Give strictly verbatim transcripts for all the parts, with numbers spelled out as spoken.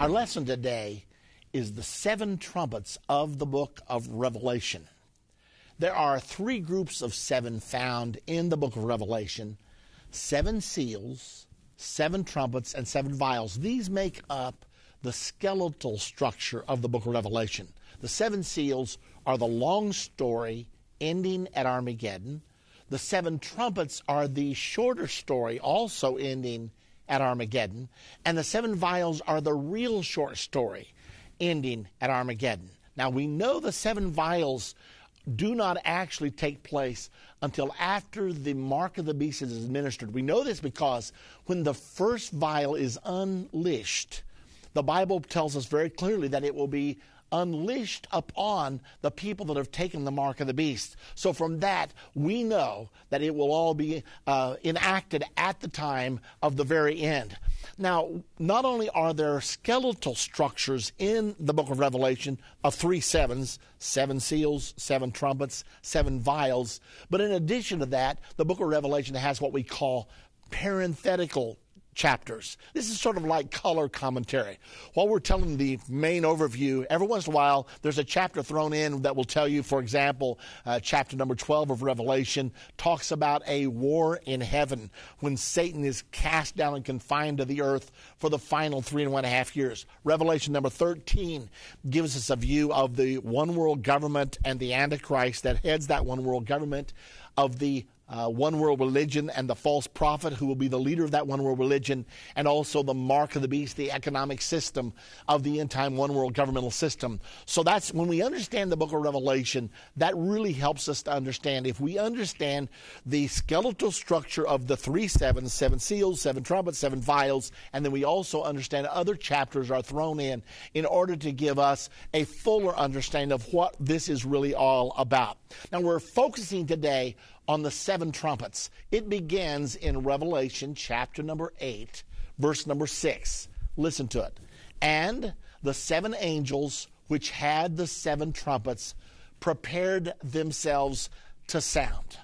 Our lesson today is the seven trumpets of the book of Revelation. There are three groups of seven found in the book of Revelation: seven seals, seven trumpets, and seven vials. These make up the skeletal structure of the book of Revelation. The seven seals are the long story ending at Armageddon. The seven trumpets are the shorter story also ending at Armageddon. And the seven vials are the real short story ending at Armageddon. Now, we know the seven vials do not actually take place until after the mark of the beast is administered. We know this because when the first vial is unleashed, the Bible tells us very clearly that it will be unleashed upon the people that have taken the mark of the beast. So from that, we know that it will all be uh, enacted at the time of the very end. Now, not only are there skeletal structures in the book of Revelation of three sevens, seven seals, seven trumpets, seven vials, but in addition to that, the book of Revelation has what we call parenthetical chapters. This is sort of like color commentary. While we're telling the main overview, every once in a while there's a chapter thrown in that will tell you, for example, uh, chapter number twelve of Revelation talks about a war in heaven when Satan is cast down and confined to the earth for the final three and one and a half years. Revelation number thirteen gives us a view of the one world government and the Antichrist that heads that one world government, of the Uh, one world religion and the false prophet who will be the leader of that one world religion, and also the mark of the beast, the economic system of the end time one world governmental system. So that's when we understand the book of Revelation, that really helps us to understand. If we understand the skeletal structure of the three sevens, seven seals, seven trumpets, seven vials, and then we also understand other chapters are thrown in in order to give us a fuller understanding of what this is really all about. Now, we're focusing today on the seven trumpets. It begins in Revelation chapter number eight, verse number six. Listen to it. "And the seven angels which had the seven trumpets prepared themselves to sound."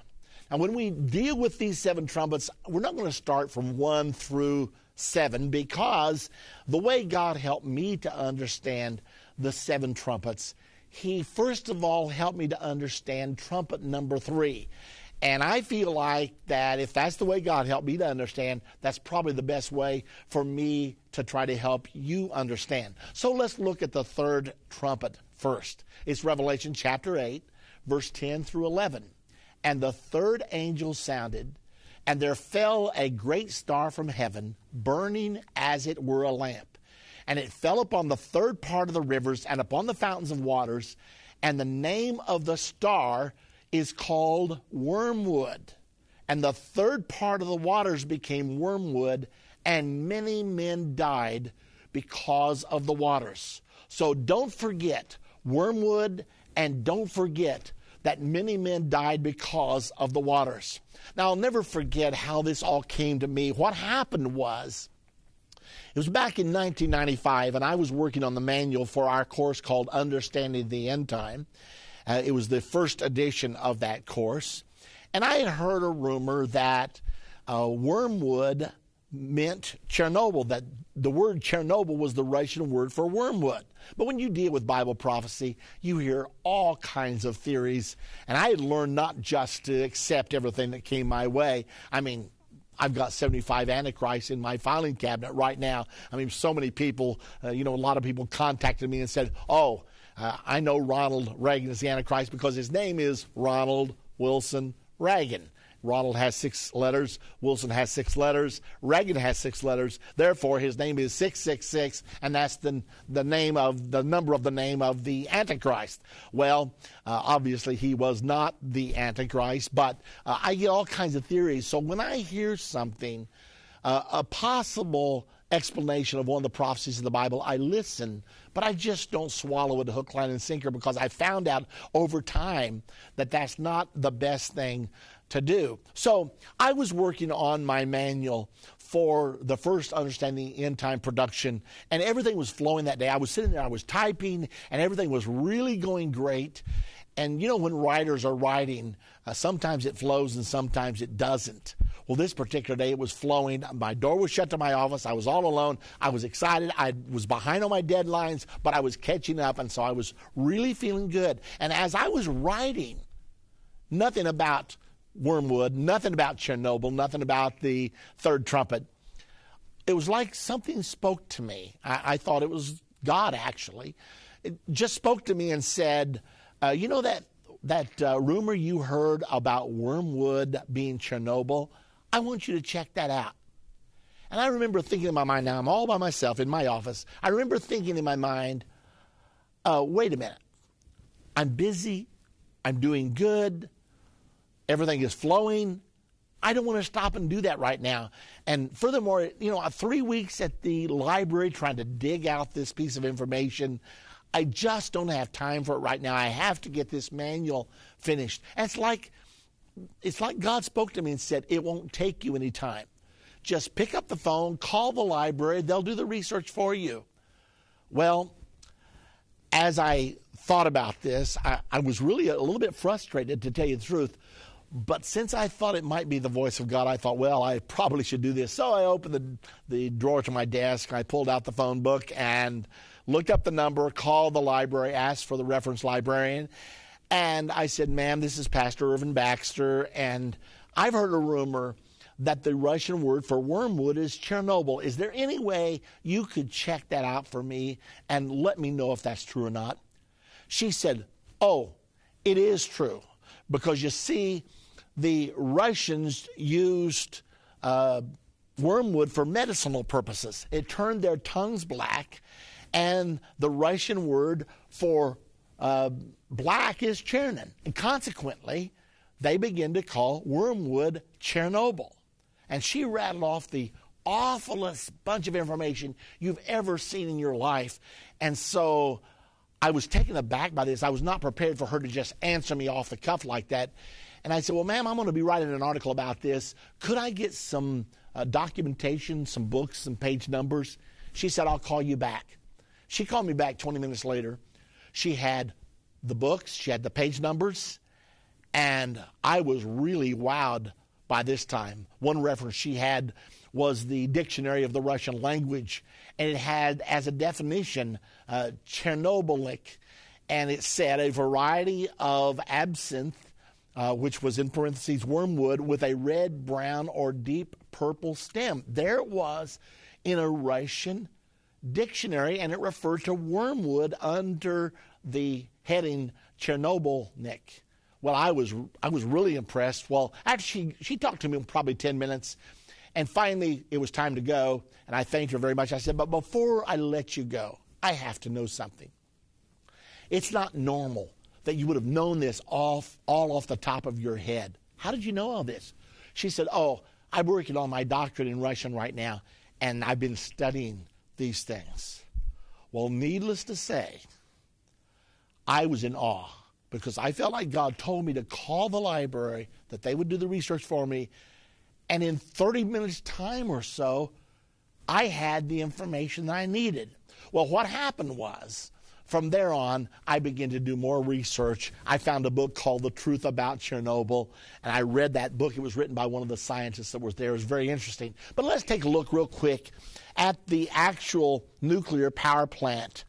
Now, when we deal with these seven trumpets, we're not going to start from one through seven, because the way God helped me to understand the seven trumpets, He first of all helped me to understand trumpet number three. And I feel like that if that's the way God helped me to understand, that's probably the best way for me to try to help you understand. So let's look at the third trumpet first. It's Revelation chapter eight, verse ten through eleven. "And the third angel sounded, and there fell a great star from heaven, burning as it were a lamp. And it fell upon the third part of the rivers and upon the fountains of waters. And the name of the star is called Wormwood. And the third part of the waters became wormwood, and many men died because of the waters." So don't forget wormwood, and don't forget that many men died because of the waters. Now, I'll never forget how this all came to me. What happened was, it was back in nineteen ninety-five, and I was working on the manual for our course called Understanding the End Time. Uh, it was the first edition of that course. And I had heard a rumor that uh, wormwood meant Chernobyl, that the word Chernobyl was the Russian word for wormwood. But when you deal with Bible prophecy, you hear all kinds of theories. And I had learned not just to accept everything that came my way. I mean, I've got seventy-five antichrists in my filing cabinet right now. I mean, so many people, uh, you know, a lot of people contacted me and said, "Oh, Uh, I know Ronald Reagan is the Antichrist because his name is Ronald Wilson Reagan. Ronald has six letters. Wilson has six letters. Reagan has six letters. Therefore, his name is six six six, and that's the, the name of the number of the name of the Antichrist." Well, uh, obviously, he was not the Antichrist, but uh, I get all kinds of theories. So when I hear something, uh, a possible explanation of one of the prophecies of the Bible, I listen, but I just don't swallow it hook, line, and sinker, because I found out over time that that's not the best thing to do. So I was working on my manual for the first Understanding the End Time production, and everything was flowing that day. I was sitting there, I was typing, and everything was really going great. And, you know, when writers are writing, uh, sometimes it flows and sometimes it doesn't. Well, this particular day, it was flowing. My door was shut to my office. I was all alone. I was excited. I was behind on my deadlines, but I was catching up, and so I was really feeling good. And as I was writing, nothing about Wormwood, nothing about Chernobyl, nothing about the third trumpet. It was like something spoke to me. I, I thought it was God, actually. It just spoke to me and said, uh, you know that, that uh, rumor you heard about Wormwood being Chernobyl? I want you to check that out. And I remember thinking in my mind, now I'm all by myself in my office. I remember thinking in my mind, uh, wait a minute. I'm busy. I'm doing good. Everything is flowing. I don't want to stop and do that right now. And furthermore, you know, three weeks at the library trying to dig out this piece of information, I just don't have time for it right now. I have to get this manual finished. And it's like, it's like God spoke to me and said, it won't take you any time. Just pick up the phone, call the library. They'll do the research for you. Well, as I thought about this, I, I was really a little bit frustrated, to tell you the truth. But since I thought it might be the voice of God, I thought, well, I probably should do this. So I opened the, the drawer to my desk. I pulled out the phone book and looked up the number, called the library, asked for the reference librarian. And I said, ma'am, this is Pastor Irvin Baxter. And I've heard a rumor that the Russian word for wormwood is Chernobyl. Is there any way you could check that out for me and let me know if that's true or not? She said, oh, it is true. Because you see, the Russians used uh, wormwood for medicinal purposes. It turned their tongues black, and the Russian word for uh, black is Chernin. And consequently, they begin to call wormwood Chernobyl. And she rattled off the awfulest bunch of information you've ever seen in your life. And so I was taken aback by this. I was not prepared for her to just answer me off the cuff like that. And I said, well, ma'am, I'm going to be writing an article about this. Could I get some uh, documentation, some books, some page numbers? She said, I'll call you back. She called me back twenty minutes later. She had the books. She had the page numbers. And I was really wowed by this time. One reference she had was the Dictionary of the Russian Language. And it had, as a definition, uh, Chernobylic. And it said a variety of absinthe, Uh, which was in parentheses wormwood, with a red, brown, or deep purple stem. There it was in a Russian dictionary, and it referred to wormwood under the heading Chernobylnik. Well, I was I was really impressed. Well, actually, she, she talked to me in probably ten minutes, and finally it was time to go, and I thanked her very much. I said, but before I let you go, I have to know something. It's not normal that you would have known this off, all off the top of your head. How did you know all this? She said, oh, I'm working on my doctorate in Russian right now, and I've been studying these things. Well, needless to say, I was in awe because I felt like God told me to call the library, that they would do the research for me, and in thirty minutes time or so, I had the information that I needed. Well, what happened was, from there on, I began to do more research. I found a book called The Truth About Chernobyl, and I read that book. It was written by one of the scientists that was there. It was very interesting. But let's take a look real quick at the actual nuclear power plant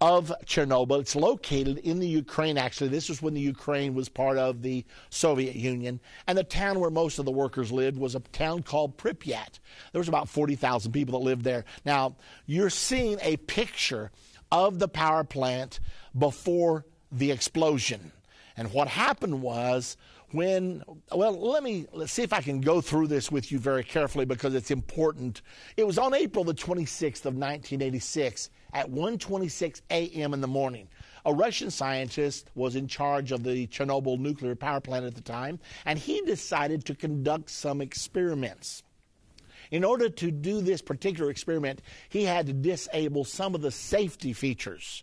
of Chernobyl. It's located in the Ukraine, actually. This was when the Ukraine was part of the Soviet Union. And the town where most of the workers lived was a town called Pripyat. There was about forty thousand people that lived there. Now, you're seeing a picture of the power plant before the explosion. And what happened was when, well, let me let's see if I can go through this with you very carefully because it's important. It was on April the twenty-sixth of nineteen eighty-six at one twenty-six a m in the morning. A Russian scientist was in charge of the Chernobyl nuclear power plant at the time, and he decided to conduct some experiments. In order to do this particular experiment, he had to disable some of the safety features,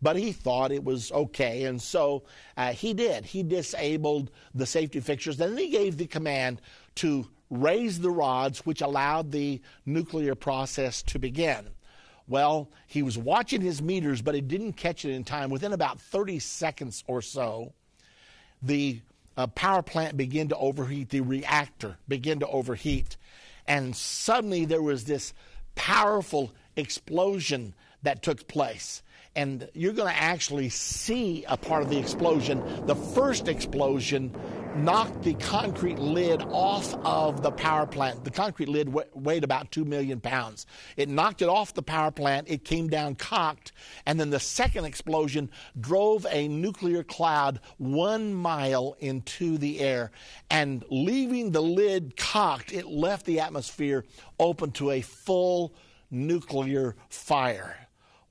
but he thought it was okay, and so uh, he did. He disabled the safety features, then he gave the command to raise the rods, which allowed the nuclear process to begin. Well, he was watching his meters, but he didn't catch it in time. Within about thirty seconds or so, the uh, power plant began to overheat, the reactor began to overheat, and suddenly there was this powerful explosion that took place. And you're going to actually see a part of the explosion. The first explosion knocked the concrete lid off of the power plant. The concrete lid weighed about two million pounds. It knocked it off the power plant. It came down cocked. And then the second explosion drove a nuclear cloud one mile into the air. And leaving the lid cocked, it left the atmosphere open to a full nuclear fire.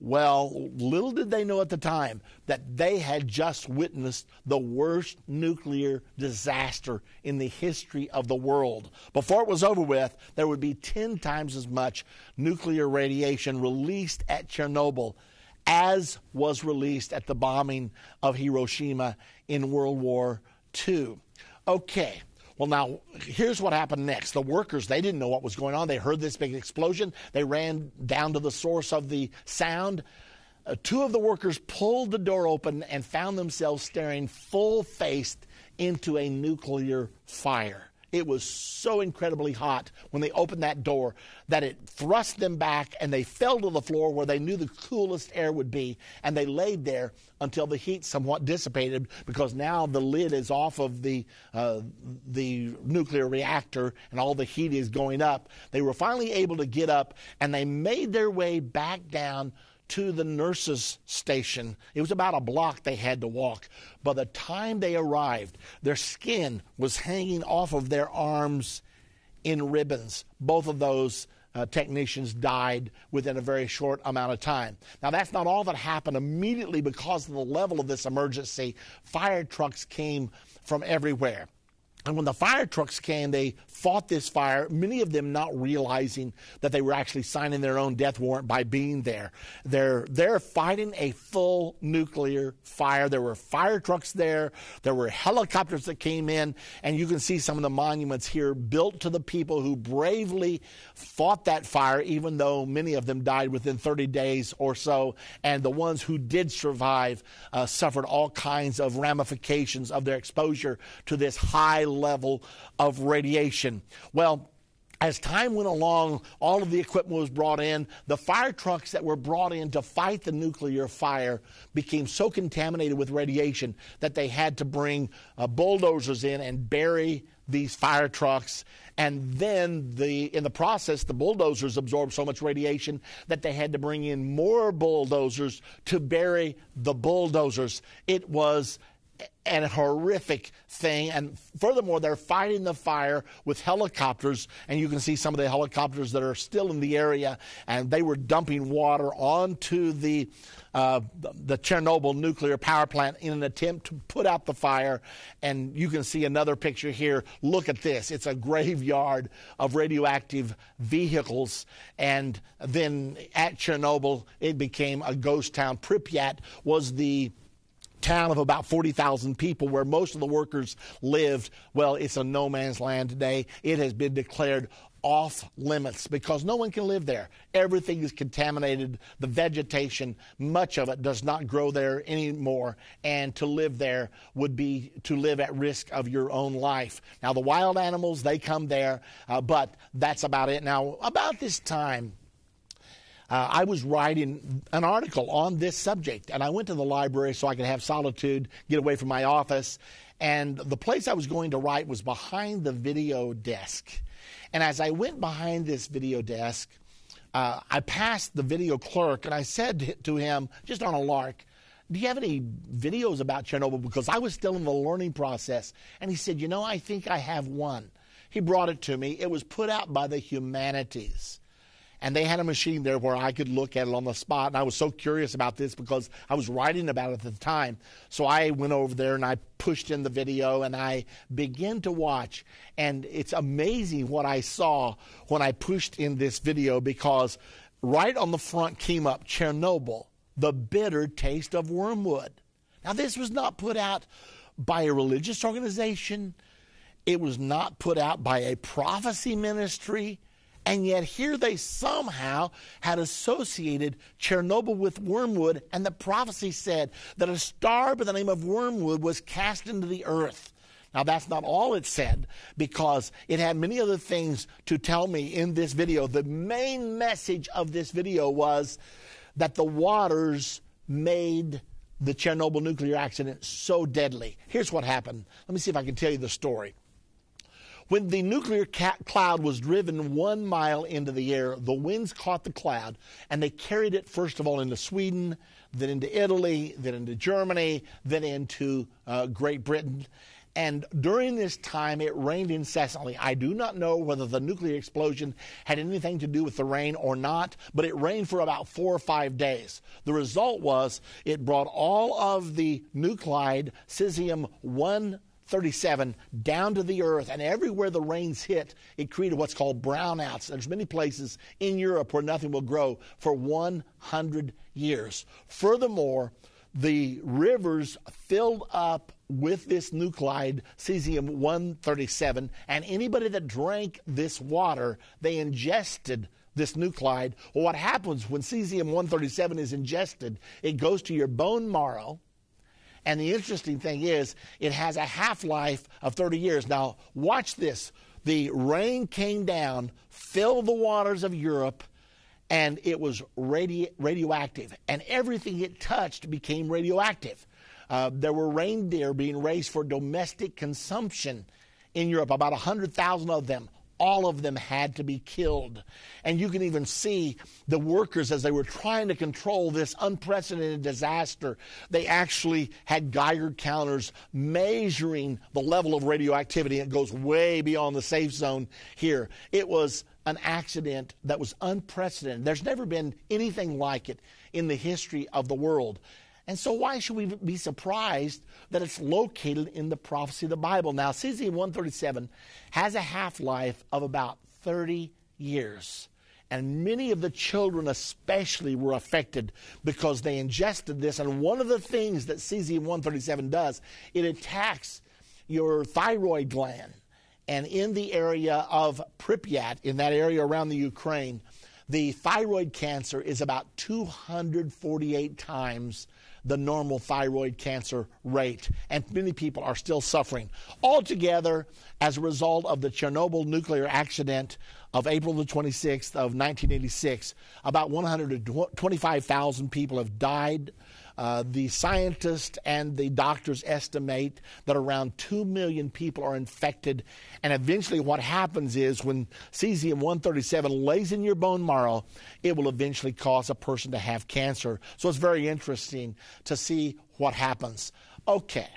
Well, little did they know at the time that they had just witnessed the worst nuclear disaster in the history of the world. Before it was over with, there would be ten times as much nuclear radiation released at Chernobyl as was released at the bombing of Hiroshima in World War Two. Okay. Well, now, here's what happened next. The workers, they didn't know what was going on. They heard this big explosion. They ran down to the source of the sound. Uh, two of the workers pulled the door open and found themselves staring full-faced into a nuclear fire. It was so incredibly hot when they opened that door that it thrust them back, and they fell to the floor where they knew the coolest air would be, and they laid there until the heat somewhat dissipated, because now the lid is off of the, uh, the nuclear reactor and all the heat is going up. They were finally able to get up, and they made their way back down to the nurses' station. It was about a block they had to walk. By the time they arrived, their skin was hanging off of their arms in ribbons. Both of those uh, technicians died within a very short amount of time. Now, that's not all that happened. Immediately, because of the level of this emergency, fire trucks came from everywhere. And when the fire trucks came, they fought this fire, many of them not realizing that they were actually signing their own death warrant by being there. They're, they're fighting a full nuclear fire. There were fire trucks there. There were helicopters that came in. And you can see some of the monuments here built to the people who bravely fought that fire, even though many of them died within thirty days or so. And the ones who did survive uh, suffered all kinds of ramifications of their exposure to this high level of radiation. Well, as time went along, all of the equipment was brought in. The fire trucks that were brought in to fight the nuclear fire became so contaminated with radiation that they had to bring uh, bulldozers in and bury these fire trucks, and then the in the process, the bulldozers absorbed so much radiation that they had to bring in more bulldozers to bury the bulldozers. It was and a horrific thing. And furthermore, they're fighting the fire with helicopters, and you can see some of the helicopters that are still in the area, and they were dumping water onto the uh, the Chernobyl nuclear power plant in an attempt to put out the fire. And you can see another picture here. Look at this. It's a graveyard of radioactive vehicles. And then at Chernobyl, it became a ghost town. Pripyat was the town of about forty thousand people where most of the workers lived. Well, it's a no man's land today. It has been declared off limits because no one can live there. Everything is contaminated. The vegetation, much of it, does not grow there anymore, and to live there would be to live at risk of your own life. Now, the wild animals, they come there, uh, but that's about it. Now, about this time, Uh, I was writing an article on this subject, and I went to the library so I could have solitude, get away from my office, and the place I was going to write was behind the video desk. And as I went behind this video desk, uh, I passed the video clerk, and I said to him, just on a lark, "Do you have any videos about Chernobyl?" Because I was still in the learning process. And he said, "You know, I think I have one." He brought it to me. It was put out by the humanities. And they had a machine there where I could look at it on the spot. And I was so curious about this because I was writing about it at the time. So I went over there and I pushed in the video and I began to watch. And it's amazing what I saw when I pushed in this video, because right on the front came up Chernobyl, the bitter taste of wormwood. Now, this was not put out by a religious organization. It was not put out by a prophecy ministry. And yet here they somehow had associated Chernobyl with wormwood, and the prophecy said that a star by the name of wormwood was cast into the earth. Now, that's not all it said, because it had many other things to tell me in this video. The main message of this video was that the waters made the Chernobyl nuclear accident so deadly. Here's what happened. Let me see if I can tell you the story. When the nuclear cloud was driven one mile into the air, the winds caught the cloud, and they carried it, first of all, into Sweden, then into Italy, then into Germany, then into uh, Great Britain. And during this time, it rained incessantly. I do not know whether the nuclear explosion had anything to do with the rain or not, but it rained for about four or five days. The result was it brought all of the nuclide cesium one thirty-seven down to the earth, and everywhere the rains hit, it created what's called brownouts. There's many places in Europe where nothing will grow for one hundred years. Furthermore, the rivers filled up with this nuclide, cesium one thirty-seven, and anybody that drank this water, they ingested this nuclide. Well, what happens when cesium one thirty-seven is ingested, it goes to your bone marrow, and the interesting thing is it has a half-life of thirty years. Now, watch this. The rain came down, filled the waters of Europe, and it was radio radioactive, and everything it touched became radioactive. Uh, there were reindeer being raised for domestic consumption in Europe, about one hundred thousand of them. All of them had to be killed. And you can even see the workers, as they were trying to control this unprecedented disaster, they actually had Geiger counters measuring the level of radioactivity. It goes way beyond the safe zone here. It was an accident that was unprecedented. There's never been anything like it in the history of the world. And so why should we be surprised that it's located in the prophecy of the Bible? Now, cesium one thirty-seven has a half-life of about thirty years. And many of the children especially were affected because they ingested this. And one of the things that cesium one thirty-seven does, it attacks your thyroid gland. And in the area of Pripyat, in that area around the Ukraine, the thyroid cancer is about two hundred forty-eight times the normal thyroid cancer rate, and many people are still suffering. Altogether, as a result of the Chernobyl nuclear accident of April the twenty-sixth of nineteen eighty-six, about one hundred twenty-five thousand people have died. Uh, the scientists and the doctors estimate that around two million people are infected. And eventually what happens is when cesium one thirty-seven lays in your bone marrow, it will eventually cause a person to have cancer. So it's very interesting to see what happens. Okay,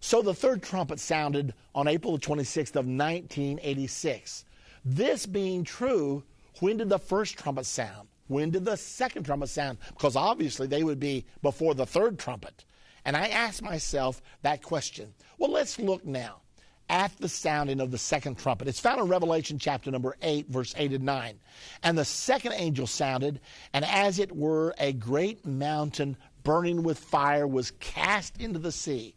so the third trumpet sounded on April the twenty-sixth of nineteen eighty-six. This being true, when did the first trumpet sound? When did the second trumpet sound? Because obviously they would be before the third trumpet. And I asked myself that question. Well, let's look now at the sounding of the second trumpet. It's found in Revelation chapter number eight, verse eight and nine. And the second angel sounded, and as it were, a great mountain burning with fire was cast into the sea.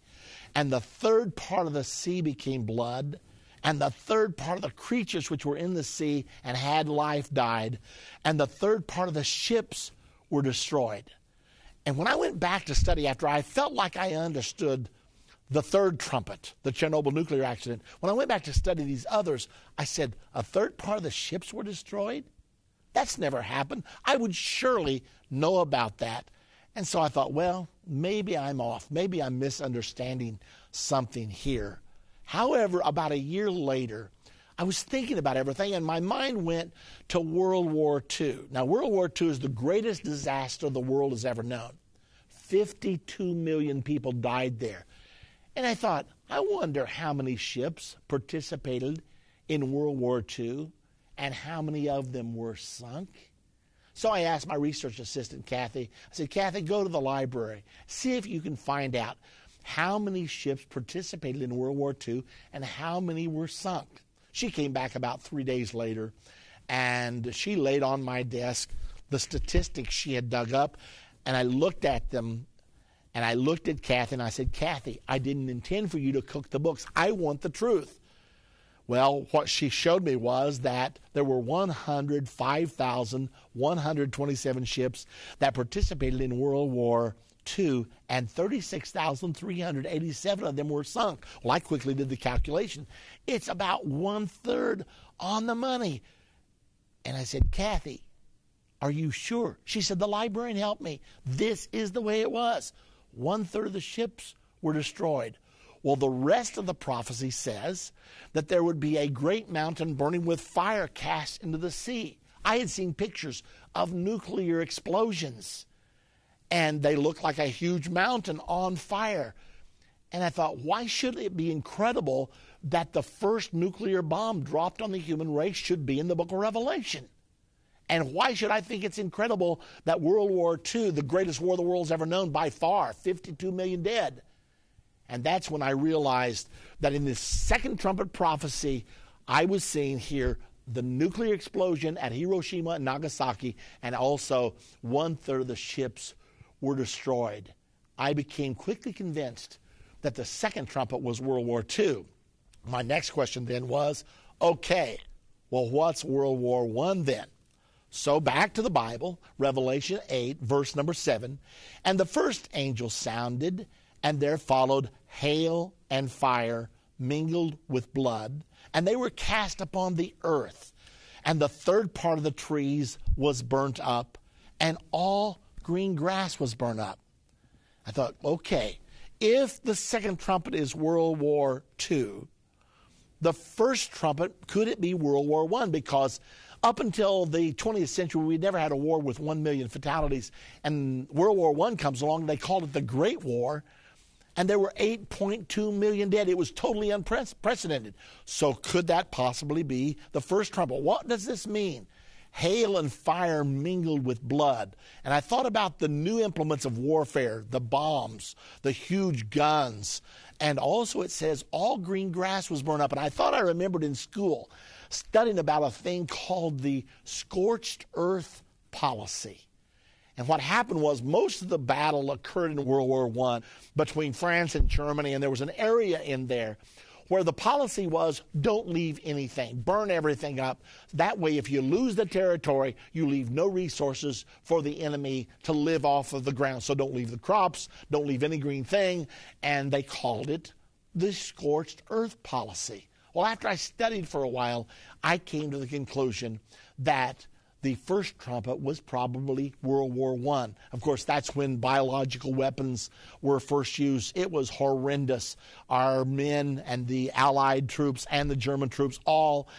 And the third part of the sea became blood. And the third part of the creatures which were in the sea and had life died. And the third part of the ships were destroyed. And when I went back to study after, I felt like I understood the third trumpet, the Chernobyl nuclear accident. When I went back to study these others, I said, a third part of the ships were destroyed? That's never happened. I would surely know about that. And so I thought, well, maybe I'm off. Maybe I'm misunderstanding something here. However, about a year later, I was thinking about everything, and my mind went to World War Two. Now, World War Two is the greatest disaster the world has ever known. fifty-two million people died there. And I thought, I wonder how many ships participated in World War Two and how many of them were sunk. So I asked my research assistant, Kathy. I said, Kathy, go to the library, see if you can find out how many ships participated in World War Two and how many were sunk. She came back about three days later, and she laid on my desk the statistics she had dug up, and I looked at them, and I looked at Kathy, and I said, Kathy, I didn't intend for you to cook the books. I want the truth. Well, what she showed me was that there were one hundred five thousand one hundred twenty-seven ships that participated in World War Two, and thirty-six thousand three hundred eighty-seven of them were sunk. Well, I quickly did the calculation. It's about one-third on the money. And I said, Kathy, are you sure? She said, the librarian helped me. This is the way it was. One-third of the ships were destroyed. Well, the rest of the prophecy says that there would be a great mountain burning with fire cast into the sea. I had seen pictures of nuclear explosions, and they looked like a huge mountain on fire. And I thought, why should it be incredible that the first nuclear bomb dropped on the human race should be in the book of Revelation? And why should I think it's incredible that World War Two, the greatest war the world's ever known by far, fifty-two million dead? And that's when I realized that in this second trumpet prophecy, I was seeing here the nuclear explosion at Hiroshima and Nagasaki, and also one-third of the ships were destroyed. I became quickly convinced that the second trumpet was World War Two. My next question then was, okay, well, what's World War One then? So back to the Bible, Revelation eight, verse number seven. And the first angel sounded, and there followed hail and fire mingled with blood, and they were cast upon the earth. And the third part of the trees was burnt up, and all green grass was burnt up. I thought, okay, if the second trumpet is World War Two, the first trumpet, could it be World War One? Because up until the twentieth century, we never had a war with one million fatalities. And World War One comes along, and they called it the Great War, and there were eight point two million dead. It was totally unprecedented. So could that possibly be the first trumpet? What does this mean? Hail and fire mingled with blood. And I thought about the new implements of warfare, the bombs, the huge guns. And also it says all green grass was burned up. And I thought I remembered in school studying about a thing called the scorched earth policy. And what happened was most of the battle occurred in World War One between France and Germany, and there was an area in there where the policy was don't leave anything, burn everything up. That way, if you lose the territory, you leave no resources for the enemy to live off of the ground. So don't leave the crops, don't leave any green thing. And they called it the scorched earth policy. Well, after I studied for a while, I came to the conclusion that the first trumpet was probably World War One. Of course, that's when biological weapons were first used. It was horrendous. Our men and the Allied troops and the German troops all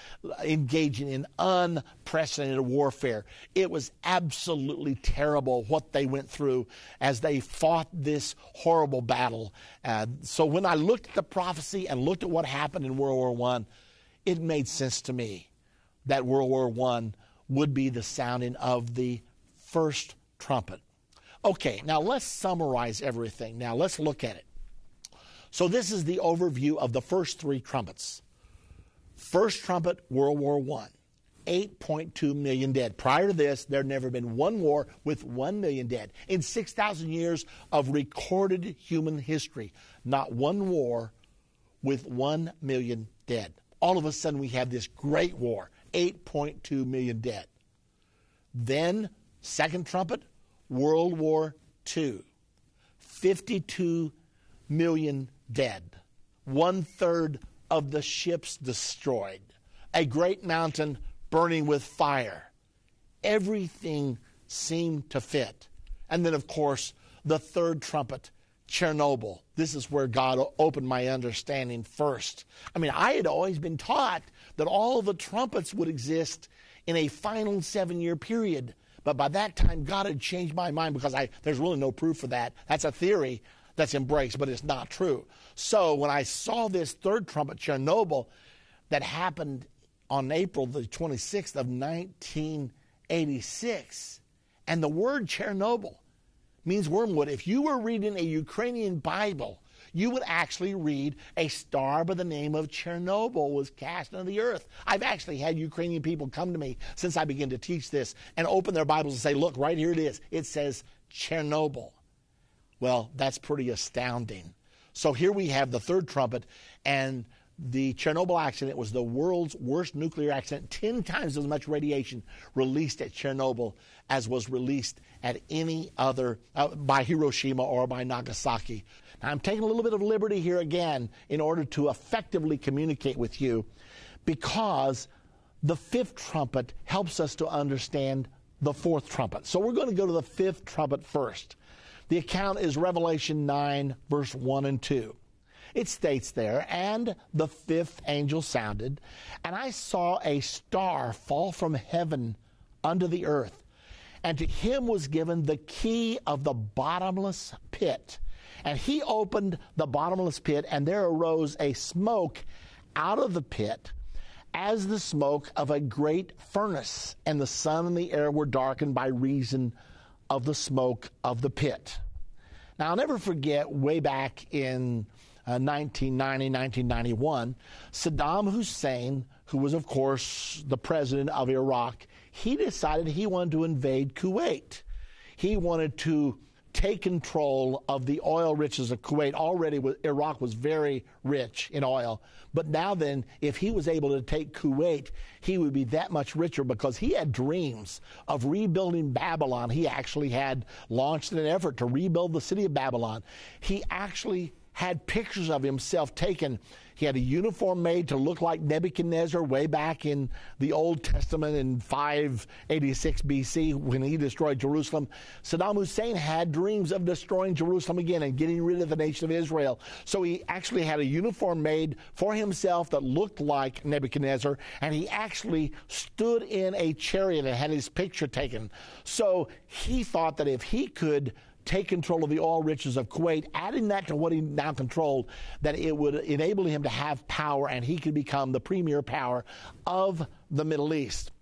engaging in unprecedented warfare. It was absolutely terrible what they went through as they fought this horrible battle. Uh, so when I looked at the prophecy and looked at what happened in World War One, it made sense to me that World War One would be the sounding of the first trumpet. Okay, now let's summarize everything. Now let's look at it. So this is the overview of the first three trumpets. First trumpet, World War One, eight point two million dead. Prior to this, there had never been one war with one million dead. In six thousand years of recorded human history, not one war with one million dead. All of a sudden we have this great war. eight point two million dead. Then, second trumpet, World War Two. fifty-two million dead. One-third of the ships destroyed. A great mountain burning with fire. Everything seemed to fit. And then, of course, the third trumpet, Chernobyl. This is where God opened my understanding first. I mean, I had always been taught that all the trumpets would exist in a final seven-year period. But by that time, God had changed my mind because I, there's really no proof for that. That's a theory that's embraced, but it's not true. So when I saw this third trumpet, Chernobyl, that happened on April the twenty-sixth of nineteen eighty-six, and the word Chernobyl means wormwood. If you were reading a Ukrainian Bible, you would actually read a star by the name of Chernobyl was cast into the earth. I've actually had Ukrainian people come to me since I began to teach this and open their Bibles and say, look, right here it is. It says Chernobyl. Well, that's pretty astounding. So here we have the third trumpet, and the Chernobyl accident was the world's worst nuclear accident, ten times as much radiation released at Chernobyl as was released at any other, uh, by Hiroshima or by Nagasaki. Now, I'm taking a little bit of liberty here again in order to effectively communicate with you, because the fifth trumpet helps us to understand the fourth trumpet. So we're going to go to the fifth trumpet first. The account is Revelation nine, verse one and two. It states there, "And the fifth angel sounded, and I saw a star fall from heaven unto the earth. And to him was given the key of the bottomless pit. And he opened the bottomless pit, and there arose a smoke out of the pit, as the smoke of a great furnace. And the sun and the air were darkened by reason of the smoke of the pit." Now, I'll never forget, way back in Uh, nineteen ninety, nineteen ninety-one, Saddam Hussein, who was, of course, the president of Iraq, he decided he wanted to invade Kuwait. He wanted to take control of the oil riches of Kuwait. Already, Iraq was very rich in oil. But now then, if he was able to take Kuwait, he would be that much richer, because he had dreams of rebuilding Babylon. He actually had launched an effort to rebuild the city of Babylon. He actually had pictures of himself taken. He had a uniform made to look like Nebuchadnezzar way back in the Old Testament in five eighty-six B C when he destroyed Jerusalem. Saddam Hussein had dreams of destroying Jerusalem again and getting rid of the nation of Israel. So he actually had a uniform made for himself that looked like Nebuchadnezzar, and he actually stood in a chariot and had his picture taken. So he thought that if he could take control of the oil riches of Kuwait, adding that to what he now controlled, that it would enable him to have power, and he could become the premier power of the Middle East.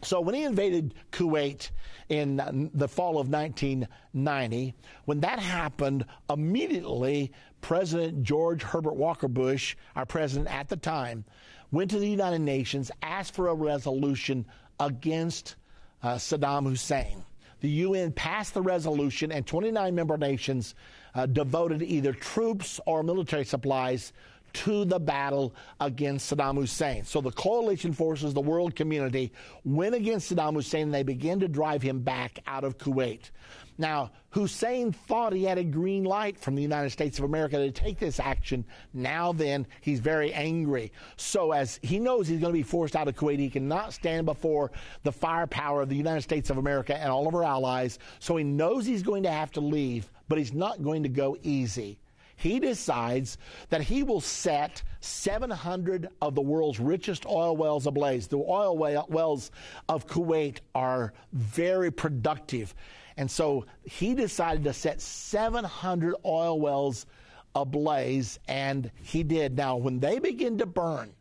So when he invaded Kuwait in the fall of nineteen ninety, when that happened, immediately President George Herbert Walker Bush, our president at the time, went to the United Nations, asked for a resolution against uh, Saddam Hussein. The U N passed the resolution, and twenty-nine member nations uh, devoted either troops or military supplies to the battle against Saddam Hussein. So the coalition forces, the world community, went against Saddam Hussein, and they began to drive him back out of Kuwait. Now, Hussein thought he had a green light from the United States of America to take this action. Now then, he's very angry. So as he knows he's going to be forced out of Kuwait, he cannot stand before the firepower of the United States of America and all of our allies. So he knows he's going to have to leave, but he's not going to go easy. He decides that he will set seven hundred of the world's richest oil wells ablaze. The oil wells of Kuwait are very productive. And so he decided to set seven hundred oil wells ablaze, and he did. Now, when they begin to burn,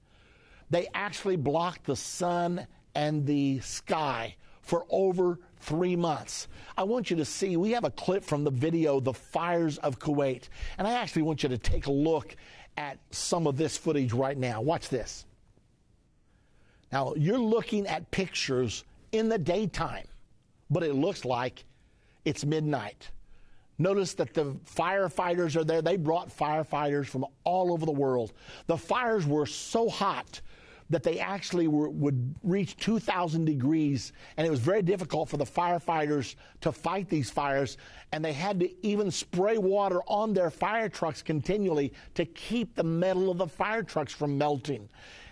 they actually blocked the sun and the sky for over three months. I want you to see, we have a clip from the video, The Fires of Kuwait. And I actually want you to take a look at some of this footage right now. Watch this. Now, you're looking at pictures in the daytime, but it looks like it's midnight. Notice that the firefighters are there. They brought firefighters from all over the world. The fires were so hot that they actually were, would reach two thousand degrees, and it was very difficult for the firefighters to fight these fires, and they had to even spray water on their fire trucks continually to keep the metal of the fire trucks from melting.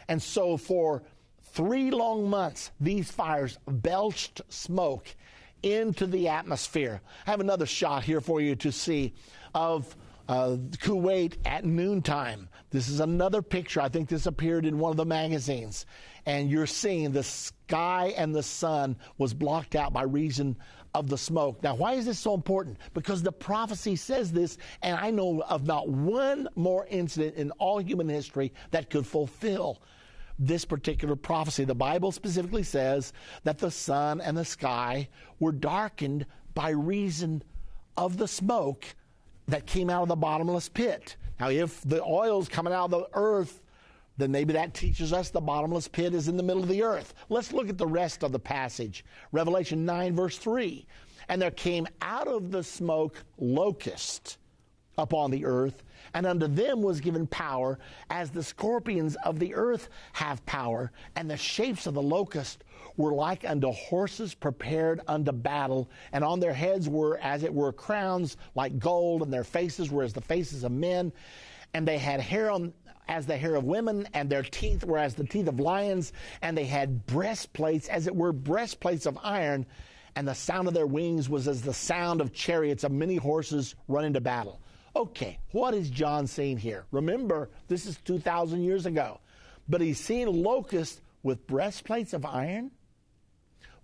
And so for three long months, these fires belched smoke into the atmosphere. I have another shot here for you to see of Uh, Kuwait at noontime. This is another picture. I think this appeared in one of the magazines. And you're seeing the sky and the sun was blocked out by reason of the smoke. Now, why is this so important? Because the prophecy says this, and I know of not one more incident in all human history that could fulfill this particular prophecy. The Bible specifically says that the sun and the sky were darkened by reason of the smoke that came out of the bottomless pit. Now, if the oil's coming out of the earth, then maybe that teaches us the bottomless pit is in the middle of the earth. Let's look at the rest of the passage. Revelation nine, verse three. "And there came out of the smoke locusts upon the earth, and unto them was given power, as the scorpions of the earth have power, and the shapes of the locust were like unto horses prepared unto battle, and on their heads were, as it were, crowns like gold, and their faces were as the faces of men, and they had hair on, as the hair of women, and their teeth were as the teeth of lions, and they had breastplates, as it were, breastplates of iron, and the sound of their wings was as the sound of chariots of many horses run into battle. Okay, what is John seeing here? Remember, this is two thousand years ago. But he's seeing locusts with breastplates of iron,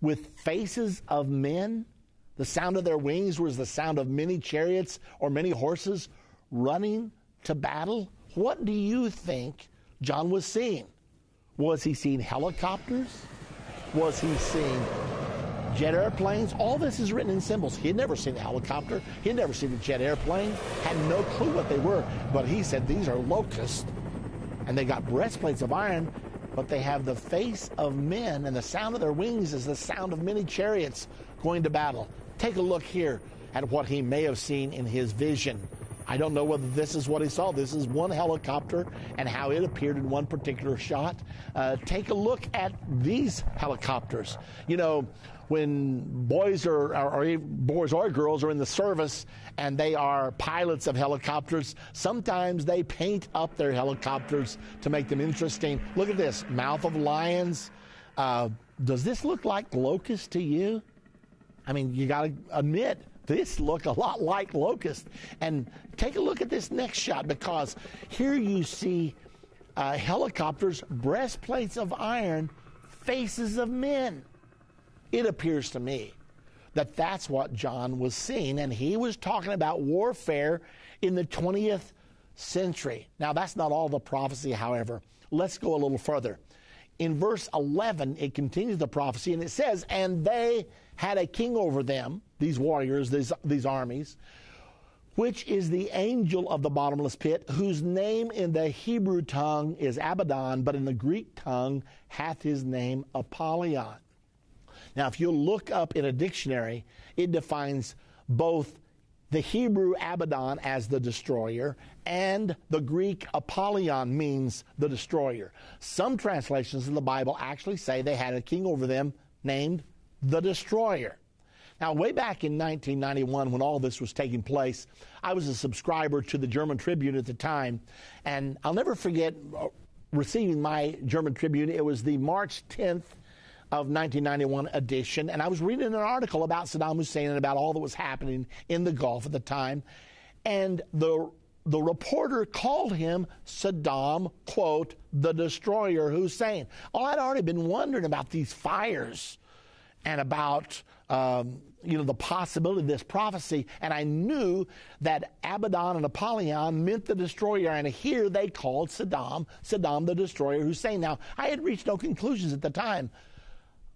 with faces of men. The sound of their wings was the sound of many chariots or many horses running to battle. What do you think John was seeing? Was he seeing helicopters? Was he seeing jet airplanes? All this is written in symbols. He had never seen a helicopter. He had never seen a jet airplane. Had no clue what they were. But he said, these are locusts. And they got breastplates of iron, but they have the face of men, and the sound of their wings is the sound of many chariots going to battle. Take a look here at what he may have seen in his vision. I don't know whether this is what he saw. This is one helicopter and how it appeared in one particular shot. Uh, take a look at these helicopters. You know, when boys or, or, or boys or girls are in the service and they are pilots of helicopters, sometimes they paint up their helicopters to make them interesting. Look at this, mouth of lions. Uh, does this look like locusts to you? I mean, you got to admit, this look a lot like locusts. And take a look at this next shot, because here you see uh, helicopters, breastplates of iron, faces of men. It appears to me that that's what John was seeing, and he was talking about warfare in the twentieth century. Now, that's not all the prophecy, however. Let's go a little further. In verse eleven, it continues the prophecy, and it says, and they had a king over them, these warriors, these, these armies, which is the angel of the bottomless pit, whose name in the Hebrew tongue is Abaddon, but in the Greek tongue hath his name Apollyon. Now, if you look up in a dictionary, it defines both the Hebrew Abaddon as the destroyer and the Greek Apollyon means the destroyer. Some translations in the Bible actually say they had a king over them named the destroyer. Now, way back in nineteen ninety-one, when all this was taking place, I was a subscriber to the German Tribune at the time, and I'll never forget receiving my German Tribune. It was the March tenth of nineteen ninety-one edition, and I was reading an article about Saddam Hussein and about all that was happening in the Gulf at the time, and the the reporter called him Saddam, quote, the destroyer Hussein. Well, I'd already been wondering about these fires and about um, you know, the possibility of this prophecy, and I knew that Abaddon and Apollyon meant the destroyer, and here they called Saddam, Saddam the destroyer Hussein. Now, I had reached no conclusions at the time,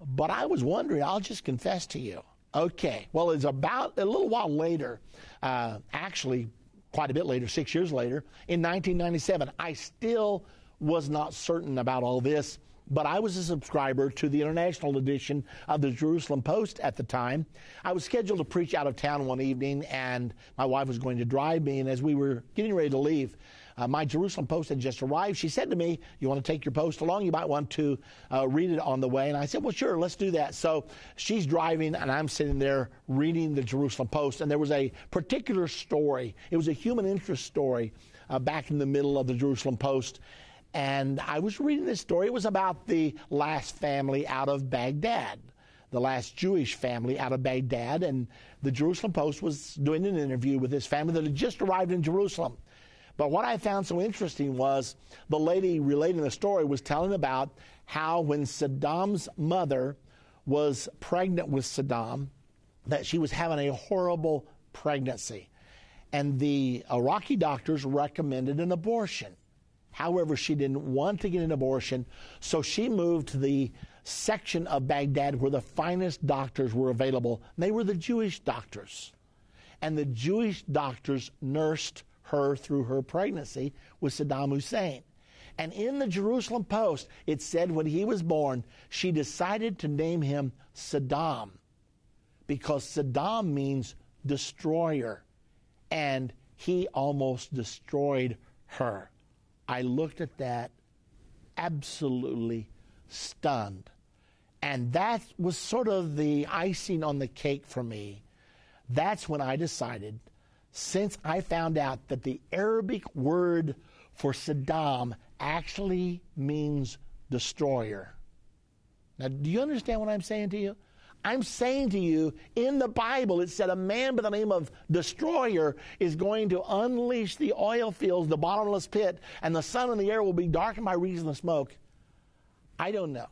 but I was wondering, I'll just confess to you. Okay, well, it's about a little while later, uh, actually quite a bit later, six years later, in nineteen ninety-seven, I still was not certain about all this, but I was a subscriber to the international edition of the Jerusalem Post at the time. I was scheduled to preach out of town one evening, and my wife was going to drive me, and as we were getting ready to leave, Uh, my Jerusalem Post had just arrived. She said to me, you want to take your post along? You might want to uh, read it on the way. And I said, well, sure, let's do that. So she's driving, and I'm sitting there reading the Jerusalem Post. And there was a particular story. It was a human interest story uh, back in the middle of the Jerusalem Post. And I was reading this story. It was about the last family out of Baghdad, the last Jewish family out of Baghdad. And the Jerusalem Post was doing an interview with this family that had just arrived in Jerusalem. But what I found so interesting was the lady relating the story was telling about how when Saddam's mother was pregnant with Saddam, that she was having a horrible pregnancy. And the Iraqi doctors recommended an abortion. However, she didn't want to get an abortion, so she moved to the section of Baghdad where the finest doctors were available. They were the Jewish doctors. And the Jewish doctors nursed her through her pregnancy with Saddam Hussein. And in the Jerusalem Post, it said when he was born, she decided to name him Saddam, because Saddam means destroyer, and He almost destroyed her. I looked at that absolutely stunned. And that was sort of the icing on the cake for me. That's when I decided, since I found out that the Arabic word for Saddam actually means destroyer. Now, do you understand what I'm saying to you? I'm saying to you, in the Bible, it said a man by the name of Destroyer is going to unleash the oil fields, the bottomless pit, and the sun and the air will be darkened by reason of smoke. I don't know.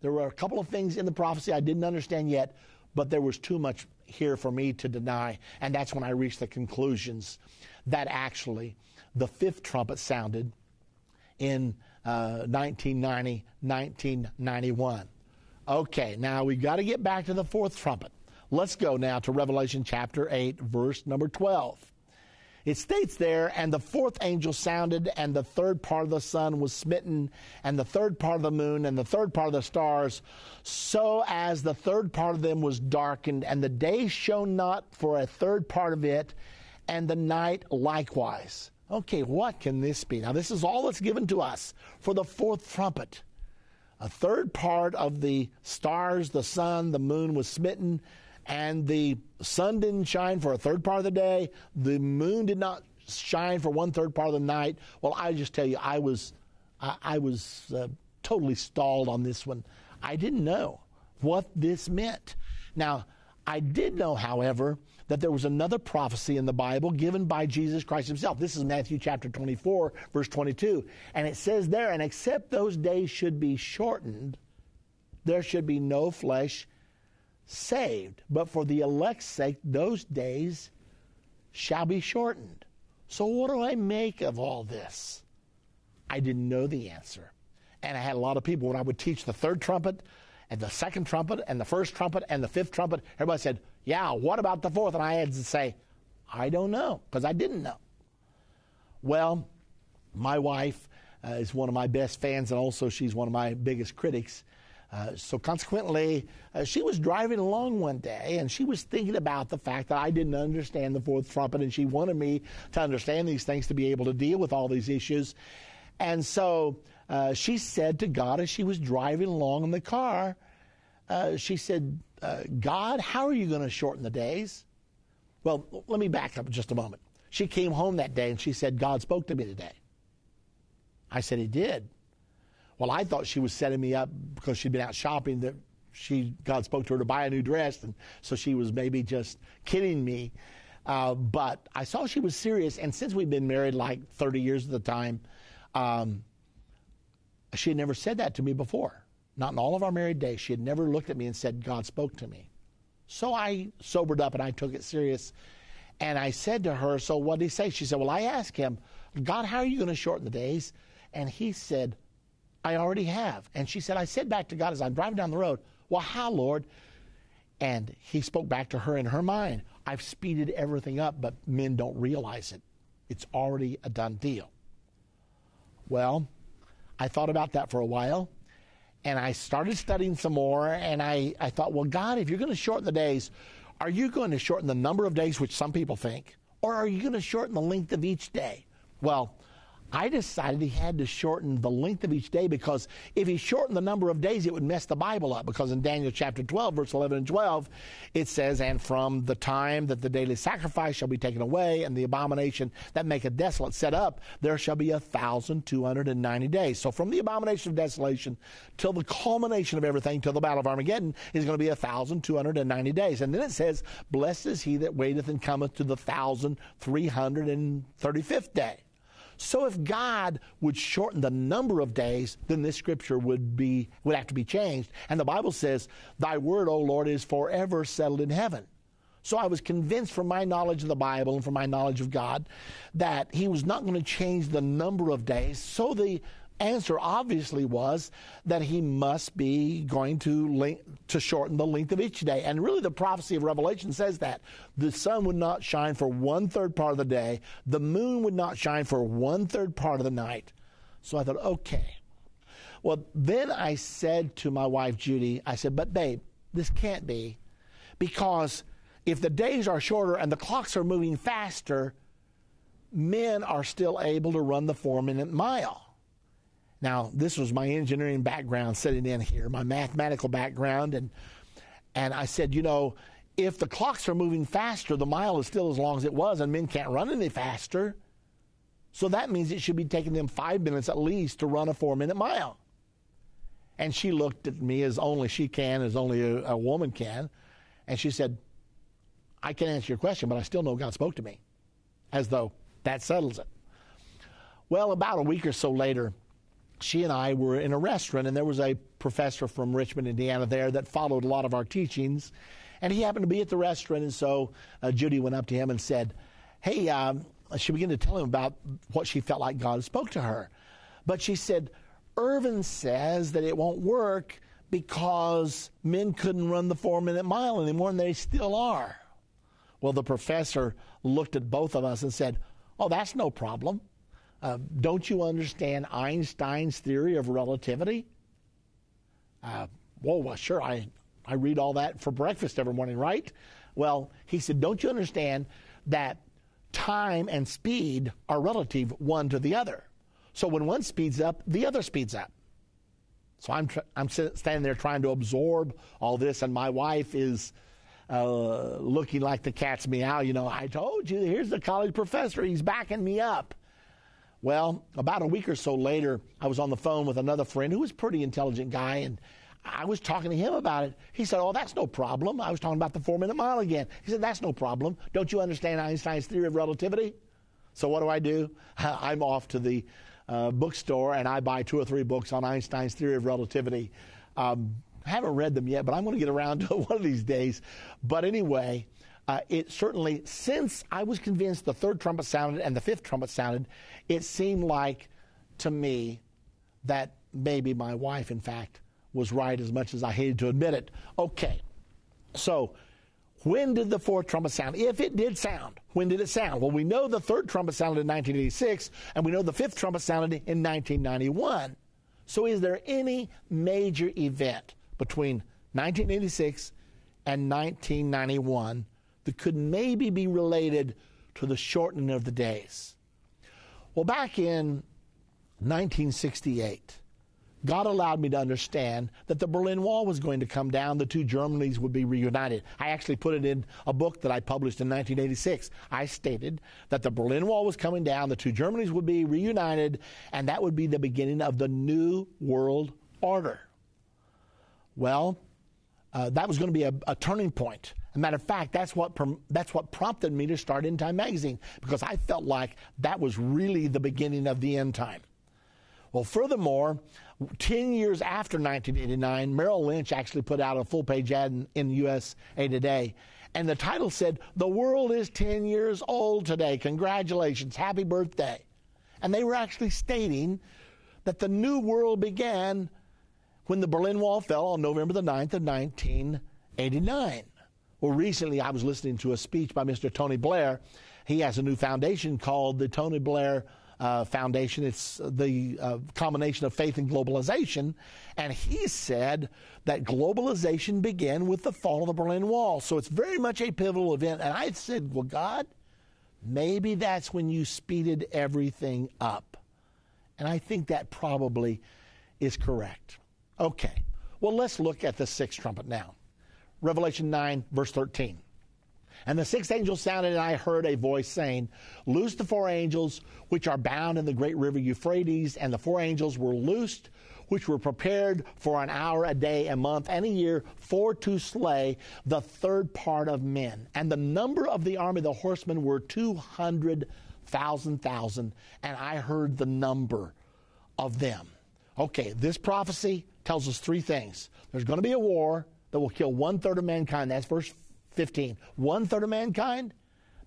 There were a couple of things in the prophecy I didn't understand yet, but there was too much here for me to deny, and that's when I reached the conclusions that actually the fifth trumpet sounded in uh, nineteen ninety, nineteen ninety-one. Okay, now we've got to get back to the fourth trumpet. Let's go now to Revelation chapter eight, verse number twelve. It states there, and the fourth angel sounded, and the third part of the sun was smitten, and the third part of the moon, and the third part of the stars, so as the third part of them was darkened, and the day shone not for a third part of it, and the night likewise. Okay, what can this be? Now, this is all that's given to us for the fourth trumpet. A third part of the stars, the sun, the moon was smitten, and the sun didn't shine for a third part of the day. The moon did not shine for one third part of the night. Well, I just tell you, I was, I, I was uh, totally stalled on this one. I didn't know what this meant. Now, I did know, however, that there was another prophecy in the Bible given by Jesus Christ himself. This is Matthew chapter twenty-four, verse twenty-two. And it says there, and except those days should be shortened, there should be no flesh saved. But for the elect's sake, those days shall be shortened. So what do I make of all this? I didn't know the answer. And I had a lot of people, when I would teach the third trumpet, and the second trumpet, and the first trumpet, and the fifth trumpet, everybody said, yeah, what about the fourth? And I had to say, I don't know, because I didn't know. Well, my wife uh, is one of my best fans, and also she's one of my biggest critics. Uh, so consequently, uh, she was driving along one day, and she was thinking about the fact that I didn't understand the fourth trumpet, and she wanted me to understand these things to be able to deal with all these issues. And so uh, she said to God as she was driving along in the car, uh, she said, Uh, God, how are you going to shorten the days? Well, let me back up just a moment. She came home that day and she said, God spoke to me today. I said, he did. Well, I thought she was setting me up because she'd been out shopping, that she God spoke to her to buy a new dress, and so she was maybe just kidding me. Uh, but I saw she was serious, and since we've been married like thirty years at the time, um, she had never said that to me before. Not in all of our married days. She had never looked at me and said, God spoke to me. So I sobered up and I took it serious. And I said to her, so what did he say? She said, well, I asked him, God, how are you going to shorten the days? And he said, I already have. And she said, I said back to God as I'm driving down the road, well, how, Lord? And he spoke back to her in her mind, I've speeded everything up, but men don't realize it. It's already a done deal. Well, I thought about that for a while. And I started studying some more, and I, I thought, well, God, if you're going to shorten the days, are you going to shorten the number of days, which some people think, or are you going to shorten the length of each day? Well, I decided he had to shorten the length of each day, because if he shortened the number of days, it would mess the Bible up, because in Daniel chapter twelve, verse eleven and twelve, it says, and from the time that the daily sacrifice shall be taken away, and the abomination that maketh desolate set up, there shall be a thousand two hundred and ninety days. So from the abomination of desolation till the culmination of everything, till the battle of Armageddon, is going to be a thousand two hundred and ninety days. And then it says, blessed is he that waiteth and cometh to the thousand three hundred and thirty-fifth day. So if God would shorten the number of days, then this scripture would be would have to be changed. And the Bible says, thy word, O Lord, is forever settled in heaven. So I was convinced from my knowledge of the Bible and from my knowledge of God that he was not going to change the number of days. So the answer obviously was that he must be going to link, to shorten the length of each day. And really the prophecy of Revelation says that. The sun would not shine for one-third part of the day. The moon would not shine for one-third part of the night. So I thought, okay. Well, then I said to my wife, Judy, I said, but babe, this can't be. Because if the days are shorter and the clocks are moving faster, men are still able to run the four-minute mile. Now, this was my engineering background sitting in here, my mathematical background, and and I said, you know, if the clocks are moving faster, the mile is still as long as it was, and men can't run any faster. So that means it should be taking them five minutes at least to run a four-minute mile. And she looked at me as only she can, as only a, a woman can, and she said, I can't answer your question, but I still know God spoke to me, as though that settles it. Well, about a week or so later, she and I were in a restaurant, and there was a professor from Richmond, Indiana there that followed a lot of our teachings, and he happened to be at the restaurant, and so uh, Judy went up to him and said, hey, um, she began to tell him about what she felt like God spoke to her. But she said, Irvin says that it won't work because men couldn't run the four-minute mile anymore, and they still are. Well, the professor looked at both of us and said, oh, that's no problem. Uh, don't you understand Einstein's theory of relativity? Uh, well, well, sure, I, I read all that for breakfast every morning, right? Well, he said, don't you understand that time and speed are relative one to the other? So when one speeds up, the other speeds up. So I'm tr- I'm standing there trying to absorb all this, and my wife is uh, looking like the cat's meow. You know, I told you, here's the college professor. He's backing me up. Well, about a week or so later, I was on the phone with another friend who was a pretty intelligent guy, and I was talking to him about it. He said, oh, that's no problem. I was talking about the four-minute mile again. He said, that's no problem. Don't you understand Einstein's theory of relativity? So what do I do? I'm off to the Uh, bookstore, and I buy two or three books on Einstein's theory of relativity. Um, I haven't read them yet, but I'm going to get around to it one of these days. But anyway, uh, it certainly, since I was convinced the third trumpet sounded and the fifth trumpet sounded, it seemed like to me that maybe my wife, in fact, was right, as much as I hated to admit it. Okay, so when did the fourth trumpet sound? If it did sound, when did it sound? Well, we know the third trumpet sounded in nineteen eighty-six, and we know the fifth trumpet sounded in nineteen ninety-one. So is there any major event between nineteen eighty-six and nineteen ninety-one that could maybe be related to the shortening of the days? Well, back in nineteen sixty-eight, God allowed me to understand that the Berlin Wall was going to come down. The two Germanys would be reunited. I actually put it in a book that I published in nineteen eighty-six. I stated that the Berlin Wall was coming down, the two Germanys would be reunited, and that would be the beginning of the New World Order. Well, uh, that was going to be a, a turning point. As a matter of fact, that's what prom- that's what prompted me to start End Time Magazine, because I felt like that was really the beginning of the end time. Well, furthermore, ten years after nineteen eighty-nine, Merrill Lynch actually put out a full-page ad in, in U S A Today, and the title said, "The world is ten years old today. Congratulations. Happy birthday." And they were actually stating that the new world began when the Berlin Wall fell on November the ninth of nineteen eighty-nine. Well, recently I was listening to a speech by Mister Tony Blair. He has a new foundation called the Tony Blair Uh, foundation. It's the uh, combination of faith and globalization. And he said that globalization began with the fall of the Berlin Wall. So it's very much a pivotal event. And I said, well, God, maybe that's when you speeded everything up. And I think that probably is correct. Okay. Well, let's look at the sixth trumpet now. Revelation nine, verse thirteen. And the sixth angel sounded, and I heard a voice saying, "Loose the four angels which are bound in the great river Euphrates." And the four angels were loosed, which were prepared for an hour, a day, a month, and a year, for to slay the third part of men. And the number of the army of the horsemen were two hundred thousand thousand. And I heard the number of them. Okay, this prophecy tells us three things. There's going to be a war that will kill one third of mankind. That's verse fifteen. One third of mankind,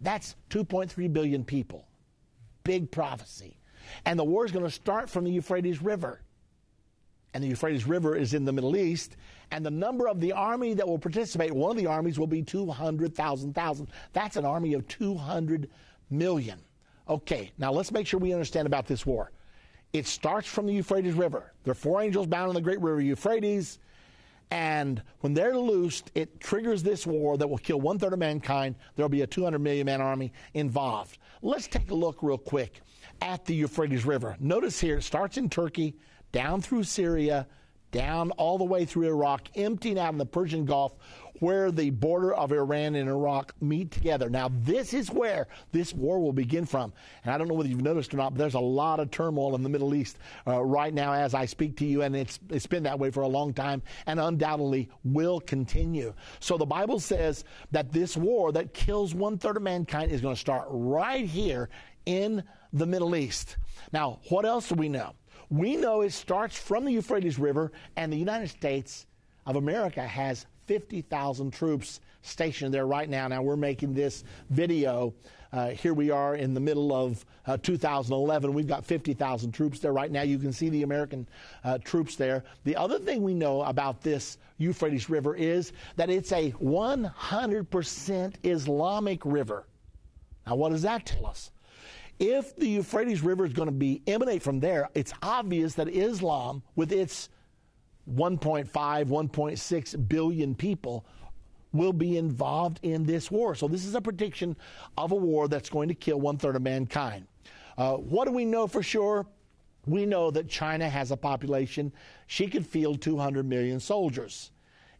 that's two point three billion people. Big prophecy. And the war is going to start from the Euphrates River. And the Euphrates River is in the Middle East. And the number of the army that will participate, one of the armies will be two hundred thousand thousand. That's an army of two hundred million. Okay, now let's make sure we understand about this war. It starts from the Euphrates River. There are four angels bound in the great river Euphrates. And when they're loosed, it triggers this war that will kill one-third of mankind. There'll be a two hundred million man army involved. Let's take a look real quick at the Euphrates River. Notice here, it starts in Turkey, down through Syria, down all the way through Iraq, emptying out in the Persian Gulf, where the border of Iran and Iraq meet together. Now, this is where this war will begin from. And I don't know whether you've noticed or not, but there's a lot of turmoil in the Middle East uh, right now as I speak to you, and it's, it's been that way for a long time and undoubtedly will continue. So the Bible says that this war that kills one-third of mankind is going to start right here in the Middle East. Now, what else do we know? We know it starts from the Euphrates River, and the United States of America has fifty thousand troops stationed there right now. Now, we're making this video. Uh, here we are in the middle of uh, two thousand eleven. We've got fifty thousand troops there right now. You can see the American uh, troops there. The other thing we know about this Euphrates River is that it's a one hundred percent Islamic river. Now, what does that tell us? If the Euphrates River is going to be emanate from there, it's obvious that Islam, with its one point five, one point six billion people, will be involved in this war. So this is a prediction of a war that's going to kill one-third of mankind. Uh, what do we know for sure? We know that China has a population. She could field two hundred million soldiers.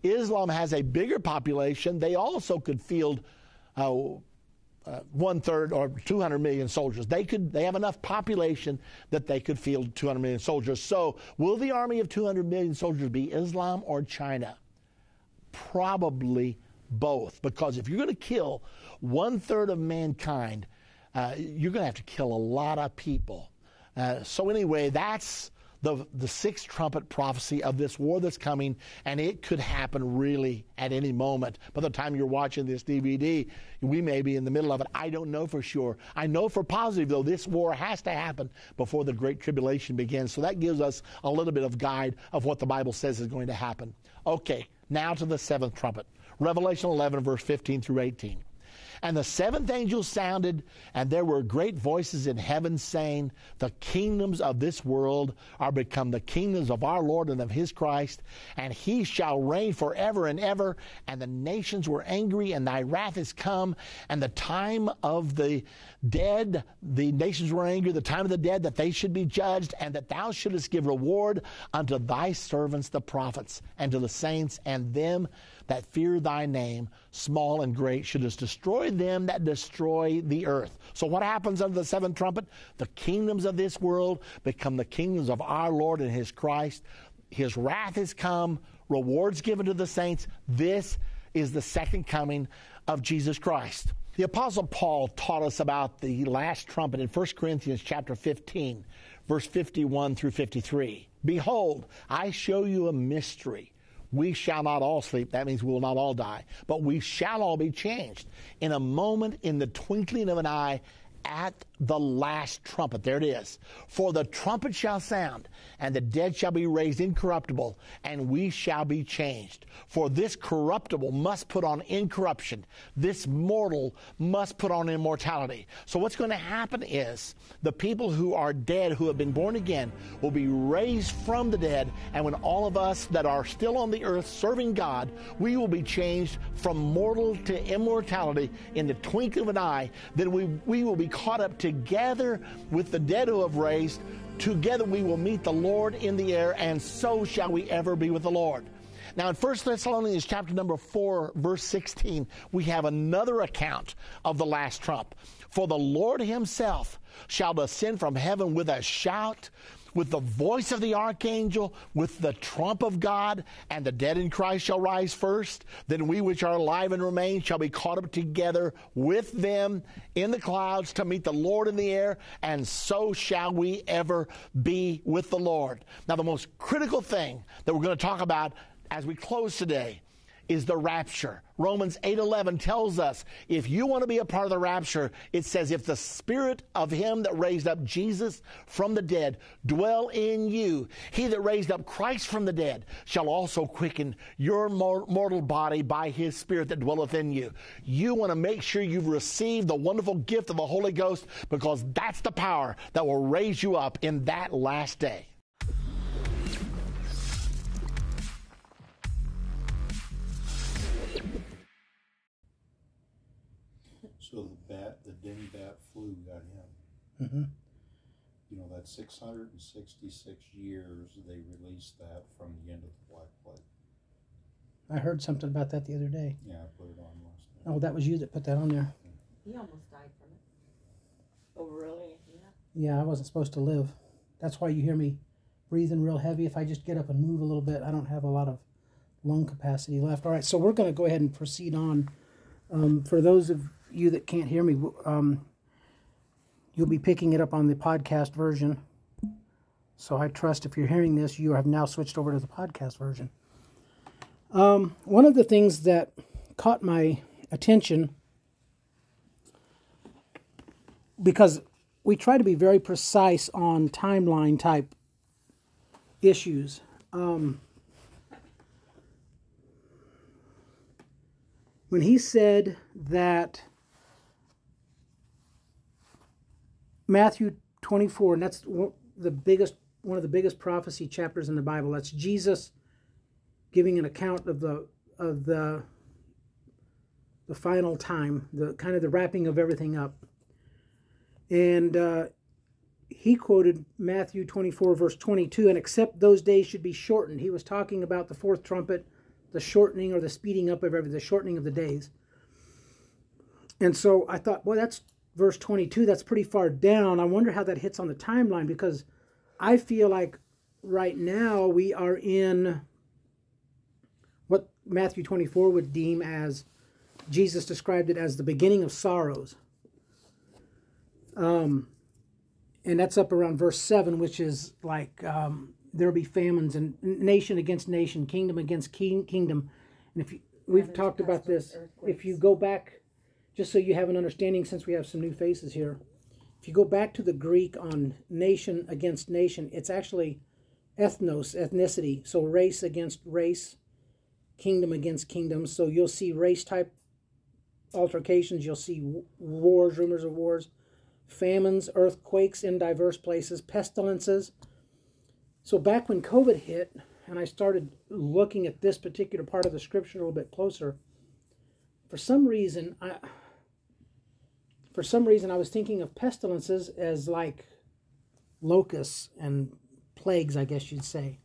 Islam has a bigger population. They also could field uh, Uh, one-third or two hundred million soldiers. They could. They have enough population that they could field two hundred million soldiers. So will the army of two hundred million soldiers be Islam or China? Probably both, because if you're going to kill one-third of mankind, uh, you're going to have to kill a lot of people. Uh, so anyway, that's the, the sixth trumpet prophecy of this war that's coming, and it could happen really at any moment. By the time you're watching this D V D, we may be in the middle of it. I don't know for sure. I know for positive, though, this war has to happen before the Great Tribulation begins. So that gives us a little bit of guide of what the Bible says is going to happen. Okay, now to the seventh trumpet. Revelation eleven, verse fifteen through eighteen. And the seventh angel sounded, and there were great voices in heaven saying, the kingdoms of this world are become the kingdoms of our Lord and of his Christ, and he shall reign forever and ever. And the nations were angry, and thy wrath is come, and the time of the dead, the nations were angry, the time of the dead, that they should be judged, and that thou shouldest give reward unto thy servants the prophets, and to the saints, and them that fear thy name, small and great, shouldest destroy them that destroy the earth. So what happens under the seventh trumpet? The kingdoms of this world become the kingdoms of our Lord and his Christ. His wrath is come, rewards given to the saints. This is the second coming of Jesus Christ. The Apostle Paul taught us about the last trumpet in First Corinthians chapter fifteen, verse fifty-one through fifty-three. Behold, I show you a mystery. We shall not all sleep. That means we will not all die. But we shall all be changed in a moment, in the twinkling of an eye, at the last trumpet. There it is. For the trumpet shall sound, and the dead shall be raised incorruptible, and we shall be changed. For this corruptible must put on incorruption. This mortal must put on immortality. So what's going to happen is the people who are dead, who have been born again, will be raised from the dead. And when all of us that are still on the earth serving God, we will be changed from mortal to immortality in the twinkling of an eye. Then we, we will be caught up together with the dead who have raised. Together we will meet the Lord in the air, and so shall we ever be with the Lord. Now, in First Thessalonians chapter number four, verse sixteen, we have another account of the last trump. For the Lord himself shall descend from heaven with a shout, with the voice of the archangel, with the trump of God, and the dead in Christ shall rise first. Then we which are alive and remain shall be caught up together with them in the clouds to meet the Lord in the air, and so shall we ever be with the Lord. Now, the most critical thing that we're going to talk about as we close today is the rapture. Romans eight eleven tells us, if you want to be a part of the rapture, it says, if the spirit of him that raised up Jesus from the dead dwell in you, he that raised up Christ from the dead shall also quicken your mortal body by his spirit that dwelleth in you. You want to make sure you've received the wonderful gift of the Holy Ghost, because that's the power that will raise you up in that last day. So the bat, the ding bat flu got him. Mm-hmm. You know, that's six hundred sixty-six years they released that from the end of the Black Plague. I heard something about that the other day. Yeah, I put it on last night. Oh, that was you that put that on there. He almost died from it. Oh, really? Yeah. Yeah, I wasn't supposed to live. That's why you hear me breathing real heavy. If I just get up and move a little bit, I don't have a lot of lung capacity left. All right, so we're going to go ahead and proceed on. Um, for those of you that can't hear me, um, you'll be picking it up on the podcast version. So I trust if you're hearing this, you have now switched over to the podcast version. Um, one of the things that caught my attention, because we try to be very precise on timeline type issues. Um, when he said that Matthew twenty-four, and that's the biggest, one of the biggest prophecy chapters in the Bible, that's Jesus giving an account of the of the the final time, the kind of the wrapping of everything up. And uh, he quoted Matthew twenty-four, verse twenty-two, and except those days should be shortened. He was talking about the fourth trumpet, the shortening or the speeding up of everything, the shortening of the days. And so I thought, boy, that's verse twenty-two. That's pretty far down. I wonder how that hits on the timeline, because I feel like right now we are in what Matthew twenty-four would deem as, Jesus described it as the beginning of sorrows. Um, and that's up around verse seven, which is like, um, there'll be famines and nation against nation, kingdom against king, kingdom. And if you, we've talked about this, if you go back, just so you have an understanding, since we have some new faces here, if you go back to the Greek on nation against nation, it's actually ethnos, ethnicity. So race against race, kingdom against kingdom. So you'll see race type altercations. You'll see wars, rumors of wars, famines, earthquakes in diverse places, pestilences. So back when COVID hit, and I started looking at this particular part of the scripture a little bit closer, for some reason, I, for some reason, I was thinking of pestilences as like locusts and plagues, I guess you'd say.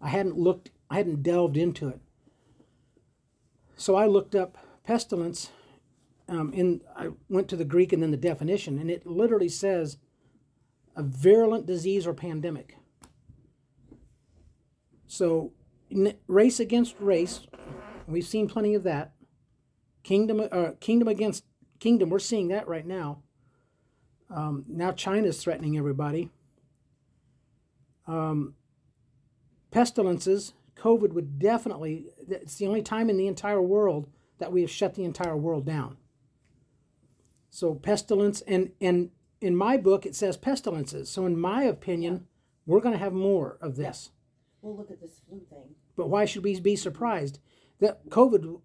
I hadn't looked, I hadn't delved into it. So I looked up pestilence. Um, and I went to the Greek and then the definition, and it literally says a virulent disease or pandemic. So n- race against race, we've seen plenty of that. Kingdom, uh, kingdom against kingdom, we're seeing that right now. Um, now China's threatening everybody. Um, pestilences, COVID would definitely, it's the only time in the entire world that we have shut the entire world down. So pestilence, and, and in my book, it says pestilences. So in my opinion, yeah. we're going to have more of this. Yeah. We'll look at this flu thing. But why should we be surprised that COVID,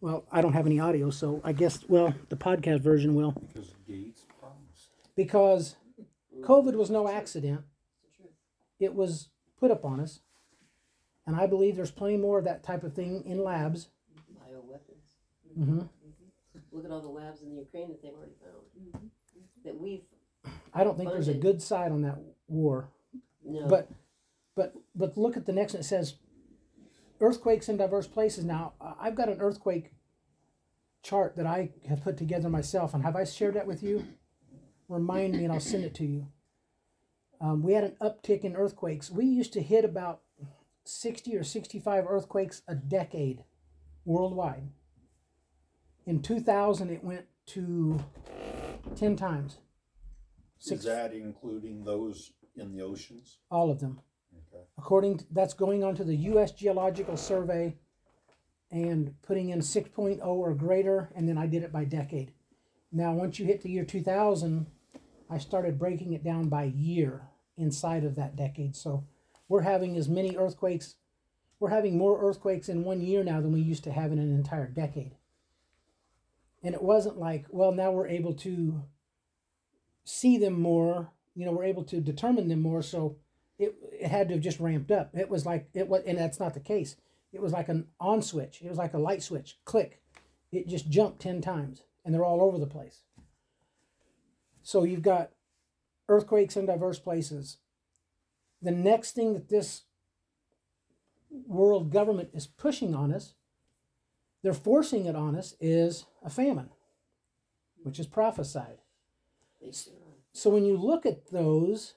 well, I don't have any audio, so I guess, well, the podcast version will. Because Gates promised. Because COVID was no accident. It was put upon us. And I believe there's plenty more of that type of thing in labs. Bioweapons. Mm-hmm. Look at all the labs in the Ukraine that they've already found. Mm-hmm. That we've. I don't think funded. There's a good side on that war. No. But, but, but look at the next one. It says, earthquakes in diverse places. Now, I've got an earthquake chart that I have put together myself, and have I shared that with you? Remind me, and I'll send it to you. Um, we had an uptick in earthquakes. We used to hit about sixty or sixty-five earthquakes a decade, worldwide. In two thousand, it went to ten times. Six. Is that including those in the oceans? All of them. Okay. According to, that's going on to the U S Geological Survey and putting in six point oh or greater, and then I did it by decade. Now, once you hit the year two thousand, I started breaking it down by year inside of that decade. So we're having as many earthquakes, we're having more earthquakes in one year now than we used to have in an entire decade. And it wasn't like, well, now we're able to see them more, you know, we're able to determine them more, so it it had to have just ramped up. It was like, it was, and that's not the case. It was like an on switch. It was like a light switch. Click. It just jumped ten times. and they're all over the place. So you've got earthquakes in diverse places. The next thing that this world government is pushing on us, they're forcing it on us, is a famine, which is prophesied. So when you look at those,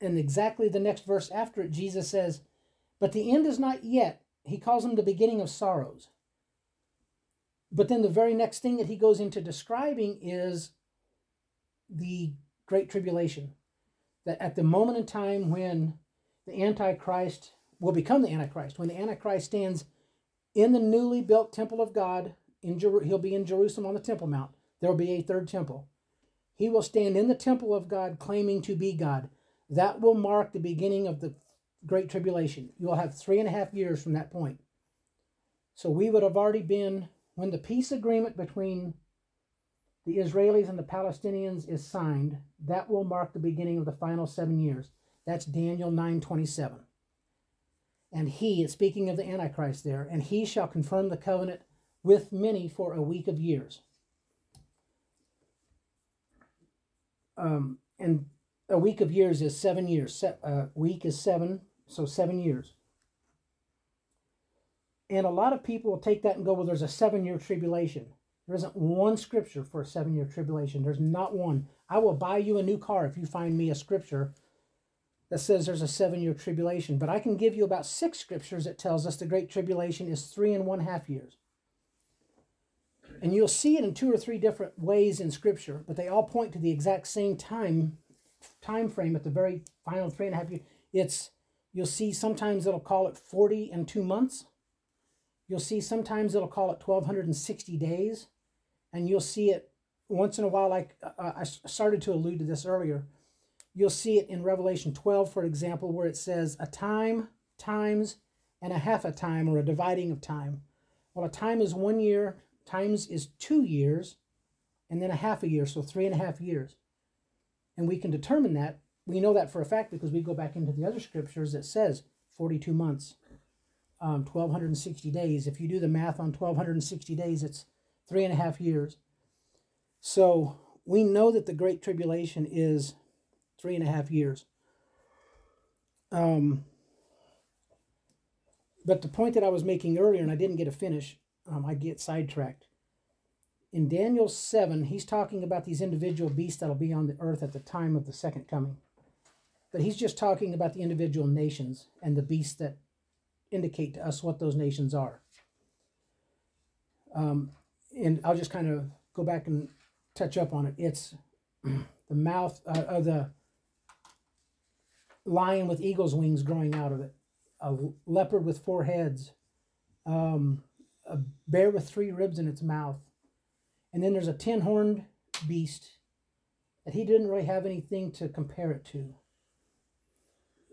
and exactly the next verse after it, Jesus says, but the end is not yet. He calls them the beginning of sorrows. But then the very next thing that he goes into describing is the Great Tribulation. That at the moment in time when the Antichrist will become the Antichrist, when the Antichrist stands in the newly built temple of God, in Jer he'll be in Jerusalem on the Temple Mount. There will be a third temple. He will stand in the temple of God claiming to be God. That will mark the beginning of the Great Tribulation. You will have three and a half years from that point. So we would have already been, when the peace agreement between the Israelis and the Palestinians is signed, that will mark the beginning of the final seven years. That's Daniel nine twenty-seven. And he is speaking of the Antichrist there, and he shall confirm the covenant with many for a week of years. Um, and a week of years is seven years. Se uh, week is seven, so seven years. And a lot of people will take that and go, well, there's a seven-year tribulation. There isn't one scripture for a seven-year tribulation. There's not one. I will buy you a new car if you find me a scripture that says there's a seven-year tribulation. But I can give you about six scriptures that tells us the Great Tribulation is three and one half years. And you'll see it in two or three different ways in scripture, but they all point to the exact same time, time frame at the very final three and a half years. It's, you'll see sometimes it'll call it forty and two months. You'll see sometimes it'll call it twelve sixty days. And you'll see it once in a while, like uh, I started to allude to this earlier. You'll see it in Revelation twelve, for example, where it says a time, times, and a half a time, or a dividing of time. Well, a time is one year, times is two years, and then a half a year, so three and a half years. And we can determine that. We know that for a fact because we go back into the other scriptures that says forty-two months, um, twelve sixty days. If you do the math on twelve sixty days, it's three and a half years. So we know that the Great Tribulation is three and a half years. Um, but the point that I was making earlier, and I didn't get a finish, um, I get sidetracked. In Daniel seven, he's talking about these individual beasts that'll be on the earth at the time of the second coming. But he's just talking about the individual nations and the beasts that indicate to us what those nations are. Um, and I'll just kind of go back and touch up on it. It's the mouth uh, of the lion with eagle's wings growing out of it, a leopard with four heads, um, a bear with three ribs in its mouth, and then there's a ten-horned beast that he didn't really have anything to compare it to.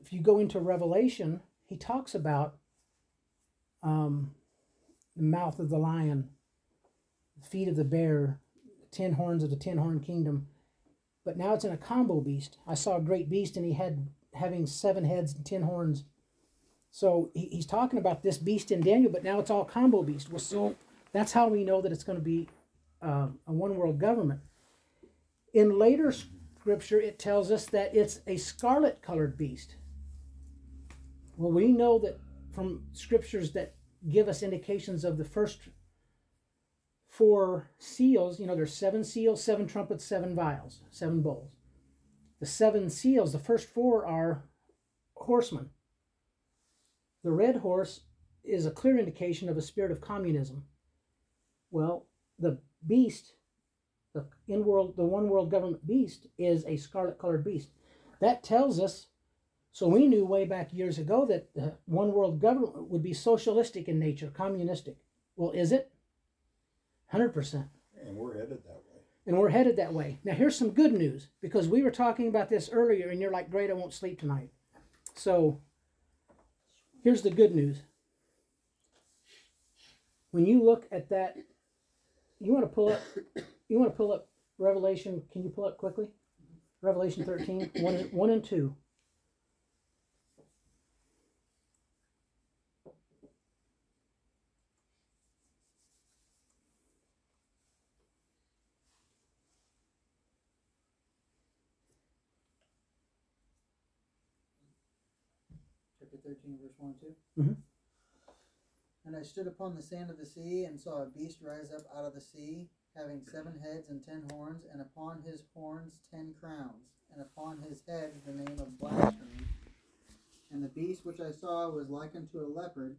If you go into Revelation, he talks about um, the mouth of the lion, the feet of the bear, the ten horns of the ten-horned kingdom. But now it's in a combo beast. I saw a great beast, and he had having seven heads and ten horns. So he, he's talking about this beast in Daniel, but now it's all combo beast. Well, so that's how we know that it's going to be uh, a one-world government. In later scripture, it tells us that it's a scarlet-colored beast. Well, we know that from scriptures that give us indications of the first four seals. You know, there's seven seals, seven trumpets, seven vials, seven bowls. The seven seals, the first four are horsemen. The red horse is a clear indication of a spirit of communism. Well, the beast, the in world, the one world government beast is a scarlet-colored beast. That tells us, so we knew way back years ago that the one world government would be socialistic in nature, communistic. Well, is it? one hundred percent. And we're headed that way. And we're headed that way. Now, here's some good news, because we were talking about this earlier, and you're like, great, I won't sleep tonight. So here's the good news. When you look at that, you want to pull up, you want to pull up Revelation, can you pull up quickly? Revelation thirteen, one, one and two. chapter thirteen, verse one and two. Mm-hmm. And I stood upon the sand of the sea and saw a beast rise up out of the sea, having seven heads and ten horns, and upon his horns ten crowns, and upon his head the name of blasphemy. And the beast which I saw was like unto a leopard,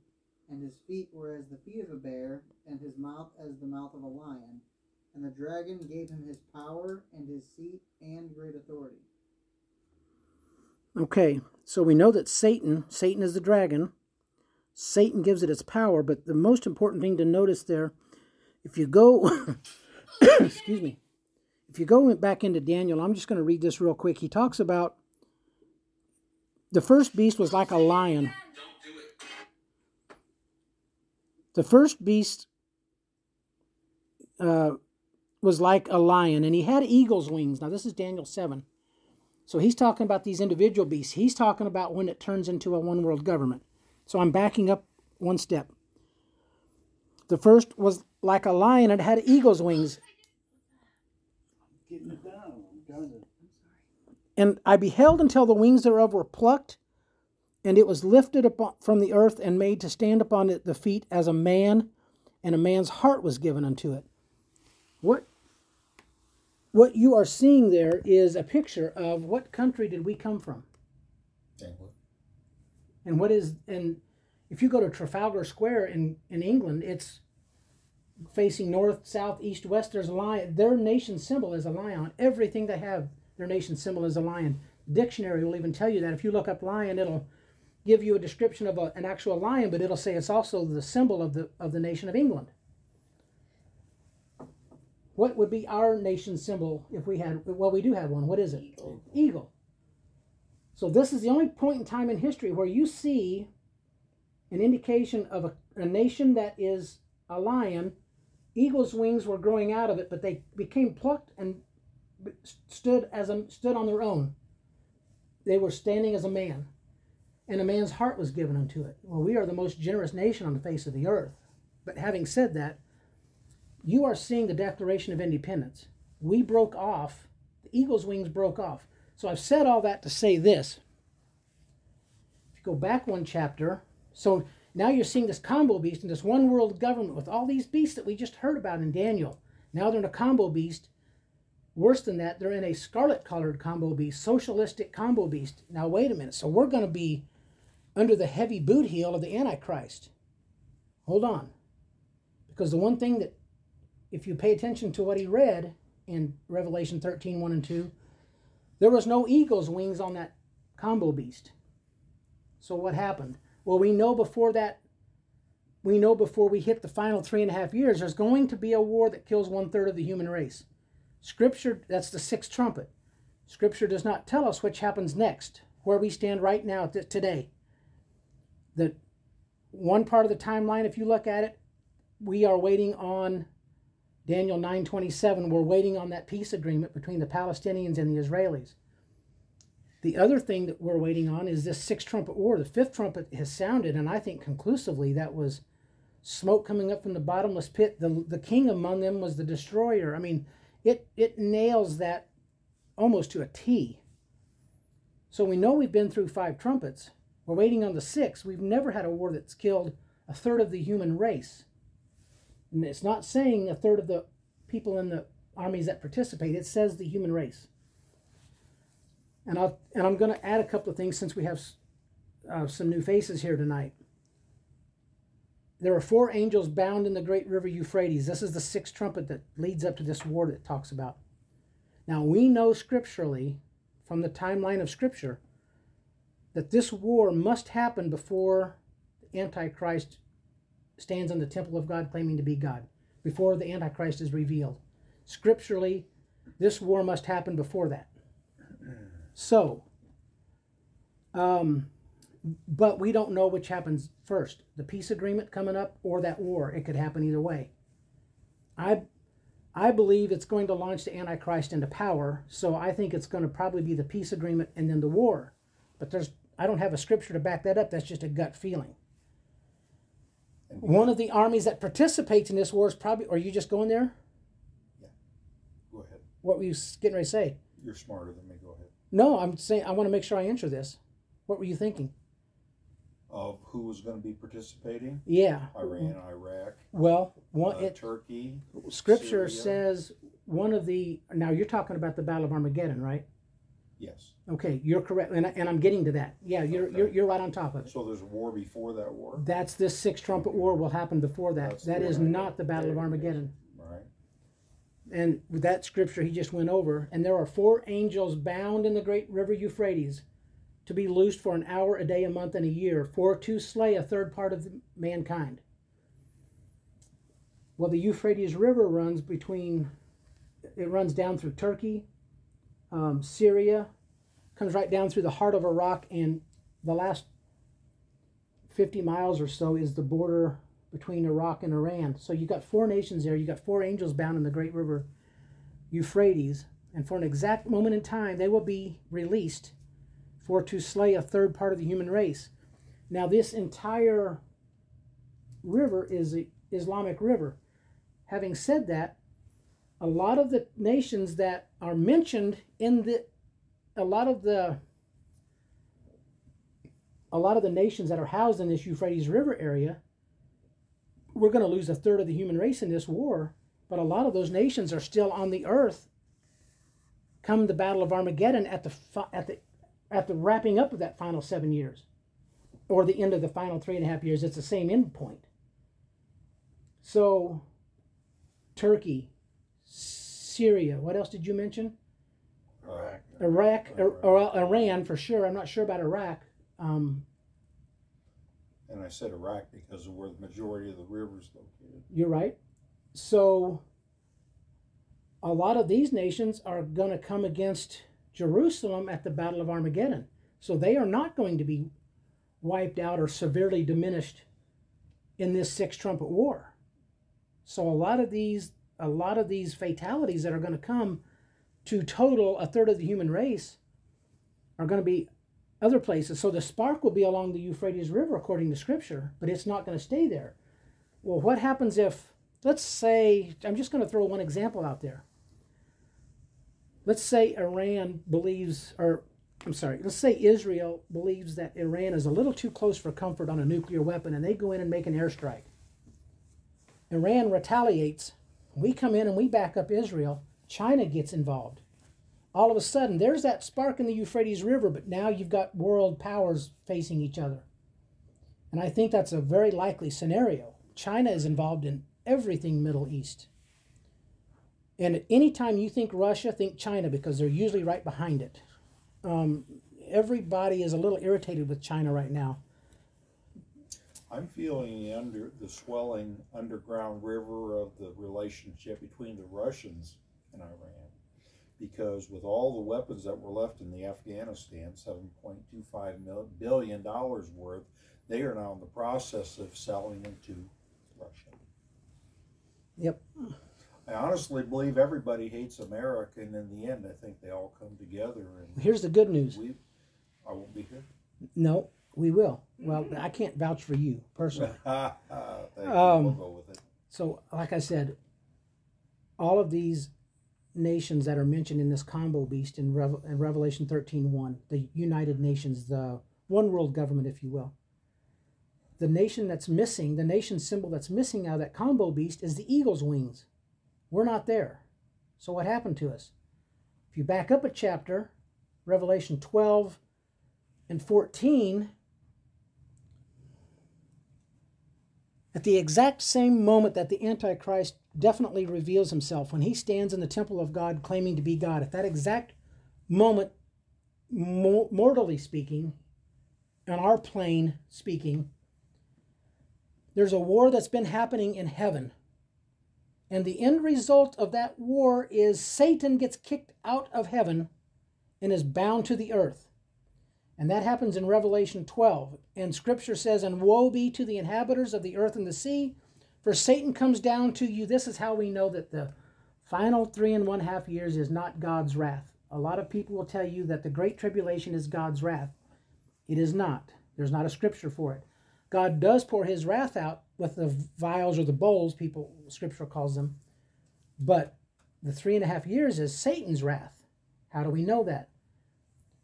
and his feet were as the feet of a bear, and his mouth as the mouth of a lion. And the dragon gave him his power and his seat and great authority. Okay, so we know that Satan, Satan is the dragon. Satan gives it its power, but the most important thing to notice there, if you go, excuse me, if you go back into Daniel, I'm just going to read this real quick. He talks about the first beast was like a lion. The first beast uh, was like a lion, and he had eagle's wings. Now, this is Daniel seven. So he's talking about these individual beasts. He's talking about when it turns into a one-world government. So I'm backing up one step. The first was like a lion. It had eagle's wings. And I beheld until the wings thereof were plucked, and it was lifted up from the earth and made to stand upon it the feet as a man, and a man's heart was given unto it. What? What you are seeing there is a picture of what country did we come from? England. And what is, and if you go to Trafalgar Square in, in England, it's facing north, south, east, west. There's a lion. Their nation symbol is a lion. Everything they have, their nation symbol is a lion. Dictionary will even tell you that. If you look up lion, it'll give you a description of a, an actual lion, but it'll say it's also the symbol of the of the nation of England. What would be our nation symbol if we had, well, we do have one. What is it? Eagle. Eagle. So this is the only point in time in history where you see an indication of a, a nation that is a lion. Eagle's wings were growing out of it, but they became plucked and stood as a, stood on their own. They were standing as a man, and a man's heart was given unto it. Well, we are the most generous nation on the face of the earth. But having said that, you are seeing the Declaration of Independence. We broke off. The eagle's wings broke off. So I've said all that to say this. If you go back one chapter, so now you're seeing this combo beast and this one world government with all these beasts that we just heard about in Daniel. Now they're in a combo beast. Worse than that, they're in a scarlet-colored combo beast, socialistic combo beast. Now, wait a minute. So we're going to be under the heavy boot heel of the Antichrist. Hold on. Because the one thing that, if you pay attention to what he read in Revelation thirteen, one and two, there was no eagle's wings on that combo beast. So what happened? Well, we know before that, we know before we hit the final three and a half years, there's going to be a war that kills one-third of the human race. Scripture, that's the sixth trumpet. Scripture does not tell us which happens next, where we stand right now today. The one part of the timeline, if you look at it, we are waiting on Daniel nine twenty-seven. We're waiting on that peace agreement between the Palestinians and the Israelis. The other thing that we're waiting on is this sixth trumpet war. The fifth trumpet has sounded, and I think conclusively that was smoke coming up from the bottomless pit. The, the king among them was the destroyer. I mean, It it nails that almost to a T. So we know we've been through five trumpets. We're waiting on the sixth. We've never had a war that's killed a third of the human race. And it's not saying a third of the people in the armies that participate. It says the human race. And, I'll, and I'm going to add a couple of things since we have uh, some new faces here tonight. There are four angels bound in the great river Euphrates. This is the sixth trumpet that leads up to this war that it talks about. Now, we know scripturally, from the timeline of Scripture, that this war must happen before the Antichrist stands in the temple of God claiming to be God, before the Antichrist is revealed. Scripturally, this war must happen before that. So, um... but we don't know which happens first, the peace agreement coming up or that war. It could happen either way. I I believe it's going to launch the Antichrist into power, so I think it's going to probably be the peace agreement and then the war. But there's I don't have a scripture to back that up. That's just a gut feeling. One of the armies that participates in this war is probably, are you just going there? Yeah. Go ahead. What were you getting ready to say? You're smarter than me. Go ahead. No, I'm saying I want to make sure I answer this. What were you thinking? of who was going to be participating? Yeah. Iran, Iraq. Well, one, uh, it, Turkey. Scripture Syria. Says one of the, now you're talking about the Battle of Armageddon, right? Yes. Okay, you're correct, and, I, and I'm getting to that. Yeah, you're, okay. you're you're right on top of it. So there's a war before that war? That's this sixth trumpet war will happen before that. That's that is not the Battle of Armageddon. Right. And with that scripture he just went over, and there are four angels bound in the great river Euphrates to be loosed for an hour, a day, a month, and a year, for to slay a third part of mankind. Well, the Euphrates River runs between, it runs down through Turkey, Um, Syria, comes right down through the heart of Iraq, and the last fifty miles or so is the border between Iraq and Iran. So you've got four nations there. You've got four angels bound in the great river Euphrates, and for an exact moment in time, they will be released for to slay a third part of the human race. Now, this entire river is the Islamic river. Having said that, a lot of the nations that are mentioned in the, a lot of the, a lot of the nations that are housed in this Euphrates River area, we're going to lose a third of the human race in this war, but a lot of those nations are still on the earth come the Battle of Armageddon at the, at the, at the wrapping up of that final seven years, or the end of the final three and a half years. It's the same end point. So, Turkey, Syria. What else did you mention? Iraq. Iraq, Iraq. Or, or Iran for sure. I'm not sure about Iraq. Um, and I said Iraq because of where the majority of the river's located. You're right. So a lot of these nations are going to come against Jerusalem at the Battle of Armageddon. So they are not going to be wiped out or severely diminished in this Sixth Trumpet War. So a lot of these A lot of these fatalities that are going to come to total a third of the human race are going to be other places. So the spark will be along the Euphrates River, according to Scripture, but it's not going to stay there. Well, what happens if, let's say, I'm just going to throw one example out there. Let's say Iran believes, or I'm sorry, let's say Israel believes that Iran is a little too close for comfort on a nuclear weapon, and they go in and make an airstrike. Iran retaliates. We come in and we back up Israel. China gets involved. All of a sudden, there's that spark in the Euphrates River, but now you've got world powers facing each other. And I think that's a very likely scenario. China is involved in everything Middle East. And at any time you think Russia, think China, because they're usually right behind it. Um, everybody is a little irritated with China right now. I'm feeling the, under, the swelling underground river of the relationship between the Russians and Iran, because with all the weapons that were left in the Afghanistan, seven point two five billion dollars worth, they are now in the process of selling them to Russia. Yep. I honestly believe everybody hates America, and in the end, I think they all come together. And here's the good news. We, I won't be here. No. We will. Well, I can't vouch for you personally. Thank you. Um, we'll go with it. So, like I said, all of these nations that are mentioned in this combo beast in, Revel- in Revelation thirteen one, the United Nations, the one world government, if you will, the nation that's missing, the nation symbol that's missing out of that combo beast is the eagle's wings. We're not there. So what happened to us? If you back up a chapter, Revelation twelve and fourteen... At the exact same moment that the Antichrist definitely reveals himself, when he stands in the temple of God claiming to be God, at that exact moment, mo- mortally speaking, on our plane speaking, there's a war that's been happening in heaven. And the end result of that war is Satan gets kicked out of heaven and is bound to the earth. And that happens in Revelation twelve. And Scripture says, "And woe be to the inhabitants of the earth and the sea, for Satan comes down to you." This is how we know that the final three and one half years is not God's wrath. A lot of people will tell you that the Great Tribulation is God's wrath. It is not. There's not a Scripture for it. God does pour His wrath out with the vials or the bowls, people, Scripture calls them. But the three and a half years is Satan's wrath. How do we know that?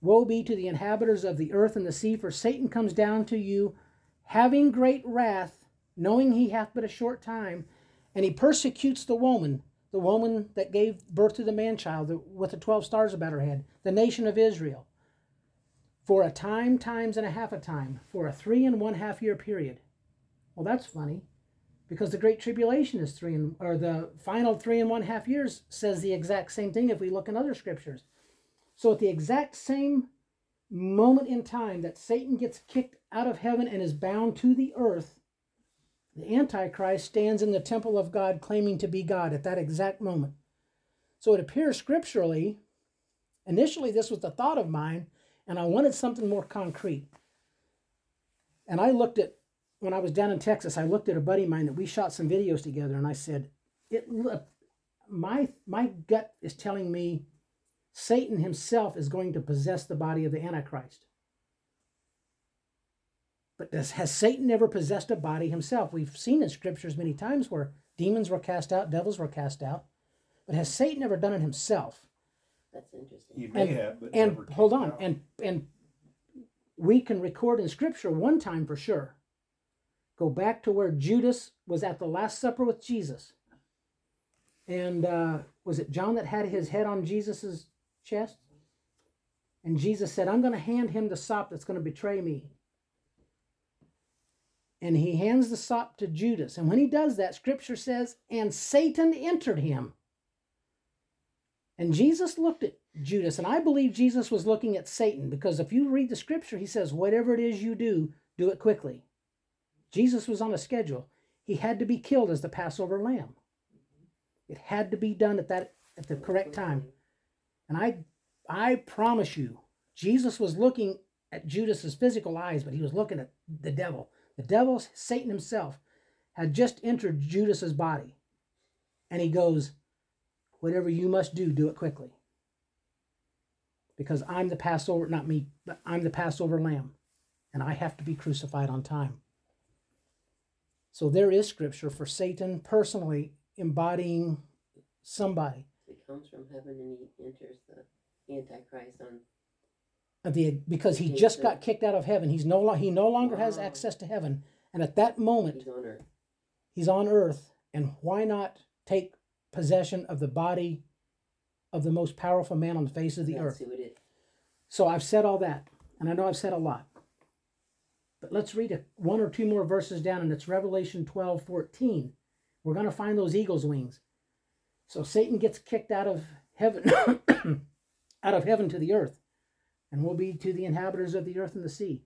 "Woe be to the inhabitants of the earth and the sea, for Satan comes down to you having great wrath, knowing he hath but a short time, and he persecutes the woman, the woman that gave birth to the man-child with the twelve stars about her head, the nation of Israel, for a time, times, and a half a time, for a three and one half year period. Well, that's funny, because the Great Tribulation is three, and, or the final three and one half years says the exact same thing if we look in other scriptures. So at the exact same moment in time that Satan gets kicked out of heaven and is bound to the earth, the Antichrist stands in the temple of God claiming to be God at that exact moment. So it appears scripturally, initially this was the thought of mine, and I wanted something more concrete. And I looked at, when I was down in Texas, I looked at a buddy of mine that we shot some videos together, and I said, "It look, my, my gut is telling me Satan himself is going to possess the body of the Antichrist." But does, has Satan ever possessed a body himself? We've seen in scriptures many times where demons were cast out, devils were cast out. But has Satan ever done it himself? That's interesting. He may and, have, but and never hold on, out. and and we can record in scripture one time for sure. Go back to where Judas was at the Last Supper with Jesus. And uh, was it John that had his head on Jesus' chest? And Jesus said, "I'm going to hand him the sop that's going to betray me." And he hands the sop to Judas. And when he does that, scripture says, and Satan entered him. And Jesus looked at Judas. And I believe Jesus was looking at Satan, because if you read the scripture, he says, whatever it is you do, do it quickly. Jesus was on a schedule. He had to be killed as the Passover lamb. It had to be done at that at the correct time. And I I promise you, Jesus was looking at Judas's physical eyes, but he was looking at the devil. The devil, Satan himself, had just entered Judas's body. And he goes, whatever you must do, do it quickly. Because I'm the Passover, not me, but I'm the Passover lamb. And I have to be crucified on time. So there is scripture for Satan personally embodying somebody. He comes from heaven and he enters the Antichrist on the because he just got kicked out of heaven. He's no lo- he no longer wow. has access to heaven, and at that moment he's on earth. He's on earth, and why not take possession of the body of the most powerful man on the face of the That's earth? Who it is. So I've said all that, and I know I've said a lot. But let's read a, one or two more verses down, and it's Revelation twelve fourteen. We're going to find those eagle's wings. So Satan gets kicked out of heaven, out of heaven to the earth, and will be to the inhabitants of the earth and the sea.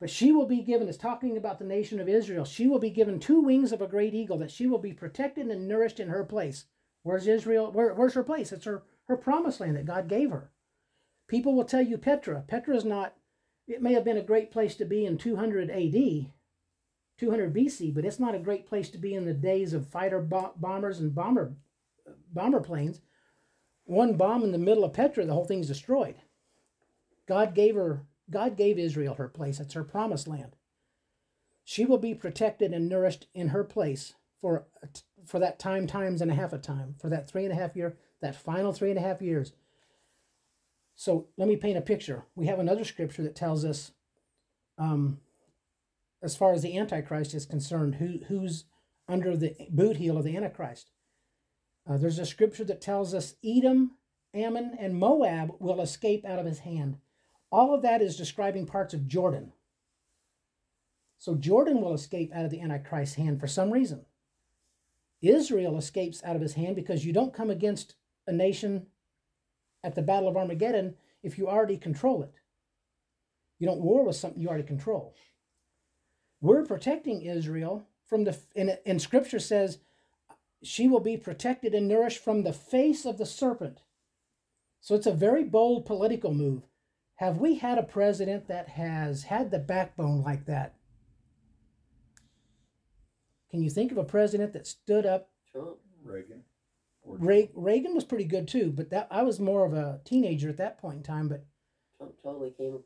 But she will be given, it's talking about the nation of Israel, she will be given two wings of a great eagle, that she will be protected and nourished in her place. Where's Israel? Where, where's her place? It's her, her promised land that God gave her. People will tell you Petra. Petra is not. It may have been a great place to be in two hundred A D, two hundred B C, but it's not a great place to be in the days of fighter bo- bombers and bomber bomber planes. One bomb in the middle of Petra, the whole thing's destroyed. God gave her, God gave Israel her place. It's her promised land. She will be protected and nourished in her place for for that time, times and a half a time, for that three and a half year, that final three and a half years. So let me paint a picture. We have another scripture that tells us, um, as far as the Antichrist is concerned, who who's under the boot heel of the Antichrist. Uh, there's a scripture that tells us Edom, Ammon, and Moab will escape out of his hand. All of that is describing parts of Jordan. So Jordan will escape out of the Antichrist's hand for some reason. Israel escapes out of his hand because you don't come against a nation at the Battle of Armageddon if you already control it. You don't war with something you already control. We're protecting Israel from the, and, and scripture says she will be protected and nourished from the face of the serpent. So it's a very bold political move. Have we had a president that has had the backbone like that? Can you think of a president that stood up? Trump, Reagan. Reagan was pretty good too, but that I was more of a teenager at that point in time. But Trump totally came.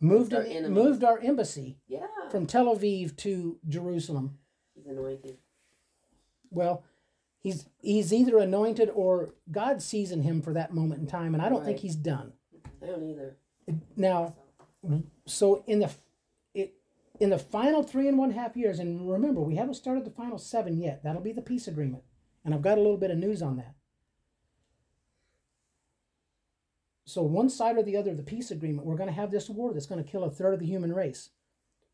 Moved our, in, moved our embassy yeah. from Tel Aviv to Jerusalem. He's anointed. Well, he's he's either anointed or God seasoned him for that moment in time, and I don't right. think he's done. I don't either. Now, So in the it, in the final three and one half years, and remember, we haven't started the final seven yet. That'll be the peace agreement. And I've got a little bit of news on that. So one side or the other of the peace agreement, we're going to have this war that's going to kill a third of the human race.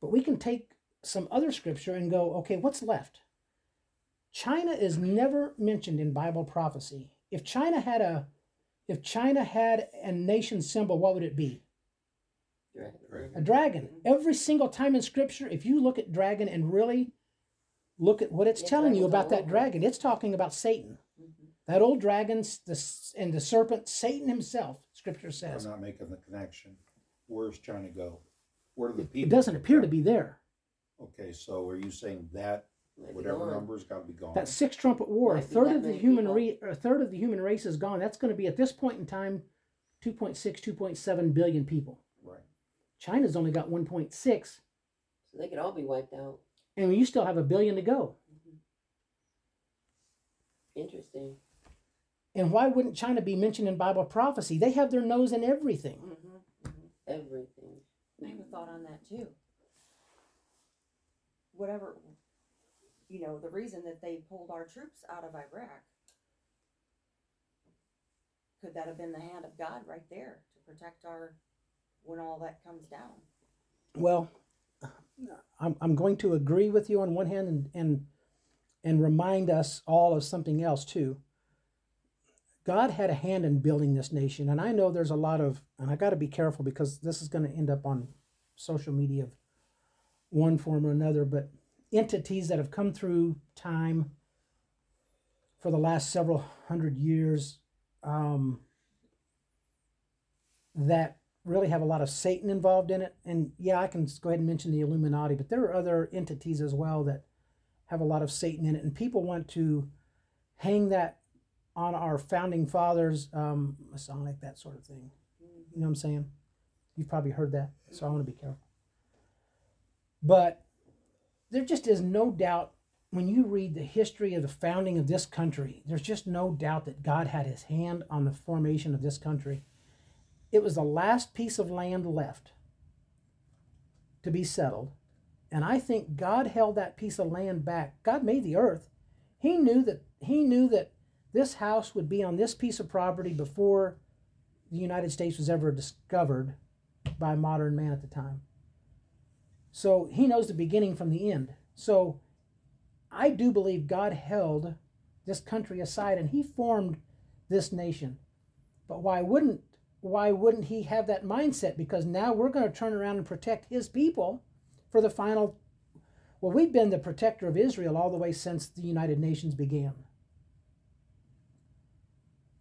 But we can take some other scripture and go, okay, what's left? China is never mentioned in Bible prophecy. If China had a, if China had a nation symbol, what would it be? Dragon. A dragon. Every single time in scripture, if you look at dragon and really look at what it's yeah, telling you about that dragon, it's talking about Satan. Mm-hmm. That old dragon the, and the serpent, Satan himself, scripture says. I'm not making the connection. Where's China go? Where do the people? It doesn't appear to be there. Okay, so are you saying that whatever number's got to be gone? That sixth trumpet war, a third of the human re, a third of the human race is gone. That's going to be at this point in time, two point six, two point seven billion people. Right. China's only got one point six. So they could all be wiped out. And you still have a billion to go. Mm-hmm. Interesting. And why wouldn't China be mentioned in Bible prophecy? They have their nose in everything. Mm-hmm. Mm-hmm. Everything. I have a thought on that too. Whatever, you know, the reason that they pulled our troops out of Iraq, could that have been the hand of God right there to protect our, when all that comes down? Well, I'm, I'm going to agree with you on one hand and, and, and remind us all of something else too. God had a hand in building this nation. And I know there's a lot of, and I got to be careful because this is going to end up on social media of one form or another, but entities that have come through time for the last several hundred years um, that really have a lot of Satan involved in it. And yeah, I can go ahead and mention the Illuminati, but there are other entities as well that have a lot of Satan in it. And people want to hang that on our founding fathers, um, Masonic, that sort of thing. You know what I'm saying? You've probably heard that, so I want to be careful. But there just is no doubt when you read the history of the founding of this country, there's just no doubt that God had his hand on the formation of this country. It was the last piece of land left to be settled. And I think God held that piece of land back. God made the earth. He knew that he knew that this house would be on this piece of property before the United States was ever discovered by modern man at the time. So he knows the beginning from the end. So I do believe God held this country aside and he formed this nation. But why wouldn't why wouldn't he have that mindset? Because now we're going to turn around and protect his people for the final. Well, we've been the protector of Israel all the way since the United Nations began.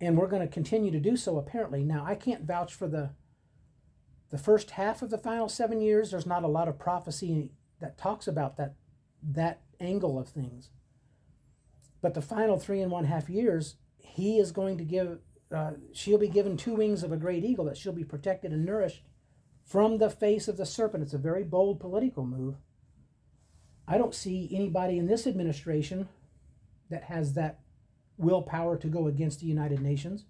And we're going to continue to do so apparently. Now, I can't vouch for the The first half of the final seven years, there's not a lot of prophecy that talks about that, that angle of things. But the final three and one half years, he is going to give, uh, she'll be given two wings of a great eagle, that she'll be protected and nourished from the face of the serpent. It's a very bold political move. I don't see anybody in this administration that has that willpower to go against the United Nations.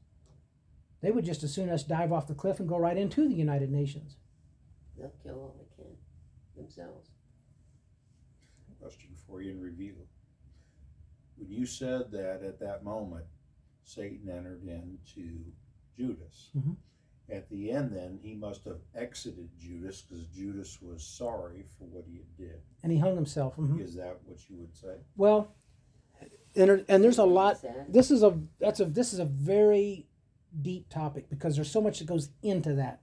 They would just as soon as dive off the cliff and go right into the United Nations. They'll kill all they can themselves. Question for you in review. When you said that at that moment, Satan entered into Judas. Mm-hmm. At the end then, he must have exited Judas because Judas was sorry for what he did. And he hung himself. Mm-hmm. Is that what you would say? Well, and, and there's a lot. This is a, that's a, this is a very... deep topic because there's so much that goes into that.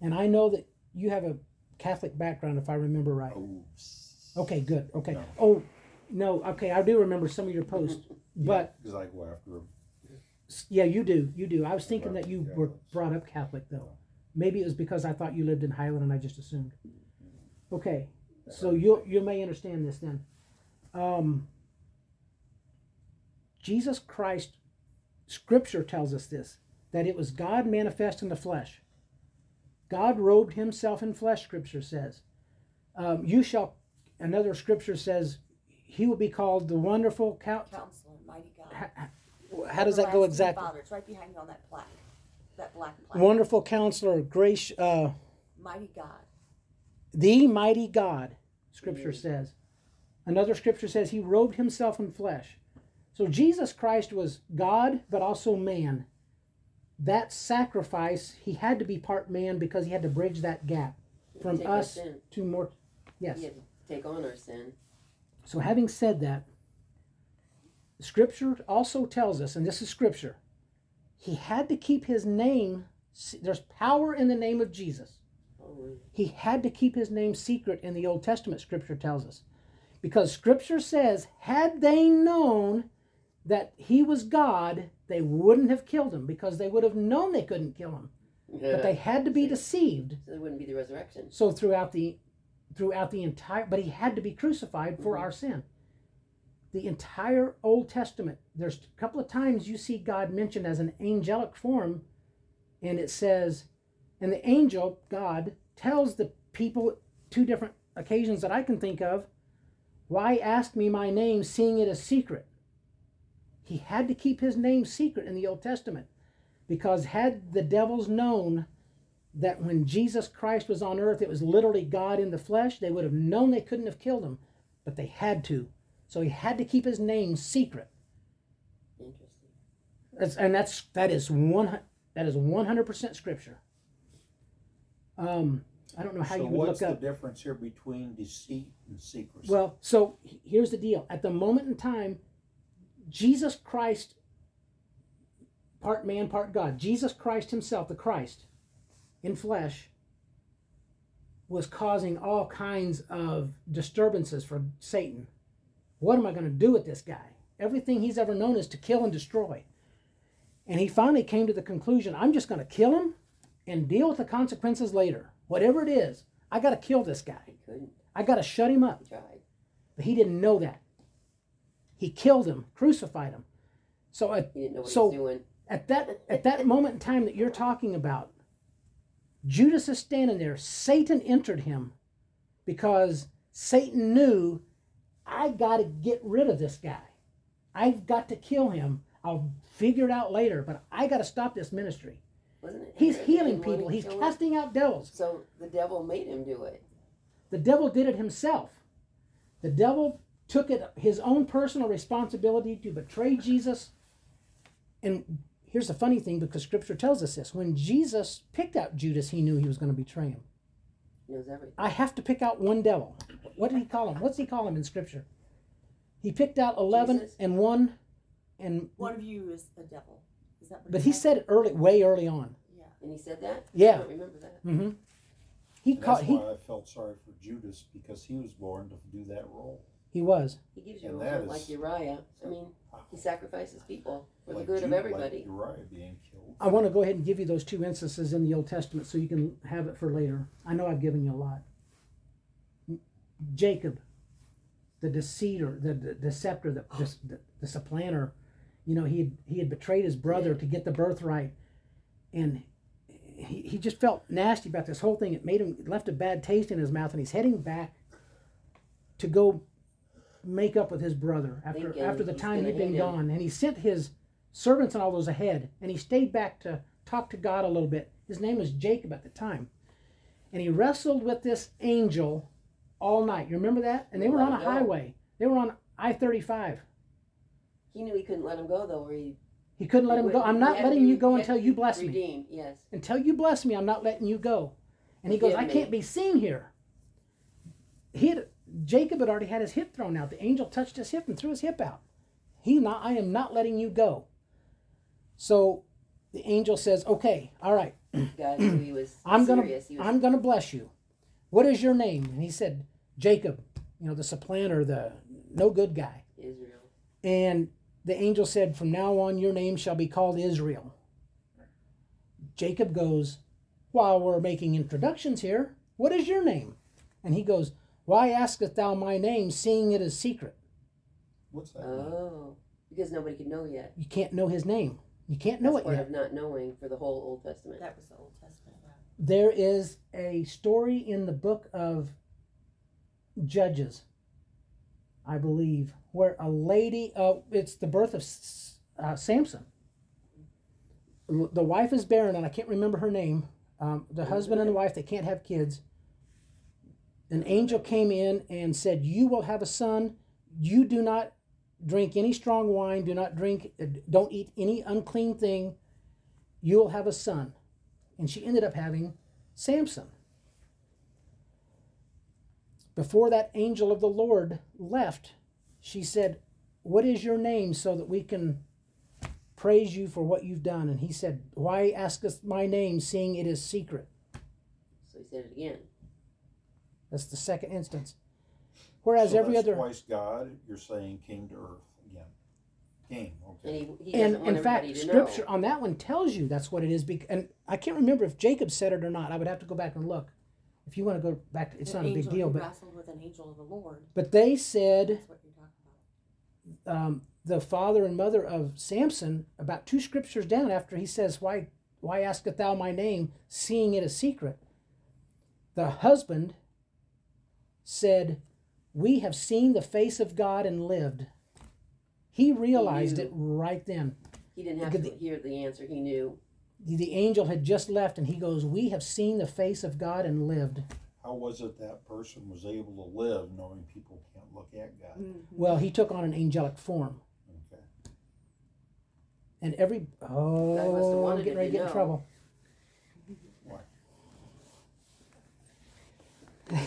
And I know that you have a Catholic background, if I remember right. Oops. Okay, good. Okay. No. Oh, no. Okay, I do remember some of your posts, but yeah, like after. Yeah, you do. You do. I was thinking that you were brought up Catholic, though. Maybe it was because I thought you lived in Highland, and I just assumed. Okay, so you you may understand this then. Um. Jesus Christ, scripture tells us this, that it was God manifest in the flesh. God robed himself in flesh, scripture says. Um, you shall, another scripture says, he will be called the wonderful count- counselor, mighty God. How, how does that go exactly? Father, it's right behind you on that plaque. that black plaque. Wonderful Counselor, gracious, uh, Mighty God. The Mighty God, Scripture yeah. says. Another Scripture says he robed himself in flesh. So Jesus Christ was God, but also man. That sacrifice, he had to be part man because he had to bridge that gap from take us to more. Yes. He had to take on our sin. So having said that, Scripture also tells us, and this is Scripture, he had to keep his name. There's power in the name of Jesus. He had to keep his name secret in the Old Testament, Scripture tells us. Because Scripture says, had they known that he was God, they wouldn't have killed him, because they would have known they couldn't kill him. Yeah. But they had to be so, deceived. So there wouldn't be the resurrection. So throughout the throughout the entire, but he had to be crucified for mm-hmm. our sin. The entire Old Testament, there's a couple of times you see God mentioned as an angelic form, and it says, and the angel, God, tells the people, two different occasions that I can think of, why ask me my name, seeing it a secret? He had to keep his name secret in the Old Testament, because had the devils known that when Jesus Christ was on earth, it was literally God in the flesh, they would have known they couldn't have killed him, but they had to. So he had to keep his name secret. Interesting. That's, and that's, that is one, that is one hundred percent Scripture. Um, I don't know how so you would look up. So what's the difference here between deceit and secrecy? Well, so here's the deal. At the moment in time, Jesus Christ, part man, part God, Jesus Christ himself, the Christ in flesh, was causing all kinds of disturbances for Satan. What am I going to do with this guy? Everything he's ever known is to kill and destroy. And he finally came to the conclusion, I'm just going to kill him and deal with the consequences later. Whatever it is, I got to kill this guy. I got to shut him up. But he didn't know that. He killed him, crucified him. So, at, he didn't know what so he was doing. at that at that moment in time that you're talking about, Judas is standing there. Satan entered him because Satan knew, I got to get rid of this guy. I've got to kill him. I'll figure it out later, but I got to stop this ministry. Wasn't it? He's healing people. He's casting out devils. So the devil made him do it. The devil did it himself. The devil took it his own personal responsibility to betray Jesus. And here's the funny thing, because Scripture tells us this. When Jesus picked out Judas, he knew he was going to betray him. He knows everything. I have to pick out one devil. What did he call him? What's he call him in Scripture? He picked out eleven Jesus. and one. and One of you is a devil. But he said it early, way early on. Yeah, and he said that. Yeah, I don't remember that. Mm-hmm. He and caught. That's he, why I felt sorry for Judas, because he was born to do that role. He was. He gives you and a role like Uriah. I mean, he sacrifices people for like the good Jude, of everybody. Like Uriah being killed. I want to go ahead and give you those two instances in the Old Testament, so you can have it for later. I know I've given you a lot. Jacob, the deceiver, the, the deceptor, the, the, the, the supplanter. You know, he had, he had betrayed his brother to get the birthright, and he, he just felt nasty about this whole thing. It made him, it left a bad taste in his mouth, and he's heading back to go make up with his brother after Thinking after the time he'd been gone. Him. And he sent his servants and all those ahead, and he stayed back to talk to God a little bit. His name was Jacob at the time, and he wrestled with this angel all night. You remember that? And they were on a highway. They were on I thirty-five. He knew he couldn't let him go, though, or he... He couldn't let him go. I'm not letting you go until you bless me. Yes. Until you bless me, I'm not letting you go. And he goes, I can't be seen here. He had, Jacob had already had his hip thrown out. The angel touched his hip and threw his hip out. He, not, I am not letting you go. So the angel says, okay, all right. God knew he was serious. I'm going to bless you. What is your name? And he said, Jacob, you know, the supplanter, the no good guy. Israel. And... the angel said, from now on, your name shall be called Israel. Jacob goes, while we're making introductions here, what is your name? And he goes, why askest thou my name, seeing it is secret? What's that? Oh, because nobody can know yet. You can't know his name. You can't know it yet. That's part of not knowing for the whole Old Testament. That was the Old Testament. Wow. There is a story in the book of Judges, I believe, where a lady, uh, it's the birth of uh, Samson. the wife is barren, and I can't remember her name. Um, the husband and the wife, they can't have kids. An angel came in and said, you will have a son. You do not drink any strong wine. Do not drink, don't eat any unclean thing. You will have a son. And she ended up having Samson. Before that angel of the Lord left, she said, what is your name so that we can praise you for what you've done? And he said, why ask us my name, seeing it is secret? So he said it again. That's the second instance. Whereas so every other... twice God, you're saying, came to earth again. Came, okay. And, he, he and in fact, Scripture know. on that one tells you that's what it is. And I can't remember if Jacob said it or not. I would have to go back and look. If you want to go back, to, it's an not angel, a big deal. But wrestled with an angel of the Lord. But they said, um, the father and mother of Samson, about two scriptures down after he says, why, why askest thou my name, seeing it a secret? The husband said, we have seen the face of God and lived. He realized he it right then. He didn't have the, to hear the answer. He knew. The angel had just left, and he goes, we have seen the face of God and lived. How was it that person was able to live knowing people can't look at God? Mm-hmm. Well, he took on an angelic form. Okay. And every... Oh, I'm getting ready to get in trouble. What?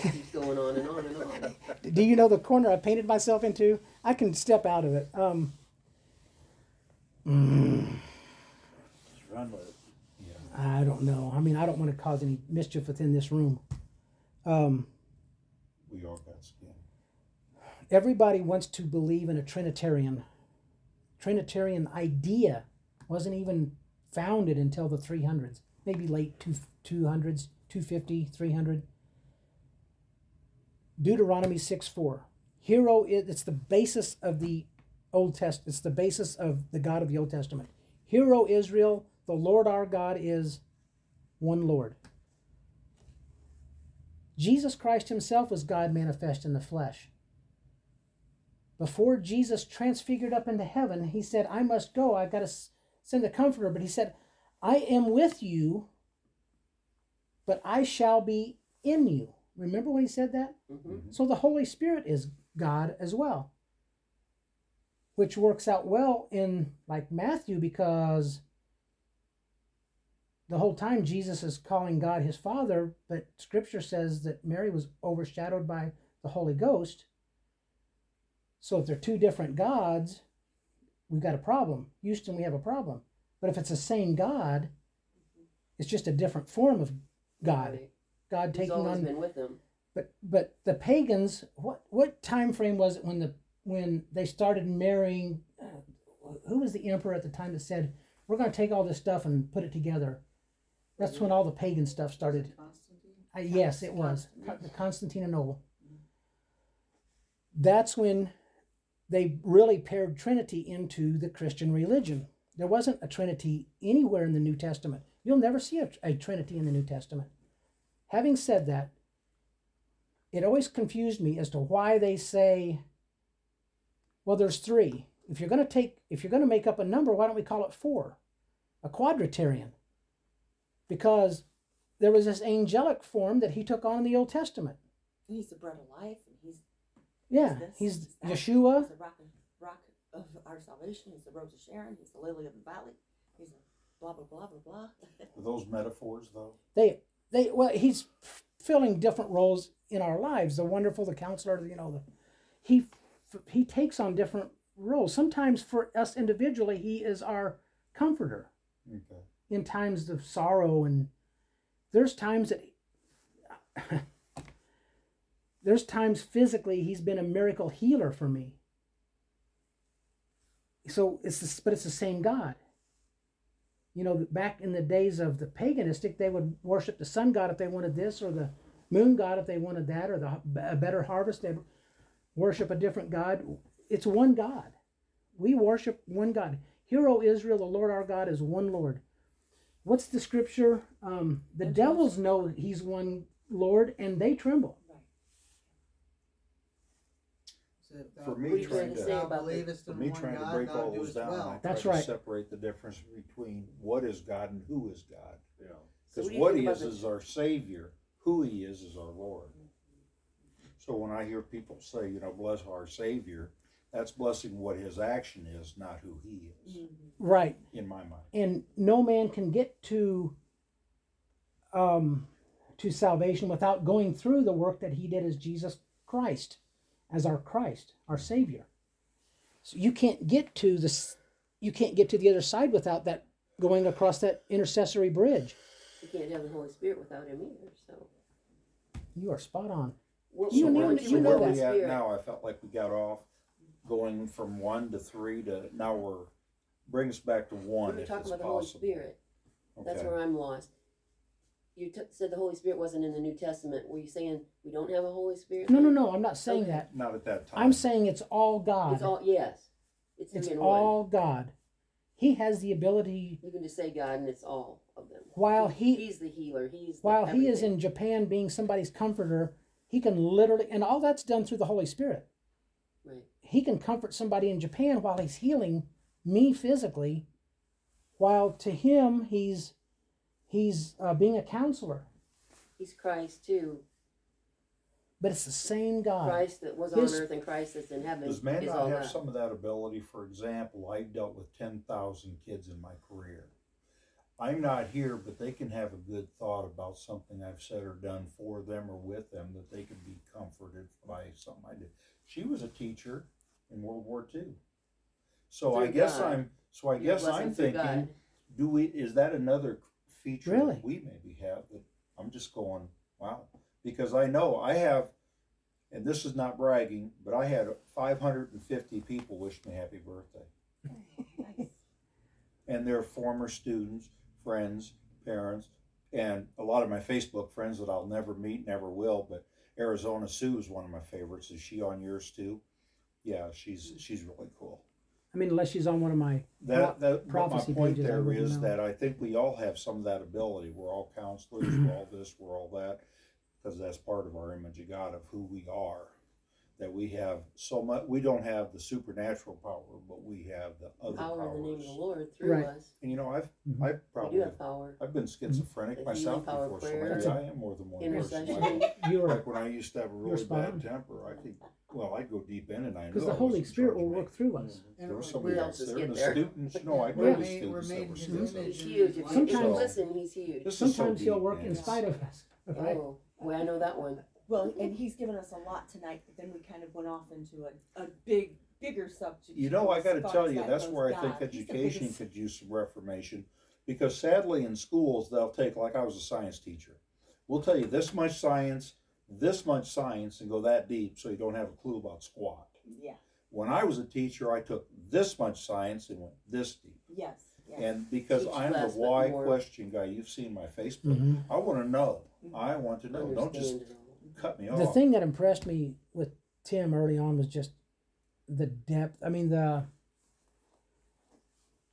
Keeps going on and on and on. Do you know the corner I painted myself into? I can step out of it. Um... Mm. Run with it. I don't know. I mean, I don't want to cause any mischief within this room. Um, we all got skin. Everybody wants to believe in a Trinitarian. Trinitarian idea wasn't even founded until the three hundreds, maybe late two hundreds, two fifty, three hundred. Deuteronomy six four. Hero is, it's the basis of the Old Testament. It's the basis of the God of the Old Testament. Hear, O Israel, the Lord our God is one Lord. Jesus Christ himself was God manifest in the flesh. Before Jesus transfigured up into heaven, he said, I must go. I've got to send the comforter. But he said, I am with you, but I shall be in you. Remember when he said that? Mm-hmm. So the Holy Spirit is God as well, which works out well in, like, Matthew, because the whole time Jesus is calling God his Father, but Scripture says that Mary was overshadowed by the Holy Ghost. So if they're two different gods, we've got a problem. Houston, we have a problem. But if it's the same God, it's just a different form of God. Right. God He's taking always on been with them. But but the pagans, what what time frame was it when the when they started marrying, uh, who was the emperor at the time that said, we're going to take all this stuff and put it together? That's when all the pagan stuff started. Uh, yes, it was. Constantinople. That's when they really paired Trinity into the Christian religion. There wasn't a Trinity anywhere in the New Testament. You'll never see a, a Trinity in the New Testament. Having said that, it always confused me as to why they say, well, there's three. If you're going to take, if you're going to make up a number, why don't we call it four? A quadratarian. Because there was this angelic form that he took on in the Old Testament. He's the bread of life, and he's yeah, he's, this, he's Yeshua. He's the rock, rock of our salvation. He's the rose of Sharon. He's the lily of the valley. He's a blah blah blah blah blah. Are those metaphors, though? They they well, he's filling different roles in our lives. The wonderful, the counselor, you know, the he. He takes on different roles. Sometimes for us individually, he is our comforter. Okay. In times of sorrow, and there's times that there's times physically he's been a miracle healer for me. So it's the, but it's the same God. You know, back in the days of the paganistic, they would worship the sun god if they wanted this, or the moon god if they wanted that, or the a better harvest. They worship a different God. It's one God. We worship one God. Hear, O Israel, the Lord our God is one Lord. What's the scripture? Um, the That's devils awesome. know he's one Lord, and they tremble. Right. So if thou, for me trying to, thou believest in one God, thou doest well. For me trying to break all those down, I try to separate the difference between what is God and who is God. Because what He is is our Savior, who He is is our Lord. So when I hear people say, you know, bless our Savior, that's blessing what His action is, not who He is. Right. In my mind. And no man can get to um, to salvation without going through the work that He did as Jesus Christ, as our Christ, our Savior. So you can't get to this, you can't get to the other side without that, going across that intercessory bridge. You can't have the Holy Spirit without Him either. So you are spot on. Well, so you know, where, you so know where we at now? I felt like we got off going from one to three to now we're bring us back to one. We were talking about the Holy Spirit. Okay. That's where I'm lost. You t said the Holy Spirit wasn't in the New Testament. Were you saying we don't have a Holy Spirit? No, no, no. I'm not saying okay. that. Not at that time. I'm saying it's all God. It's all yes. It's, it's all one. God. He has the ability. You can just say God, and it's all of them. While he, he's the healer, he's while the he is in Japan being somebody's comforter. He can literally, and all that's done through the Holy Spirit. Right. He can comfort somebody in Japan while he's healing me physically, while to him he's he's uh, being a counselor. He's Christ too. But it's the same God. Christ that was His, on earth and Christ that's in heaven. Does man not have God. Some of that ability? For example, I dealt with ten thousand kids in my career. I'm not here, but they can have a good thought about something I've said or done for them or with them that they could be comforted by something I did. She was a teacher in World War Two, so through I guess God. I'm so I Your guess I'm thinking, God. do we? Is that another feature really? that we maybe have? That I'm just going, wow, because I know I have, and this is not bragging, but I had five hundred fifty people wish me happy birthday, and their former students. Friends, parents, and a lot of my Facebook friends that I'll never meet, never will, but Arizona Sue is one of my favorites. Is she on yours too? Yeah, she's she's really cool. I mean, unless she's on one of my that, that, prophecy my point pages, there is know. that I think we all have some of that ability. We're all counselors, we're all this, we're all that, because that's part of our image of God, of who we are, that we have so much. We don't have the supernatural power, but we have the other power powers. In the name of the Lord through right. us. And you know, I've mm-hmm. I've probably have power. I've been schizophrenic mm-hmm. myself before, so maybe I am more than one person. Like when I used to have a really bad temper, I could well I'd go deep in and I know because the Holy Spirit will work through us. Mm-hmm. There was somebody else there, and the there. students. No, I know yeah. the students that were students. He's huge. If you so, listen, he's huge. Sometimes so he'll work in spite of us. Right? Oh, well, I know that one. Well, and he's given us a lot tonight, but then we kind of went off into a, a big, bigger subject. You know, I got to tell you, that's where God. I think education could use some reformation, because sadly in schools, they'll take, like I was a science teacher, we'll tell you this much science, this much science, and go that deep so you don't have a clue about squat. Yeah. When I was a teacher, I took this much science and went this deep. Yes. Yes. And because Teach I'm the why question guy, you've seen my Facebook, mm-hmm. I want to know. Mm-hmm. I want to know. Understand. Don't just... cut me off. The thing that impressed me with Tim early on was just the depth. I mean, the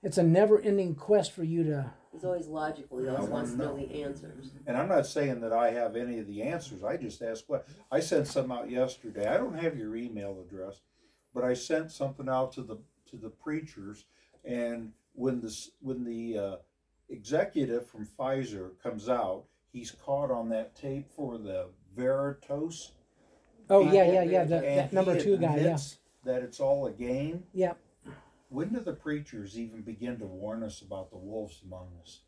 it's a never-ending quest for you to... He's always logical. He always wants to know the answers. And I'm not saying that I have any of the answers. I just ask what... I sent some out yesterday. I don't have your email address, but I sent something out to the to the preachers, and when, this, when the uh, executive from Pfizer comes out, he's caught on that tape for the... Veritas. Oh yeah, yeah, yeah. The, that number two guy. Yeah. That it's all a game. Yep. When do the preachers even begin to warn us about the wolves among us?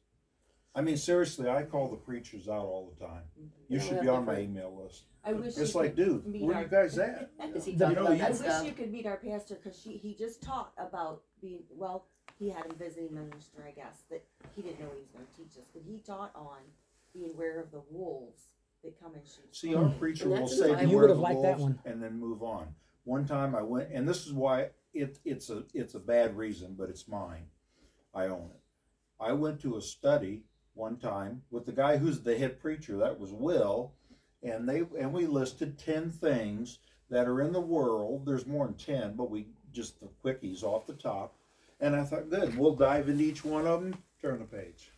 I mean, seriously, I call the preachers out all the time. You yeah, should be on my email list. I wish it's like, dude, where are you guys at? You know, I wish you could meet our pastor because she he just taught about being well. He had a visiting minister, I guess, that he didn't know he was going to teach us, but he taught on being aware of the wolves. That come and shoot. See, our preacher will say you would have liked that one, and then move on. One time I went, and this is why it, it's a it's a bad reason, but it's mine. I own it. I went to a study one time with the guy who's the head preacher. That was Will, and they and we listed ten things that are in the world. There's more than ten, but we just the quickies off the top. And I thought, good, we'll dive into each one of them. Turn the page,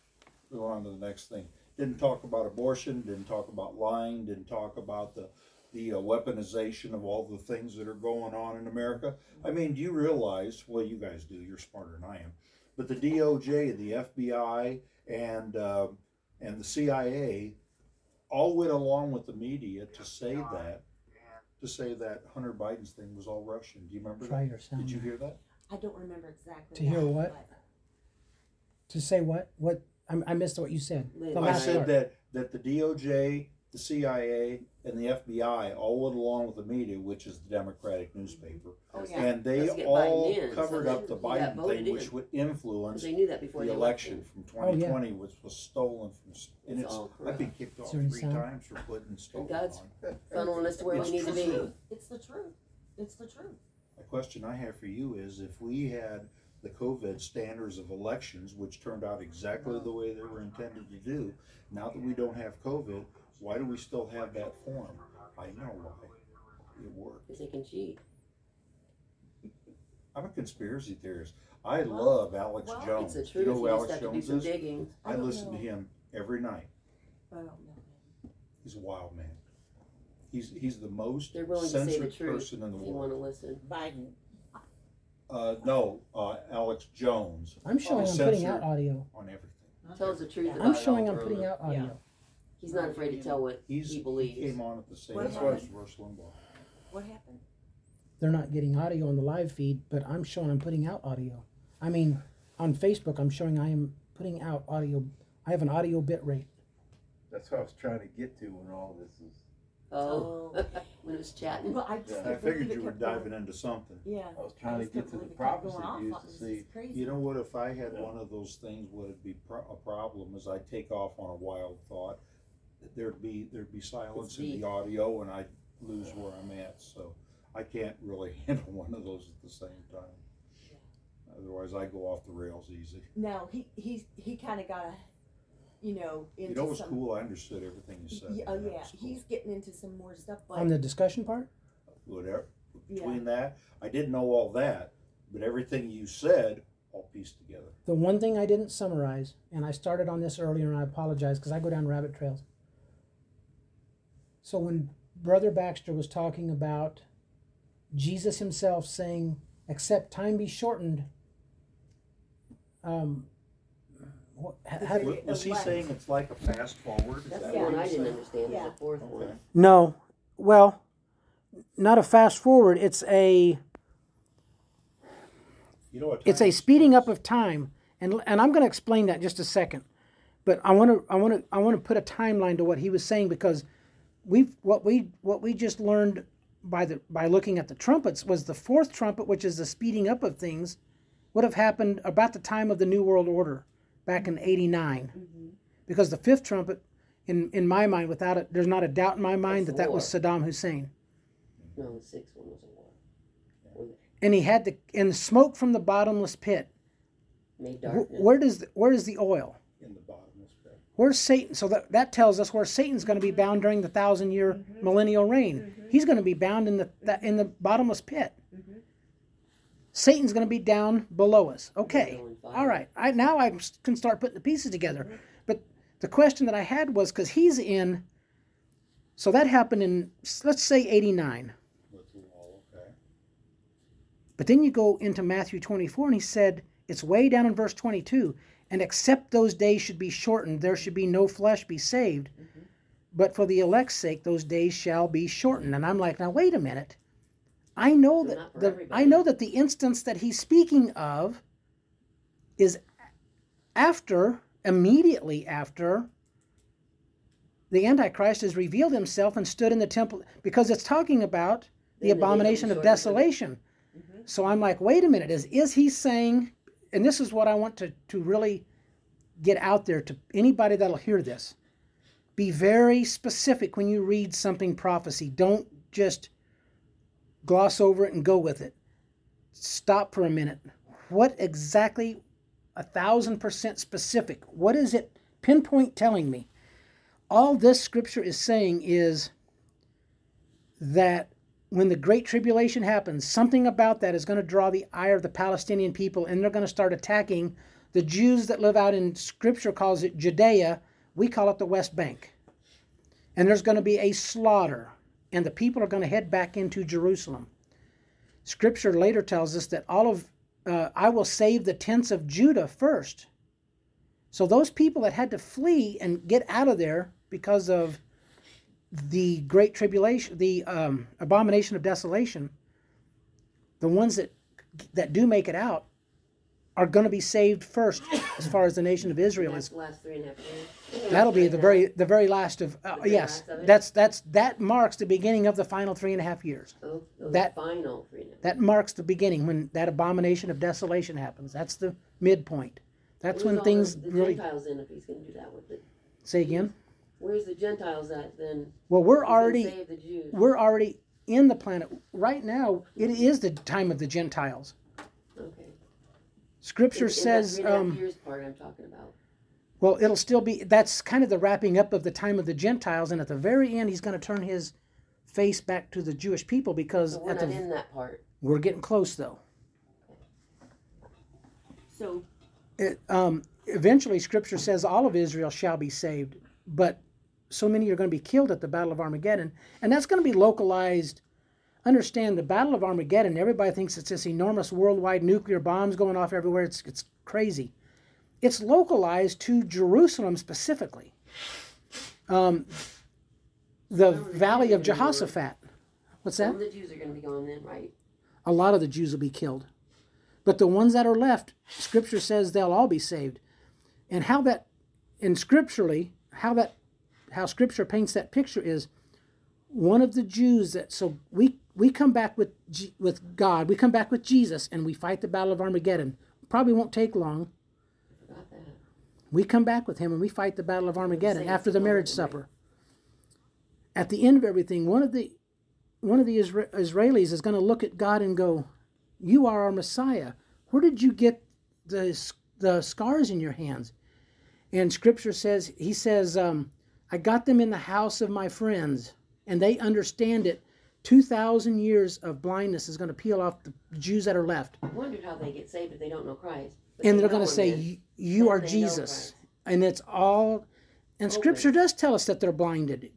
go on to the next thing. Didn't talk about abortion, didn't talk about lying, didn't talk about the the uh, weaponization of all the things that are going on in America. I mean, do you realize, well, you guys do, you're smarter than I am, but the D O J, the F B I, and, uh, and the C I A all went along with the media to say that, to say that Hunter Biden's thing was all Russian. Do you remember that? Did you hear that? I don't remember exactly. To that, hear what? But... To say what? What? I, I missed what you said. The I said part. that that the D O J, the C I A, and the F B I all went along with the media, which is the Democratic newspaper, oh, yeah. and they all in, covered so up the Biden thing, in. which would influence they knew that before the election from twenty twenty, oh, yeah. which was stolen from. And it's, it's I've been kicked off three sound? times for putting stolen. And God's funneling us to where we need to be. It's the truth. It's the truth. The question I have for you is, if we had the COVID standards of elections, which turned out exactly the way they were intended to do, now that we don't have COVID, why do we still have that form? I know why. It worked. Because they can cheat. I'm a conspiracy theorist. I well, love Alex well, Jones. It's the truth. You know who Alex Jones is? Digging. I, I listen know. to him every night. I don't know him. He's a wild man. He's, he's the most censored the person in the world. You want to listen. Biden. Uh, no, uh, Alex Jones. I'm showing I'm putting out audio. On everything. Tell us the truth. Yeah. I'm showing I'm putting out audio. Yeah. He's not afraid to tell what he's, he believes. He came on at the same time as Rush Limbaugh. What happened? They're not getting audio on the live feed, but I'm showing I'm putting out audio. I mean, on Facebook, I'm showing I am putting out audio. I have an audio bit rate. That's what I was trying to get to when all this is. Oh, when it was chatting. Well, I, yeah, I figured you were diving going. into something. Yeah. I was trying I was to get to the prophecy views to see. You know what? If I had yeah. one of those things, would it be pro a problem? Is I take off on a wild thought, there'd be there'd be silence in the audio, and I'd lose where I'm at. So I can't really handle one of those at the same time. Yeah. Otherwise, I go off the rails easy. No, he he's, he kind of got a. You know, into you know, it was some, cool. I understood everything you said. Yeah, oh yeah, cool. He's getting into some more stuff. But on the discussion part, whatever between yeah. that, I didn't know all that, but everything you said, all pieced together. The one thing I didn't summarize, and I started on this earlier, and I apologize because I go down rabbit trails. So when Brother Baxter was talking about Jesus himself saying, "Except time be shortened." Um. What, how did, was he saying it's like a fast forward? Is That's that yeah, what I saying? didn't understand yeah. the fourth okay. one. No, well, not a fast forward. It's a. You know what? It's a speeding is. up of time, and and I'm going to explain that in just a second, but I want to I want to I want to put a timeline to what he was saying, because we've what we what we just learned by the by looking at the trumpets was the fourth trumpet, which is the speeding up of things, would have happened about the time of the New World Order. Back in eighty-nine, mm-hmm. because the fifth trumpet, in in my mind, without it, there's not a doubt in my mind That's that that war. was Saddam Hussein. No, the sixth one was a war. And he had the and smoke from the bottomless pit. Made darkness. Where, where does the, where is the oil? In the bottomless pit. Where's Satan? So that that tells us where Satan's going to be bound during the thousand year mm-hmm. millennial reign. Mm-hmm. He's going to be bound in the in the bottomless pit. Mm-hmm. Satan's going to be down below us. Okay, all right. I, now I can start putting the pieces together. Mm-hmm. But the question that I had was, because he's in, so that happened in, let's say, eighty-nine. Okay. But then you go into Matthew twenty-four, and he said, it's way down in verse twenty-two, and except those days should be shortened, there should be no flesh be saved. Mm-hmm. But for the elect's sake, those days shall be shortened. And I'm like, now, wait a minute. I know that the, I know that the instance that he's speaking of is after, immediately after, the Antichrist has revealed himself and stood in the temple, because it's talking about the in abomination the of desolation. Mm-hmm. So I'm like, wait a minute, is is he saying, and this is what I want to, to really get out there to anybody that'll hear this, be very specific when you read something prophecy. Don't just gloss over it and go with it. Stop for a minute. What exactly, a thousand percent specific, what is it pinpoint telling me? All this scripture is saying is that when the Great Tribulation happens, something about that is going to draw the ire of the Palestinian people, and they're going to start attacking the Jews that live out in, scripture calls it Judea, we call it the West Bank. And there's going to be a slaughter. and the people are going to head back into Jerusalem. Scripture later tells us that all of, uh, I will save the tents of Judah first. So those people that had to flee and get out of there because of the great tribulation, the um, abomination of desolation, the ones that that do make it out are going to be saved first, as far as the nation of Israel is. Last three and a half years. That'll be the very the very last of uh, yes. Last of that's that's that marks the beginning of the final three and a half years. Oh, oh that final three and a half. That marks the beginning when that abomination of desolation happens. That's the midpoint. That's Where's when things the, the really. Gentiles in if he's going to do that with it. Say again. Where's the Gentiles at then? Well, we're already save the Jews? we're already in the planet right now. It is the time of the Gentiles. Okay. Scripture in, says, in that three and a half years part I'm talking about. Well, it'll still be, that's kind of the wrapping up of the time of the Gentiles, and at the very end, he's going to turn his face back to the Jewish people because so we're at not the, in that part. We're getting close though. So, it, um, eventually, Scripture says all of Israel shall be saved, but so many are going to be killed at the Battle of Armageddon, and that's going to be localized. Understand, the Battle of Armageddon, everybody thinks it's this enormous worldwide nuclear bombs going off everywhere. It's it's crazy. It's localized to Jerusalem specifically. Um, the Valley of Jehoshaphat. What's that? Some of the Jews are going to be gone then, right? A lot of the Jews will be killed. But the ones that are left, Scripture says they'll all be saved. And how that, and scripturally, how that, how Scripture paints that picture is, one of the Jews that, so we we come back with G, with God, we come back with Jesus, and we fight the Battle of Armageddon. Probably won't take long. I forgot that. We come back with him and we fight the Battle of Armageddon after the marriage supper. At the end of everything, one of the one of the Isra- Israelis is going to look at God and go, "You are our Messiah. Where did you get the the scars in your hands?" And Scripture says, he says, um, "I got them in the house of my friends." And they understand it. two thousand years of blindness is going to peel off the Jews that are left. I wondered how they get saved if they don't know Christ. But and they're going to say, you are Jesus. And it's all... And Open. Scripture does tell us that they're blinded.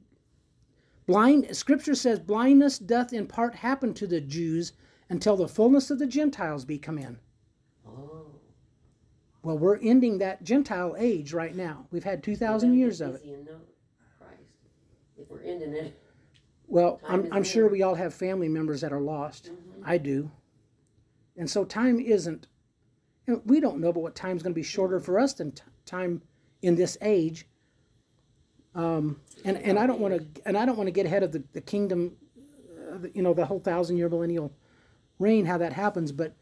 Blind. Scripture says, blindness doth in part happen to the Jews until the fullness of the Gentiles be come in. Oh. Well, we're ending that Gentile age right now. We've had two thousand years of it. If we're ending it... Well, time I'm, I'm sure we all have family members that are lost. Mm-hmm. I do. And so time isn't, we don't know, but what time's going to be shorter for us than t- time in this age. Um, and, and I don't want to, and I don't want to get ahead of the, the kingdom, uh, the, you know, the whole thousand year millennial reign, how that happens. But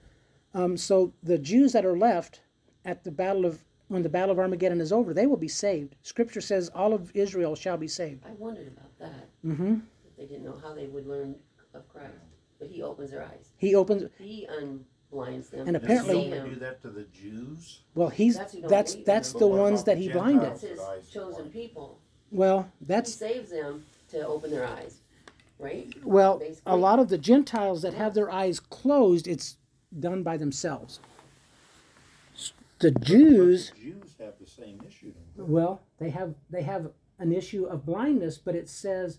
um, so the Jews that are left at the Battle of, when the Battle of Armageddon is over, they will be saved. Scripture says all of Israel shall be saved. I wondered about that. Mm-hmm. They didn't know how they would learn of Christ, but he opens their eyes. He opens. He unblinds them. And apparently, does he do that to the Jews? Well, he's that's that's, that's the ones that he blinded. That's his chosen people. Well, that's he saves them to open their eyes, right? Well, basically. A lot of the Gentiles that have their eyes closed, it's done by themselves. The Jews. But the Jews have the same issue. Well, they have they have an issue of blindness, but it says.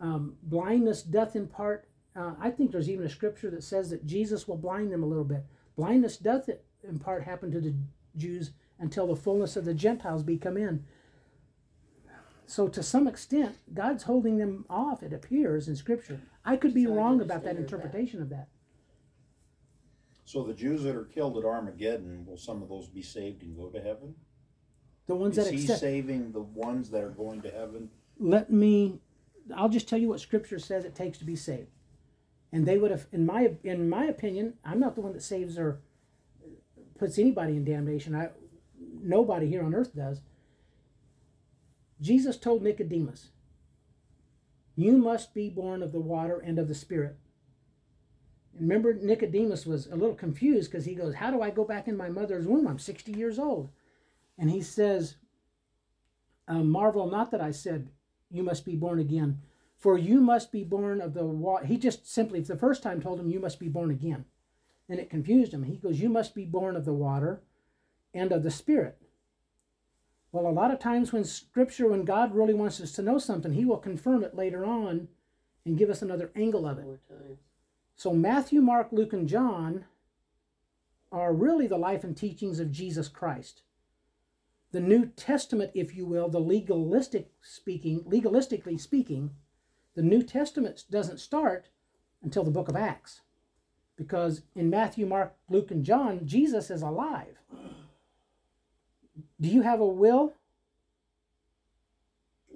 Um, blindness doth in part, uh, I think there's even a scripture that says that Jesus will blind them a little bit. Blindness doth in part happen to the Jews until the fullness of the Gentiles be come in. So to some extent, God's holding them off, it appears, in scripture. I could be so wrong about that interpretation that. of that. So the Jews that are killed at Armageddon, will some of those be saved and go to heaven? The ones Is that accept- he saving the ones that are going to heaven? Let me... I'll just tell you what Scripture says it takes to be saved, and they would have, in my in my opinion, I'm not the one that saves or puts anybody in damnation. I, nobody here on earth does. Jesus told Nicodemus, "You must be born of the water and of the Spirit." And remember, Nicodemus was a little confused because he goes, "How do I go back in my mother's womb? I'm sixty years old," and he says, "Marvel not that I said." You must be born again, for you must be born of the water. He just simply, for the first time, told him, you must be born again. And it confused him. He goes, you must be born of the water and of the Spirit. Well, a lot of times when Scripture, when God really wants us to know something, he will confirm it later on and give us another angle of it. So Matthew, Mark, Luke, and John are really the life and teachings of Jesus Christ. The New Testament, if you will, the legalistic speaking, legalistically speaking, the New Testament doesn't start until the book of Acts. Because in Matthew, Mark, Luke, and John, Jesus is alive. Do you have a will?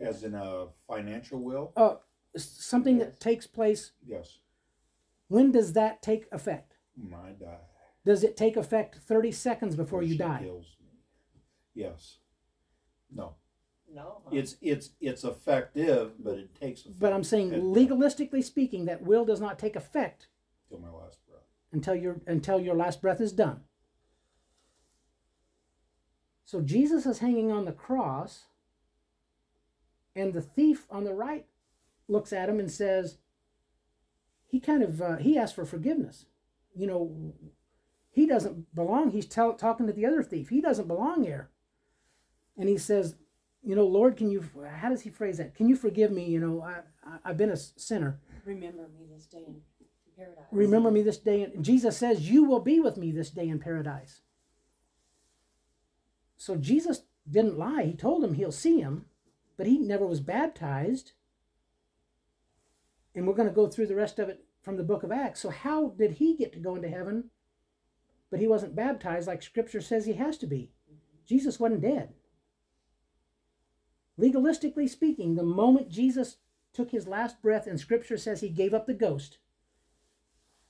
As in a financial will? Uh, something yes. that takes place. Yes. When does that take effect? I die. Does it take effect thirty seconds before you die? Kills me. Yes. No. No. Huh? It's it's it's effective, but it takes effect. But I'm saying, legalistically speaking, that will does not take effect until my last breath. Until your until your last breath is done. So Jesus is hanging on the cross, and the thief on the right looks at him and says, he kind of, uh, he asked for forgiveness. You know, he doesn't belong. He's tell, talking to the other thief. He doesn't belong here. And he says, you know, Lord, can you, how does he phrase that? Can you forgive me? You know, I, I, I've been a sinner. Remember me this day in paradise. Remember me this day. In, Jesus says, you will be with me this day in paradise. So Jesus didn't lie. He told him he'll see him. But he never was baptized. And we're going to go through the rest of it from the book of Acts. So how did he get to go into heaven, but he wasn't baptized like Scripture says he has to be? Jesus wasn't dead. Legalistically speaking, the moment Jesus took his last breath and Scripture says he gave up the ghost,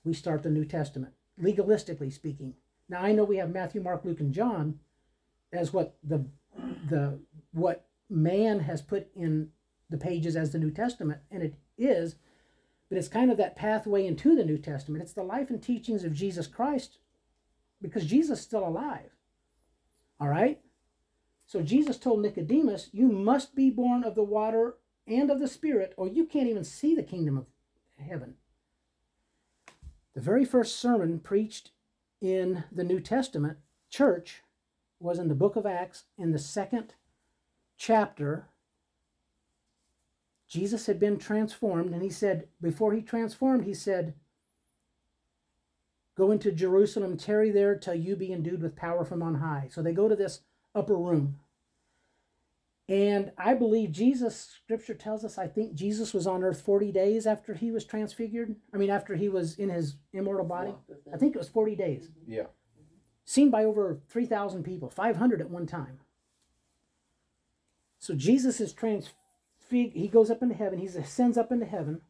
we start the New Testament, legalistically speaking. Now, I know we have Matthew, Mark, Luke, and John as what the the what man has put in the pages as the New Testament, and it is, but it's kind of that pathway into the New Testament. It's the life and teachings of Jesus Christ, because Jesus is still alive. All right? So Jesus told Nicodemus, you must be born of the water and of the Spirit, or you can't even see the kingdom of heaven. The very first sermon preached in the New Testament church was in the book of Acts, in the second chapter. Jesus had been transformed, and he said, before he transformed, he said, go into Jerusalem, tarry there till you be endued with power from on high. So they go to this upper room. And I believe Jesus, Scripture tells us, I think Jesus was on earth forty days after he was transfigured. I mean, after he was in his immortal body. I think it was forty days. Yeah. Seen by over three thousand people, five hundred at one time. So Jesus is transfigured. He goes up into heaven. He ascends up into heaven.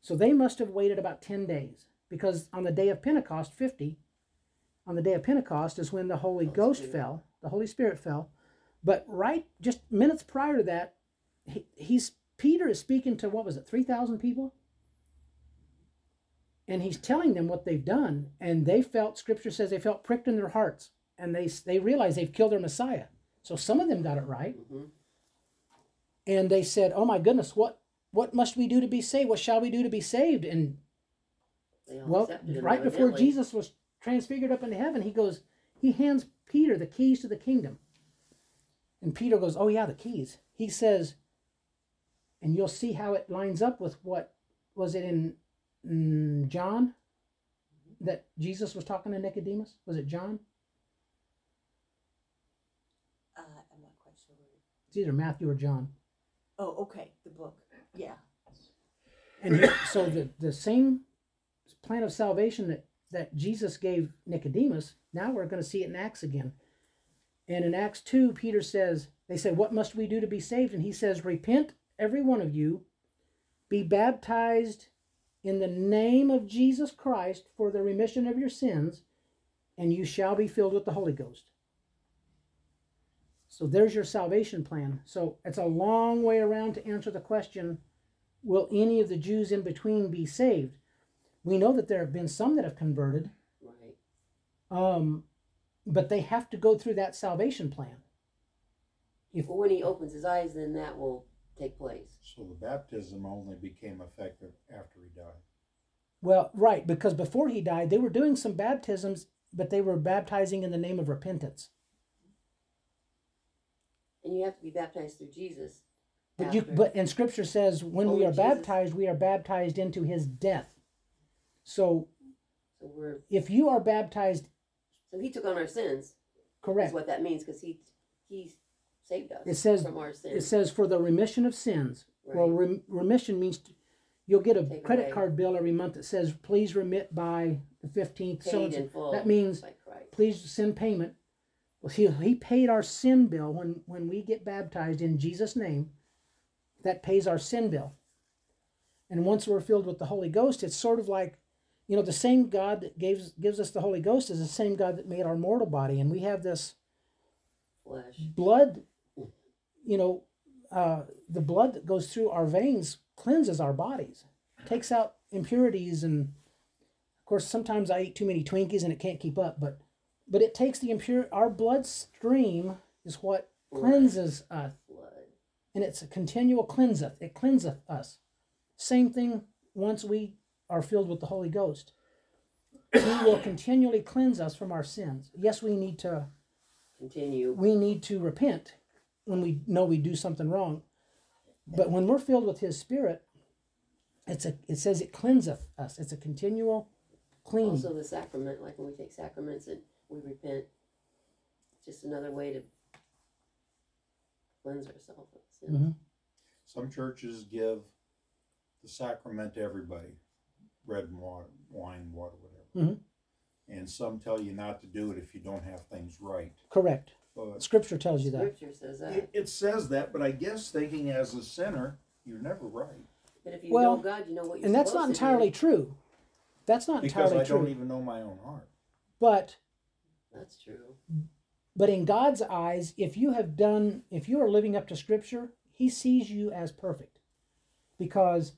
So they must have waited about ten days, because on the day of Pentecost, fifty, on the day of Pentecost is when the Holy Ghost fell, the Holy Spirit fell. But right just minutes prior to that, he, he's Peter is speaking to, what was it, three thousand people? And he's telling them what they've done. And they felt, Scripture says, they felt pricked in their hearts. And they, they realized they've killed their Messiah. So some of them got it right. Mm-hmm. And they said, oh my goodness, what what must we do to be saved? What shall we do to be saved? And well, right before Jesus was transfigured up into heaven, he goes, he hands Peter the keys to the kingdom. And Peter goes, oh yeah, the keys. He says, and you'll see how it lines up with what, was it in mm, John that Jesus was talking to Nicodemus? Was it John? Uh, I'm not quite sure. It's either Matthew or John. Oh, okay, the book, yeah. And he, so the, the same plan of salvation that, that Jesus gave Nicodemus, now we're going to see it in Acts again. And in Acts two, Peter says, they say, what must we do to be saved? And he says, repent, every one of you, be baptized in the name of Jesus Christ for the remission of your sins, and you shall be filled with the Holy Ghost. So there's your salvation plan. So it's a long way around to answer the question, will any of the Jews in between be saved? We know that there have been some that have converted. Right. Um, but they have to go through that salvation plan. If well, when he opens his eyes, then that will take place. So the baptism only became effective after he died. Well, right, because before he died, they were doing some baptisms, but they were baptizing in the name of repentance. And you have to be baptized through Jesus But after. you but and Scripture says when Holy we are Jesus. baptized, we are baptized into his death. So, so we're, if you are baptized, so he took on our sins. Correct. Is what that means, because he he saved us it says, from our sins. It says for the remission of sins. Right. Well, rem, remission means to, you'll get a Take credit away. card bill every month that says please remit by the fifteenth. So and so. That means please send payment. Well, he he paid our sin bill when when we get baptized in Jesus' name. That pays our sin bill. And once we're filled with the Holy Ghost, it's sort of like, you know, the same God that gives gives us the Holy Ghost is the same God that made our mortal body. And we have this flesh. blood, you know, uh, the blood that goes through our veins cleanses our bodies, takes out impurities. And, of course, sometimes I eat too many Twinkies and it can't keep up. But but it takes the impure, our bloodstream is what cleanses us. And it's a continual cleanseth. It cleanseth us. Same thing once we are filled with the Holy Ghost. He will continually cleanse us from our sins. Yes, we need to continue. We need to repent when we know we do something wrong. But when we're filled with his Spirit, it's a it says it cleanseth us. It's a continual clean. Also the sacrament, like when we take sacraments and we repent. Just another way to cleanse ourselves. Mm-hmm. Some churches give the sacrament to everybody, bread and water, wine, water, whatever. Mm-hmm. And some tell you not to do it if you don't have things right. Correct. But Scripture tells you that. Scripture says that. It, it says that, but I guess thinking as a sinner, you're never right. But if you well, know God, you know what you're and supposed to do. And that's not entirely true. That's not because entirely true. Because I don't even know my own heart. But. That's true. But in God's eyes, if you have done, if you are living up to Scripture, he sees you as perfect. Because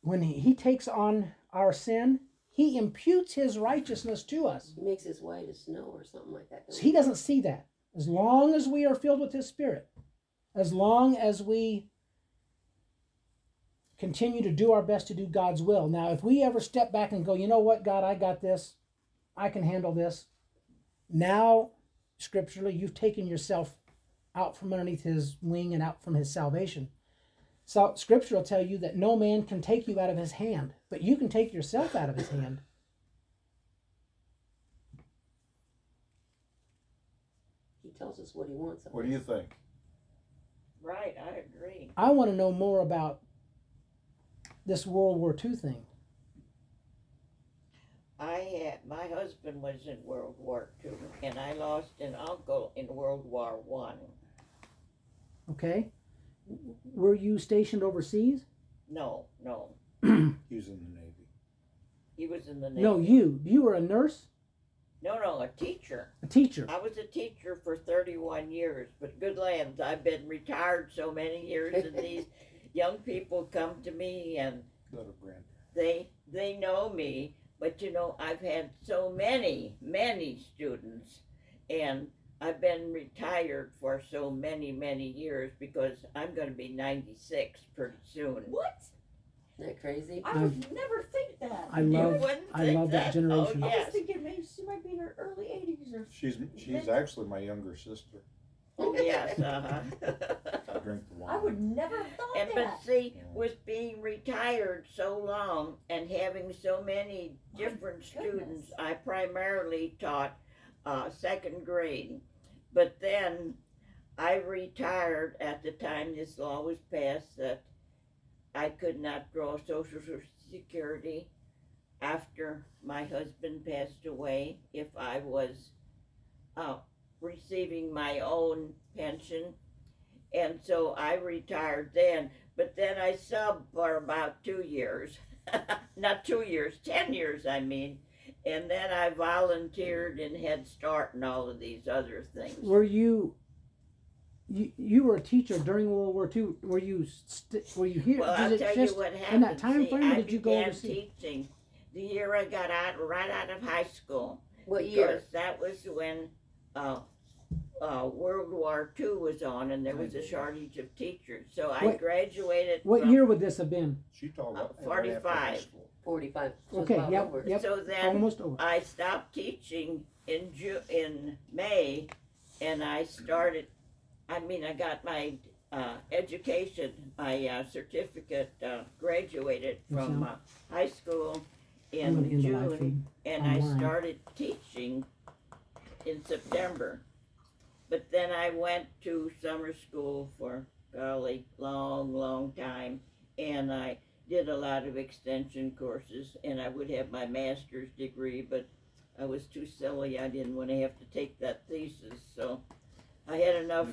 when he, he takes on our sin, he imputes his righteousness to us. He makes us white as snow or something like that. So he doesn't see that. As long as we are filled with his Spirit, as long as we continue to do our best to do God's will. Now, if we ever step back and go, you know what, God, I got this. I can handle this. Now, scripturally, you've taken yourself out from underneath his wing and out from his salvation. So Scripture will tell you that no man can take you out of his hand, but you can take yourself out of his hand. He tells us what he wants. What do you think? Right, I agree. I want to know more about this World War Two thing. I had, my husband was in World War Two, and I lost an uncle in World War One. Okay. Were you stationed overseas? No, no. He was in the Navy. He was in the Navy. No, you. You were a nurse? No, no, a teacher. A teacher. I was a teacher for thirty-one years, but good lands, I've been retired so many years, and these young people come to me, and they, they know me. But, you know, I've had so many, many students, and I've been retired for so many, many years because I'm going to be ninety-six pretty soon. What? Isn't that crazy? I would um, never think that. I love, you I love that, that generation. Oh, yes. I was thinking maybe she might be in her early eighties. Or she's she's actually my younger sister. Oh, yes, uh-huh. I drink the wine. I would never have thought and, that. But see, with being retired so long and having so many different My students, goodness. I primarily taught uh, second grade. But then I retired at the time this law was passed that I could not draw Social Security after my husband passed away if I was uh, receiving my own pension, and so I retired then, but then I subbed for about two yeyears, not two years, ten years I mean, and then I volunteered in Head Start and all of these other things. Were you, you, you were a teacher during World War Two, were you, st were you here? Well, I'll tell you what happened. In that time frame, or did you go overseas? I began teaching the year I got out, right out of high school. What year? Because that was when Uh, uh, World War Two was on, and there was a shortage of teachers. So I what, graduated. What from, year would this have been? She told uh, forty-five. Forty-five. Okay. Yep, yep. So then almost over. I stopped teaching in Ju in May, and I started. I mean, I got my uh, education. I uh, certificate uh, graduated from uh, high school in June, and I started teaching in September. But then I went to summer school for golly, long, long time, and I did a lot of extension courses, and I would have my master's degree, but I was too silly. I didn't want to have to take that thesis, so I had enough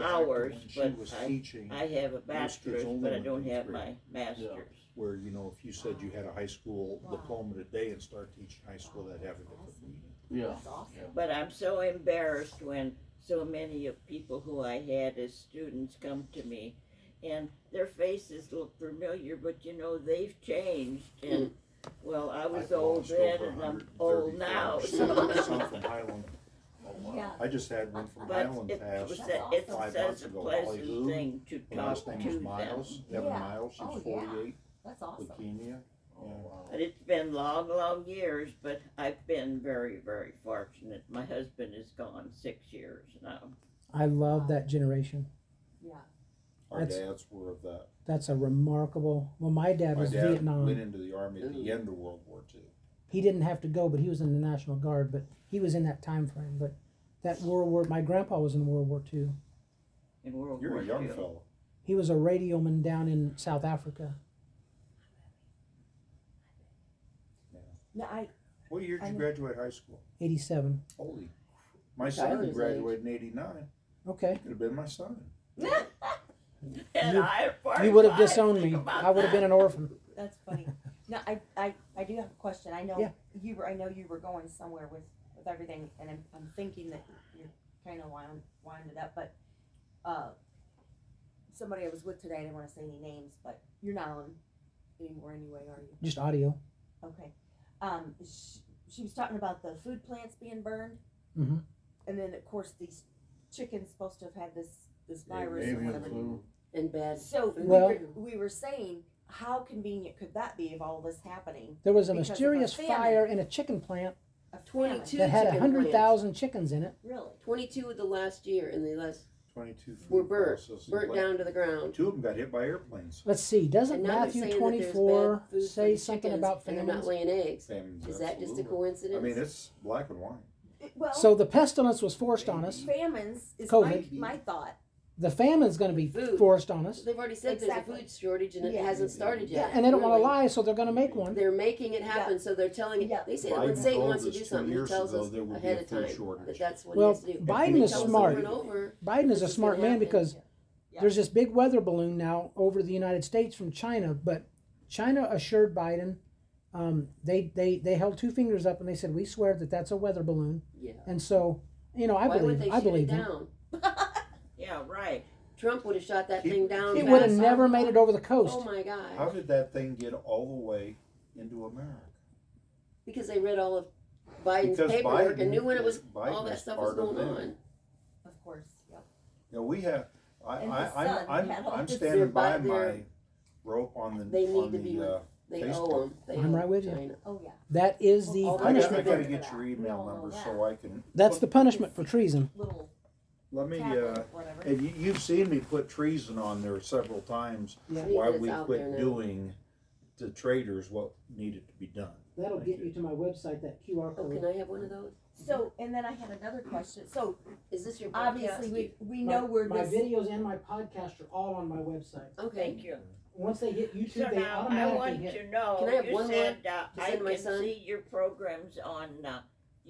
hours, but I, I have a bachelor's, but I don't have my master's. Yeah. Where, you know, if you said you had a high school wow. diploma today and start teaching high school, that'd have a different meaning. Yeah. Awesome. Yeah. But I'm so embarrassed when so many of people who I had as students come to me, and their faces look familiar, but you know, they've changed. And well, I was old then, and I'm old now. So. Some from Highland. Oh, yeah. I just had one from but Highland Pass it five months ago. Pleasant thing to talk last name to was Miles, them. Evan yeah. Miles, she's oh, forty-eight. Yeah. That's awesome. Leukemia. Oh, wow. And it's been long, long years, but I've been very, very fortunate. My husband is gone six years now. I love wow. that generation. Yeah. Our that's, dads were of that. That's a remarkable. Well, my dad my was dad Vietnam. Went into the army at the end of World War Two. He didn't have to go, but he was in the National Guard. But he was in that time frame. But that World War. My grandpa was in World War Two. In World You're War You're a young Two. Fellow. He was a radioman down in South Africa. No, I, what year did I you graduate high school? eighty-seven. Holy. My son graduated in eighty-nine. Okay. It could have been my son. And you, I you would have disowned me. I would have been an orphan. That's funny. No, I, I, I do have a question. I know yeah. you were I know you were going somewhere with, with everything, and I'm, I'm thinking that you're kind of wound, winded up, but uh, somebody I was with today, I didn't want to say any names, but you're not on anymore anyway, are you? Just audio. Okay. Um, she, she was talking about the food plants being burned, mm-hmm. and then of course these chickens supposed to have had this this virus yeah, or whatever. In bed. So well, we, were, we were saying, how convenient could that be of all this happening? There was a mysterious a fire in a chicken plant. A twenty-two that had a hundred thousand chickens in it. Really, twenty-two of the last year in the last. Twenty-two were burnt, burnt down to the ground. Two of them got hit by airplanes. Let's see. Doesn't Matthew twenty-four say something about famines? And they're not laying eggs. Famines, is that absolutely. Just a coincidence? I mean, it's black and white. It, well, so the pestilence was forced famines. on us. Famines is COVID. My, my thought. The famine's going to be food. forced on us. They've already said exactly. there's a food shortage, and yeah. it hasn't started yet. Yeah, and they don't really. want to lie, so they're going to make one. They're making it happen, yeah. so they're telling it. Yeah. They say that when Satan wants to do something, he tells us ahead of time shortage. That that's what well, he has to do. Biden is smart. Over, Biden is a smart man happen. because yeah. Yeah. there's this big weather balloon now over the United States from China, but China assured Biden, um, they, they, they held two fingers up, and they said, we swear that that's a weather balloon. Yeah. And so, you know, I Why believe them. I believe them. Yeah, right. Trump would have shot that he, thing down. He would have never off. made it over the coast. Oh, my God. How did that thing get all the way into America? Because they read all of Biden's because paperwork Biden, and knew when it was, Biden all that stuff was going of on. Of course, yeah. You know, we have, I, I, I, I'm, I'm, I'm standing by my rope on the, they need on to be the uh, They Facebook. Owe them. They I'm right with China. you. Oh, yeah. That is the oh, punishment. I got to get your email no, number no, so I can. That's the punishment for treason. Little. Let me, uh, and you, you've seen me put treason on there several times yeah. why we quit doing to traders what needed to be done. That'll Thank get you. you to my website, that Q R code. Oh, can I have one of those? So, and then I had another question. So, is this your podcast? Obviously, we, we know my, where my this... videos and my podcast are all on my website. Okay. Thank you. Once they hit YouTube, so they now automatically I want hit... to know, can I have you one said uh, I can my son? see your programs on uh,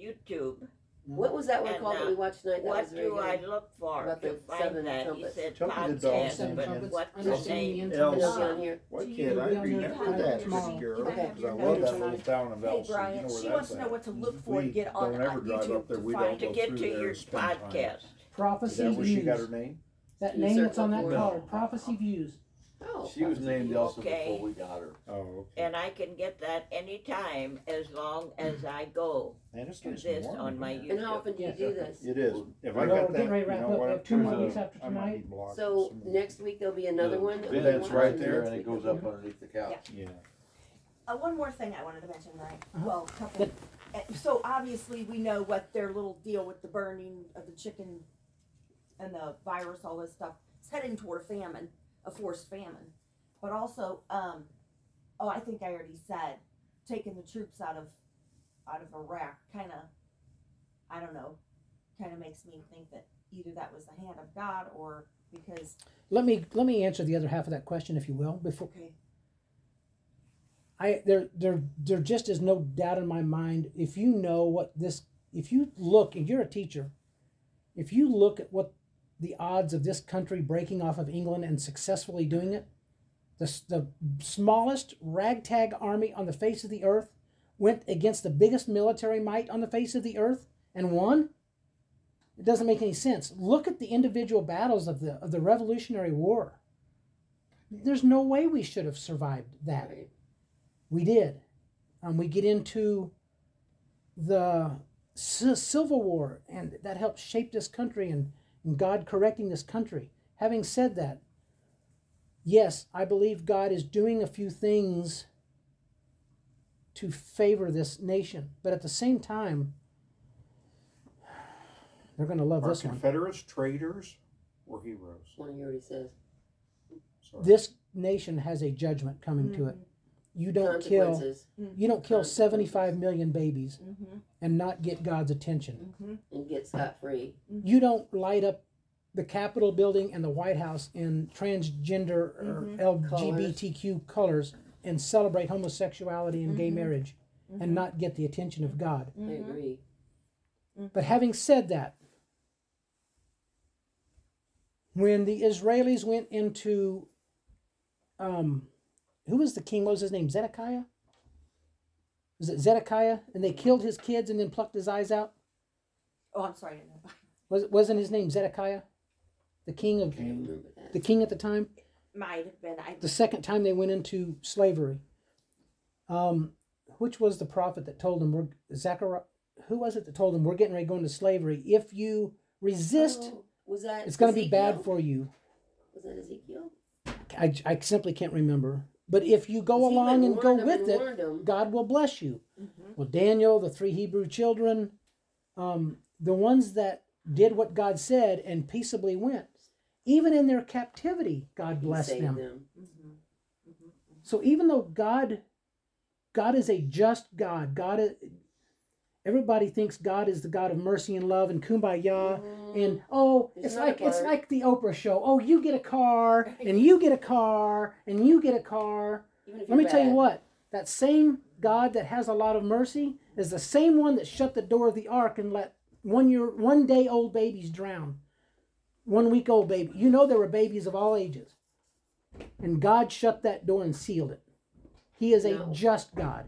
YouTube. What was that one and called uh, that we watched tonight? That what was do good. I look for about to find that? He said podcast, but what's his name? Elsa. What kid? I remember that. Because I love that little town of Elsa. Hey, Brian, she wants to know what to look for to get on YouTube to get to your podcast. Prophecy Views. Is that where she got her name? That name that's on that collar, Prophecy Views. Oh, she was named Elsa before we got her. Oh, okay. And I can get that anytime as long as I go Man, to this on my YouTube. And how often do you do this? It is. If I got that, you know what? Two more weeks after tonight. So next week there'll be another one. That's right there, and it goes up underneath the couch. Yeah. Uh, one more thing I wanted to mention, right? Well, a couple. So obviously we know what their little deal with the burning of the chicken and the virus, all this stuff. It's heading toward a famine, a forced famine. But also, um, oh, I think I already said, taking the troops out of out of Iraq kind of, I don't know, kind of makes me think that either that was the hand of God or because... Let me let me answer the other half of that question, if you will. Before, okay. I there there there just is no doubt in my mind. If you know what this, if you look, and you're a teacher, if you look at what the odds of this country breaking off of England and successfully doing it, the the smallest ragtag army on the face of the earth went against the biggest military might on the face of the earth and won. It doesn't make any sense. Look at the individual battles of the of the Revolutionary War. There's no way we should have survived that. We did. Um, we get into the C- Civil War, and that helped shape this country and, and God correcting this country. Having said that, yes, I believe God is doing a few things to favor this nation, but at the same time, they're going to love Our this one. Are Confederates traitors or heroes? One he already says. Sorry. This nation has a judgment coming mm-hmm. to it. You don't kill. You don't kill seventy-five million babies mm-hmm. and not get God's attention. Mm-hmm. And get scot free. Mm-hmm. You don't light up the Capitol building and the White House in transgender mm-hmm. or L G B T Q colors. colors and celebrate homosexuality and mm-hmm. gay marriage mm-hmm. and not get the attention of God. Mm-hmm. I agree. But having said that, when the Israelis went into, um, who was the king? What was his name? Zedekiah? Was it Zedekiah? And they killed his kids and then plucked his eyes out? Oh, I'm sorry. Was, wasn't his name Zedekiah? The king of, king. the king at the time? Might have been. I... The second time they went into slavery. Um, which was the prophet that told them, we're, Zechariah? Who was it that told them, we're getting ready to go into slavery? If you resist... Oh. Was that it's going to be bad for you. Was that Ezekiel? I, I simply can't remember. But if you go along and go with it, God will bless you. Mm-hmm. Well, Daniel, the three Hebrew children, um, the ones that did what God said and peaceably went, even in their captivity, God blessed them. them. Mm-hmm. Mm-hmm. So even though God, God is a just God, God is... Everybody thinks God is the God of mercy and love and kumbaya mm-hmm. and oh, it's, it's like it's like the Oprah show. Oh, you get a car and you get a car and you get a car. Let me bad. tell you what, that same God that has a lot of mercy is the same one that shut the door of the ark and let one year one day old babies drown. One week old baby. You know there were babies of all ages. And God shut that door and sealed it. He is a no. just God.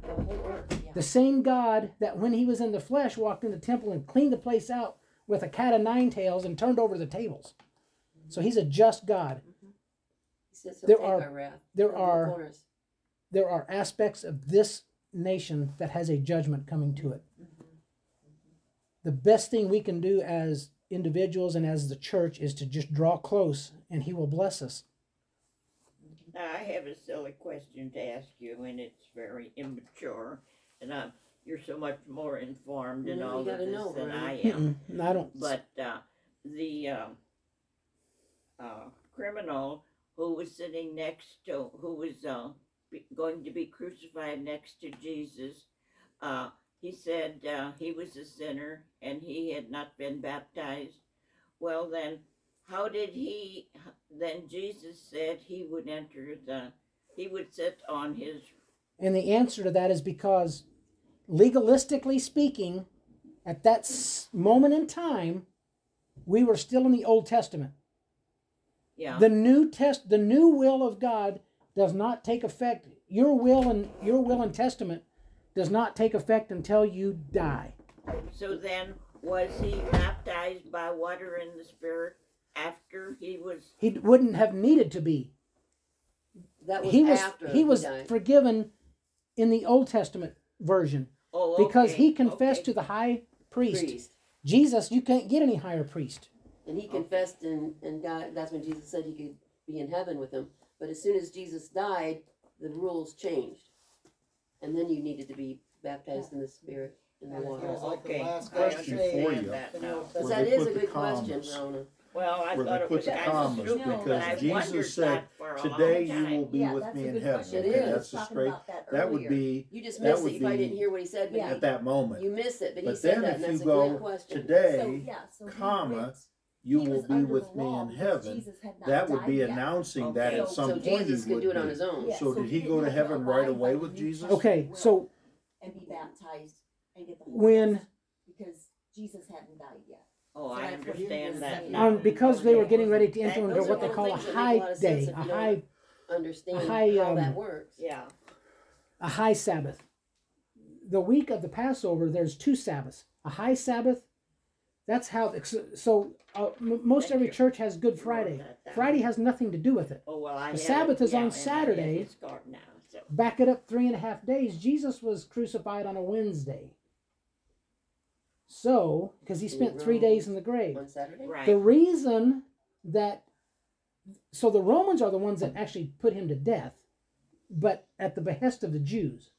The same God that when he was in the flesh walked in the temple and cleaned the place out with a cat of nine tails and turned over the tables. Mm-hmm. So he's a just God. Mm-hmm. He says there are, there, are, there are aspects of this nation that has a judgment coming to it. Mm-hmm. The best thing we can do as individuals and as the church is to just draw close and he will bless us. Now, I have a silly question to ask you, and it's very immature. And I'm, you're so much more informed in all of this know, than right? I am. Mm-mm, I don't. But uh, the uh, uh, criminal who was sitting next to, who was uh, be, going to be crucified next to Jesus, uh, he said uh, he was a sinner and he had not been baptized. Well, then, how did he? Then Jesus said he would enter the, he would sit on his. And the answer to that is because. Legalistically speaking, at that moment in time, we were still in the Old Testament. Yeah. The new test, the new will of God does not take effect. Your will and your will and testament does not take effect until you die. So then, was he baptized by water and the Spirit after he was? He wouldn't have needed to be. That was he was after he was he forgiven in the Old Testament. Version oh, okay. because he confessed okay. to the high priest. priest Jesus you can't get any higher priest, and he confessed okay. and and God, that's when Jesus said he could be in heaven with him. But as soon as Jesus died, the rules changed, and then you needed to be baptized in the Spirit and the water. Okay, question for you. That is a good question, Rona. Well, I where thought they put it was the commas true, because Jesus said, "Today you will be yeah, with me in heaven." Question. Okay, that's a straight. That, that would be. You just miss it. You probably didn't hear what he said but yeah. at that moment. You miss it, but, but he said that. But then, if you go today, comma, you will be with me in heaven. That would be announcing that at some point he would do it on his own. So did he go to heaven right away with Jesus? Okay, so and be baptized and get the when because Jesus hadn't died yet. Oh, so I understand that. Um, because they were getting ready to enter into what they call a high day, a high, understand how that works. Yeah, a high Sabbath. The week of the Passover, there's two Sabbaths. A high Sabbath. That's how. So uh, most every church has Good Friday. Friday has nothing to do with it. Oh well, I. The Sabbath is on Saturday. Back it up three and a half days. Jesus was crucified on a Wednesday. So, because he spent three days in the grave. On Saturday? Right. The reason that, so the Romans are the ones that actually put him to death, but at the behest of the Jews.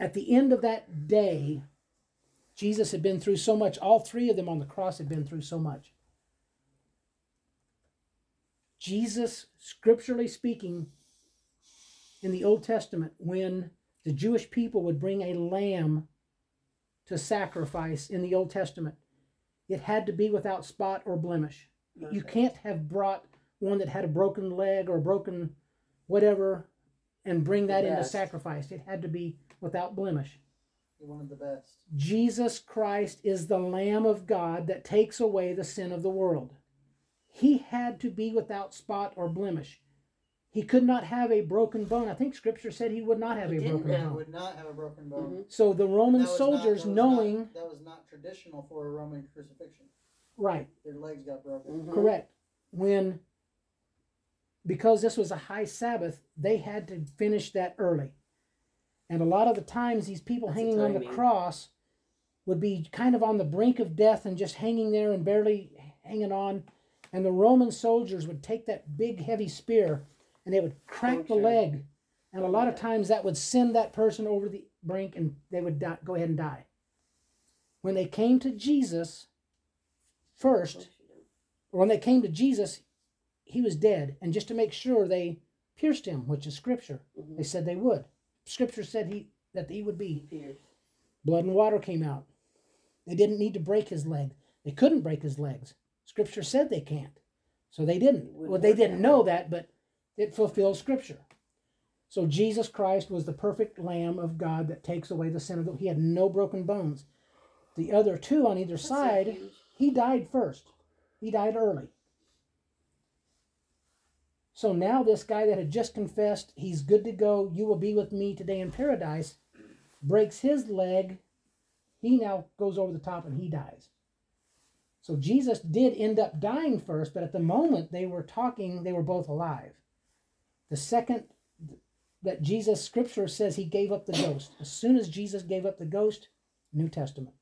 At the end of that day, Jesus had been through so much. All three of them on the cross had been through so much. Jesus, scripturally speaking, in the Old Testament, when the Jewish people would bring a lamb to sacrifice in the Old Testament, it had to be without spot or blemish. Perfect. You can't have brought one that had a broken leg or broken whatever and bring that into sacrifice. It had to be without blemish. You're one of the best. Jesus Christ is the Lamb of God that takes away the sin of the world. He had to be without spot or blemish. He could not have a broken bone. I think Scripture said he would not have he a broken bone. He would not have a broken bone. Mm-hmm. So the Roman soldiers, not, that knowing... Not, that was not traditional for a Roman crucifixion. Right. Their legs got broken. Mm-hmm. Correct. When, because this was a high Sabbath, they had to finish that early. And a lot of the times, these people That's hanging on the cross would be kind of on the brink of death and just hanging there and barely hanging on. And the Roman soldiers would take that big, heavy spear... and they would crack the leg, and a lot of times that would send that person over the brink, and they would die, go ahead and die. When they came to Jesus first, or when they came to Jesus, he was dead. And just to make sure, they pierced him, which is Scripture. Mm-hmm. They said they would. Scripture said he that he would be. Pierced. Blood and water came out. They didn't need to break his leg. They couldn't break his legs. Scripture said they can't, so they didn't. Well, they didn't know that, but... it fulfills Scripture. So Jesus Christ was the perfect Lamb of God that takes away the sin of the world. He had no broken bones. The other two on either That's side, so he died first. He died early. So now this guy that had just confessed, he's good to go, you will be with me today in paradise, breaks his leg. He now goes over the top and he dies. So Jesus did end up dying first, but at the moment they were talking, they were both alive. The second that Jesus, Scripture says he gave up the ghost. As soon as Jesus gave up the ghost, New Testament.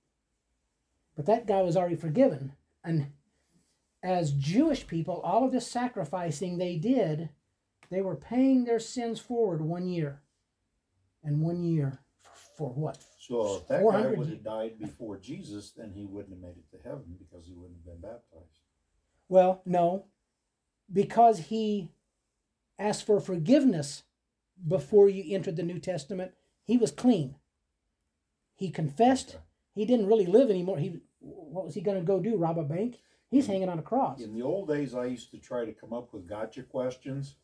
But that guy was already forgiven. And as Jewish people, all of this sacrificing they did, they were paying their sins forward one year. And one year for, for what? So if that guy would have died before Jesus, then he wouldn't have made it to heaven because he wouldn't have been baptized. Well, no. Because he... asked for forgiveness before you entered the New Testament. He was clean. He confessed. Okay. He didn't really live anymore. He, what was he going to go do? Rob a bank? He's mm-hmm. hanging on a cross. In the old days, I used to try to come up with gotcha questions,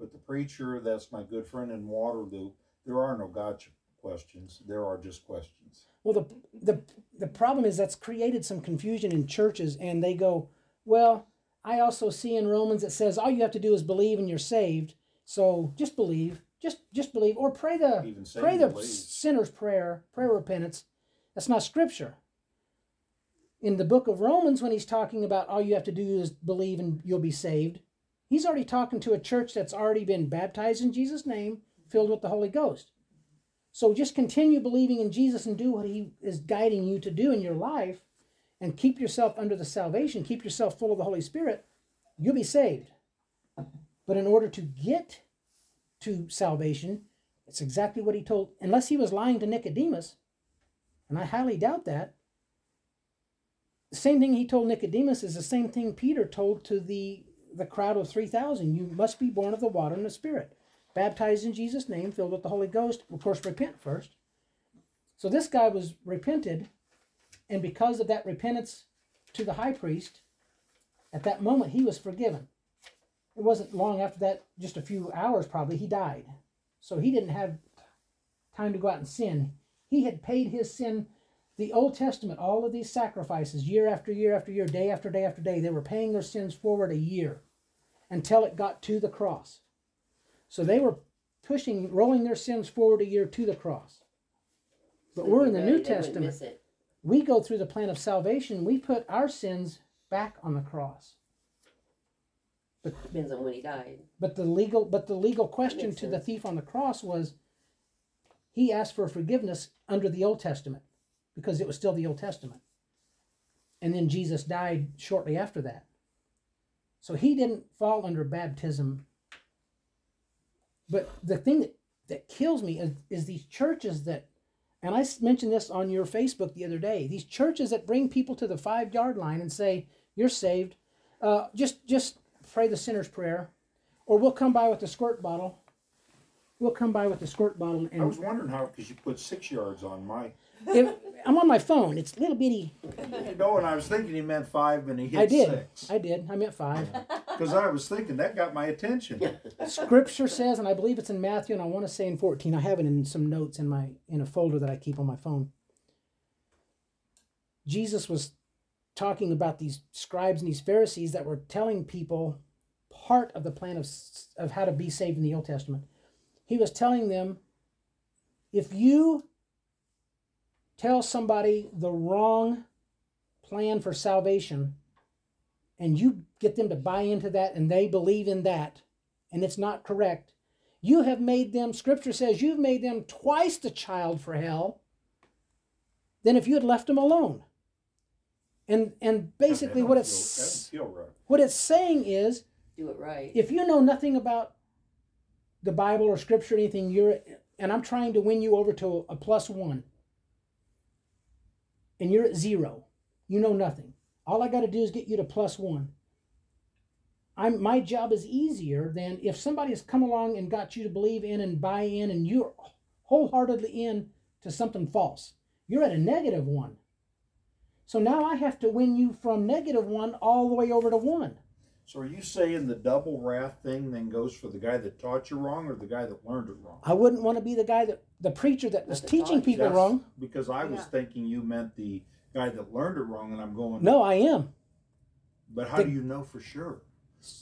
but the preacher, that's my good friend in Waterloo, there are no gotcha questions. There are just questions. Well, the the the problem is that's created some confusion in churches, and they go, well, I also see in Romans it says all you have to do is believe and you're saved. So just believe, just just believe, or pray the pray the believe. sinner's prayer, prayer of repentance. That's not Scripture. In the book of Romans, when he's talking about all you have to do is believe and you'll be saved, he's already talking to a church that's already been baptized in Jesus' name, filled with the Holy Ghost. So just continue believing in Jesus and do what he is guiding you to do in your life. And keep yourself under the salvation, keep yourself full of the Holy Spirit, you'll be saved. But in order to get to salvation, it's exactly what he told, unless he was lying to Nicodemus, and I highly doubt that, The same thing he told Nicodemus is the same thing Peter told to the, the crowd of three thousand. You must be born of the water and the Spirit, baptized in Jesus' name, filled with the Holy Ghost. Of course, repent first. So this guy was repented, and because of that repentance to the high priest, at that moment he was forgiven. It wasn't long after that, just a few hours probably, he died. So he didn't have time to go out and sin. He had paid his sin. The Old Testament, all of these sacrifices, year after year after year, day after day after day, they were paying their sins forward a year until it got to the cross. So they were pushing, rolling their sins forward a year to the cross. But so we're in the New Testament. We go through the plan of salvation. We put our sins back on the cross. But depends on when he died. But the legal, but the legal question to the thief on the cross was, he asked for forgiveness under the Old Testament, because it was still the Old Testament. And then Jesus died shortly after that. So he didn't fall under baptism. But the thing that, that kills me is, is these churches that, and I mentioned this on your Facebook the other day, these churches that bring people to the five-yard line and say, you're saved, uh, just, just pray the sinner's prayer, or we'll come by with the squirt bottle. We'll come by with the squirt bottle. And I was wondering how, because you put six yards on my... It, I'm on my phone. It's a little bitty. You know, and I was thinking he meant five, and he hit I did. six. I did. I meant five. Because I was thinking, that got my attention. Scripture says, and I believe it's in Matthew, and I want to say in fourteen. I have it in some notes in my in a folder that I keep on my phone. Jesus was talking about these scribes and these Pharisees that were telling people part of the plan of, of how to be saved in the Old Testament. He was telling them, if you tell somebody the wrong plan for salvation and you get them to buy into that and they believe in that and it's not correct, you have made them, Scripture says, you've made them twice the child for hell than if you had left them alone. And and basically what it's, right. what it's saying is, do it right. If you know nothing about the Bible or Scripture or anything, you're, and I'm trying to win you over to a plus one, and you're at zero. You know nothing. All I got to do is get you to plus one. I'm, my job is easier than if somebody has come along and got you to believe in and buy in, and you're wholeheartedly in to something false. You're at a negative one. So now I have to win you from negative one all the way over to one. So are you saying the double wrath thing then goes for the guy that taught you wrong or the guy that learned it wrong? I wouldn't want to be the guy that, the preacher that was teaching people wrong. Because I was thinking you meant the guy that learned it wrong, and I'm going... No, I am. But how do you know for sure?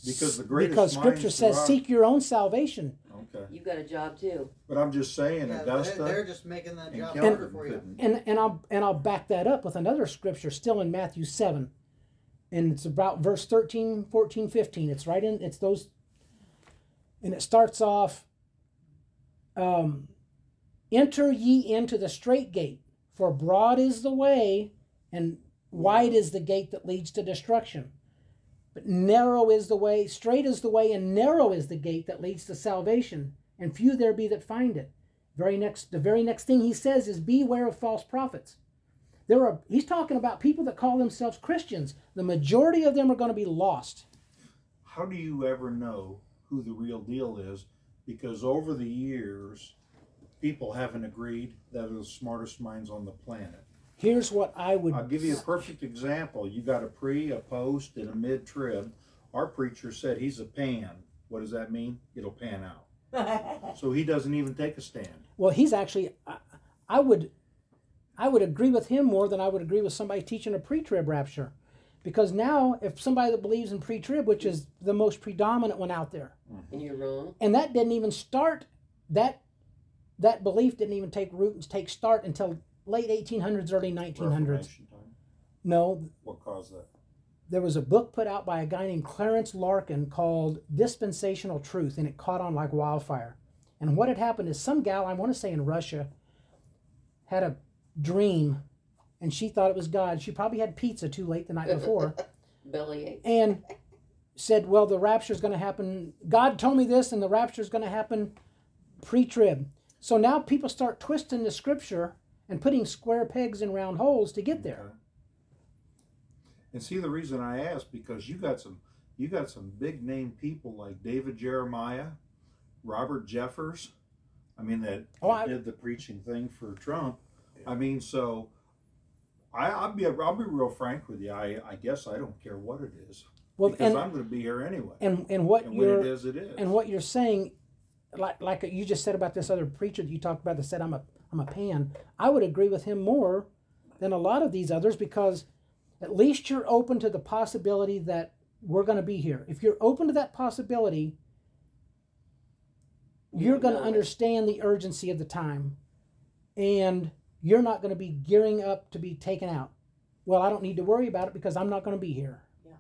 Because the greatest minds... Because Scripture says, seek your own salvation. Okay. You've got a job too. But I'm just saying, Augusta... They're just making that job harder for you. And, and, I'll, and I'll back that up with another Scripture still in Matthew seven. And it's about verse thirteen, fourteen, fifteen. It's right in, it's those, and it starts off, um, enter ye into the straight gate, for broad is the way, and wide is the gate that leads to destruction. But narrow is the way, straight is the way, and narrow is the gate that leads to salvation, and few there be that find it. Very next, the very next thing he says is, beware of false prophets. There are, he's talking about people that call themselves Christians. The majority of them are going to be lost. How do you ever know who the real deal is? Because over the years, people haven't agreed that are the smartest minds on the planet. Here's what I would... I'll give you a perfect example. You got a pre, a post, and a mid-trib. Our preacher said he's a pan. What does that mean? It'll pan out. So he doesn't even take a stand. Well, he's actually... I, I would... I would agree with him more than I would agree with somebody teaching a pre-trib rapture. Because now, if somebody that believes in pre-trib, which is the most predominant one out there. And you're wrong. And that didn't even start, that that belief didn't even take root and take start until late eighteen hundreds, early nineteen hundreds. Reformation time? No. What caused that? There was a book put out by a guy named Clarence Larkin called Dispensational Truth, and it caught on like wildfire. And what had happened is some gal, I want to say in Russia, had a dream, and she thought it was God. She probably had pizza too late the night before. Bellyache. And said, well, the rapture is going to happen. God told me this, and the rapture is going to happen pre-trib. So now people start twisting the Scripture and putting square pegs in round holes to get there. And see, the reason I asked, because you got some you got some big name people like David Jeremiah, Robert Jeffers. I mean, that oh, I, did the preaching thing for Trump. Yeah. I mean, so I, I'll be I'll be real frank with you. I, I guess I don't care what it is, well, because and, I'm going to be here anyway. And and what and you're when it is, it is. And what you're saying, like like you just said about this other preacher that you talked about that said I'm a I'm a pan. I would agree with him more than a lot of these others, because at least you're open to the possibility that we're going to be here. If you're open to that possibility, you're going to understand the urgency of the time, and you're not going to be gearing up to be taken out. Well, I don't need to worry about it because I'm not going to be here. Yeah.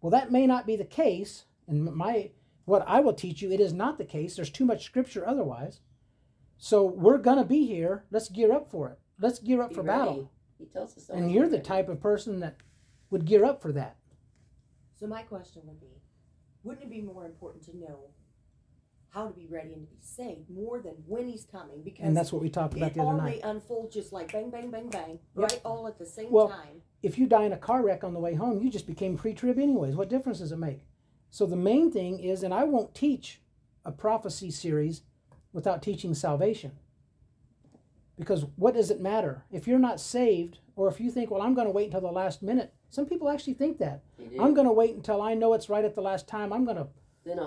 Well, that may not be the case, and my what I will teach you, it is not the case. There's too much scripture otherwise. So we're going to be here. Let's gear up for it. Let's gear up be for ready. battle. He tells us so. And you're the ready. type of person that would gear up for that. So my question would be, wouldn't it be more important to know how to be ready and to be saved more than when he's coming? Because and that's what we talked about the other night. It all may unfold just like bang, bang, bang, bang, right, yep. all at the same well, time. If you die in a car wreck on the way home, you just became pre-trib anyways. What difference does it make? So the main thing is, and I won't teach a prophecy series without teaching salvation. Because what does it matter? If you're not saved, or if you think, well, I'm going to wait until the last minute. Some people actually think that. I'm going to wait until I know it's right at the last time. I'm going to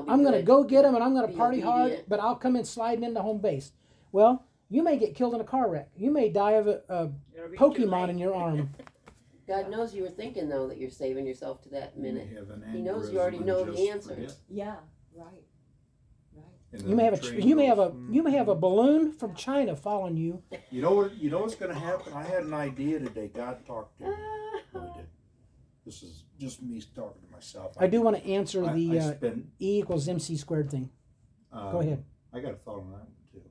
I'm going to go get him, and I'm going to party hard, but I'll come in sliding into home base. Well, you may get killed in a car wreck. You may die of a, a Pokemon in your arm. God knows you were thinking, though, that you're saving yourself to that minute. He knows you already know the answers. Yeah, right, right. You may have a you may have a you may have a balloon from China following you. You know what? You know what's going to happen. I had an idea today. God talked to me. This is just me talking to myself. I, I do want to answer I, the I spend, uh, E equals M C squared thing. Um, Go ahead. I got a thought on that one, too.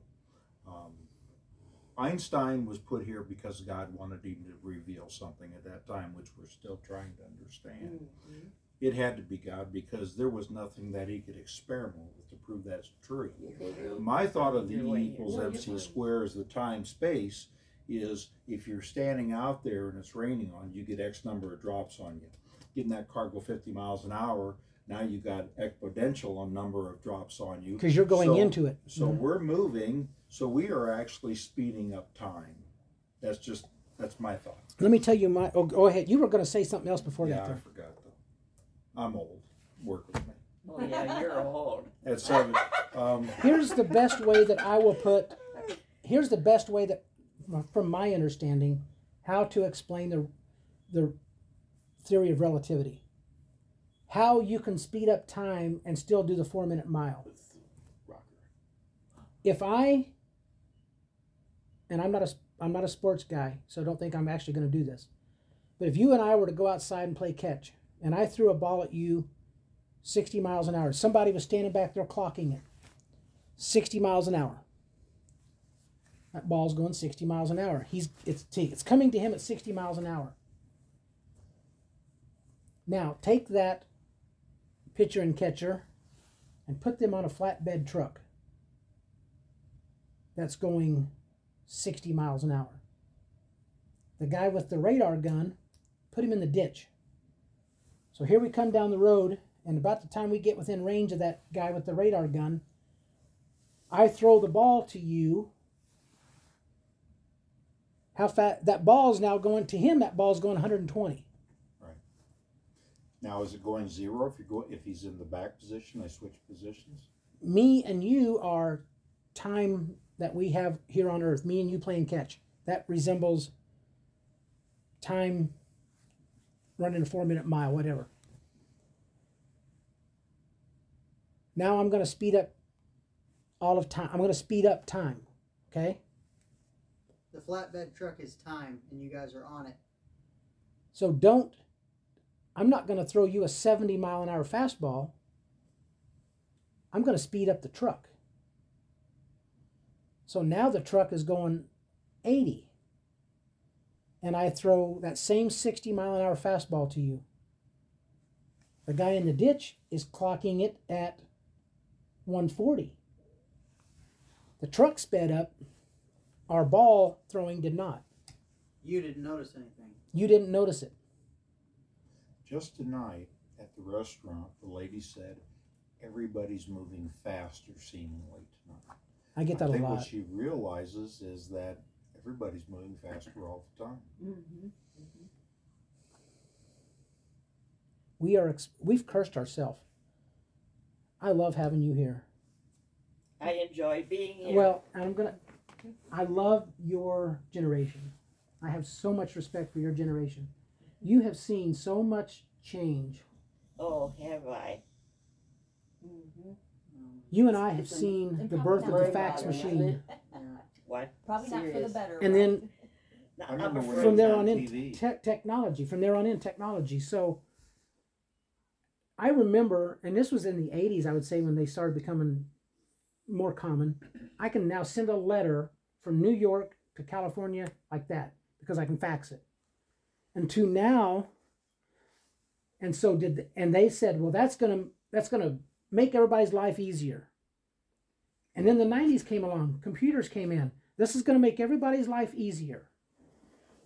Um, Einstein was put here because God wanted him to reveal something at that time, which we're still trying to understand. Mm-hmm. It had to be God, because there was nothing that he could experiment with to prove that's true. Mm-hmm. My thought of the E equals M C squared is the time-space. Is if you're standing out there and it's raining on you, get X number of drops on you. Getting that car go fifty miles an hour, now you got exponential on number of drops on you. Because you're going so, into it. So mm-hmm. we're moving, so we are actually speeding up time. That's just, that's my thought. Let me tell you my, oh, go ahead. You were going to say something else before yeah, that. Yeah, I forgot though. I'm old. Work with me. Oh yeah, you're old. At seven. Um, here's the best way that I will put, here's the best way that from my understanding, how to explain the the theory of relativity. How you can speed up time and still do the four-minute mile. If I, and I'm not a I'm not a sports guy, so don't think I'm actually going to do this, but if you and I were to go outside and play catch, and I threw a ball at you sixty miles an hour, somebody was standing back there clocking it, sixty miles an hour. That ball's going sixty miles an hour. He's it's it's coming to him at sixty miles an hour. Now take that pitcher and catcher and put them on a flatbed truck that's going sixty miles an hour. The guy with the radar gun, put him in the ditch. So here we come down the road, and about the time we get within range of that guy with the radar gun, I throw the ball to you. How fast that ball's now going to him? That ball's going one hundred twenty. Right. Now, is it going zero if you go if he's in the back position? I switch positions. Me and you are time that we have here on Earth. Me and you playing catch. That resembles time running a four-minute mile, whatever. Now I'm going to speed up all of time. I'm going to speed up time. Okay. The flatbed truck is time, and you guys are on it. So don't, I'm not going to throw you a seventy mile an hour fastball. I'm going to speed up the truck. So now the truck is going eighty. And I throw that same sixty mile an hour fastball to you. The guy in the ditch is clocking it at one forty. The truck sped up. Our ball throwing did not. You didn't notice anything. You didn't notice it. Just tonight at the restaurant, the lady said, everybody's moving faster seemingly tonight. I get that I think a lot. What she realizes is that everybody's moving faster all the time. Mm-hmm. Mm-hmm. We are ex- we've cursed ourselves. I love having you here. I enjoy being here. Well, I'm gonna. I love your generation. I have so much respect for your generation. You have seen so much change. Oh, have I? Mm-hmm. You and I have it's seen an, the birth of the fax machine. What? Probably serious. Not for the better. And then no, from there on in, te- technology. From there on in, technology. So I remember, and this was in the eighties, I would say, when they started becoming more common. I can now send a letter from New York to California like that because I can fax it. And to now, and so did, the, and they said, well, that's gonna that's gonna make everybody's life easier. And then the nineties came along, computers came in. This is gonna make everybody's life easier.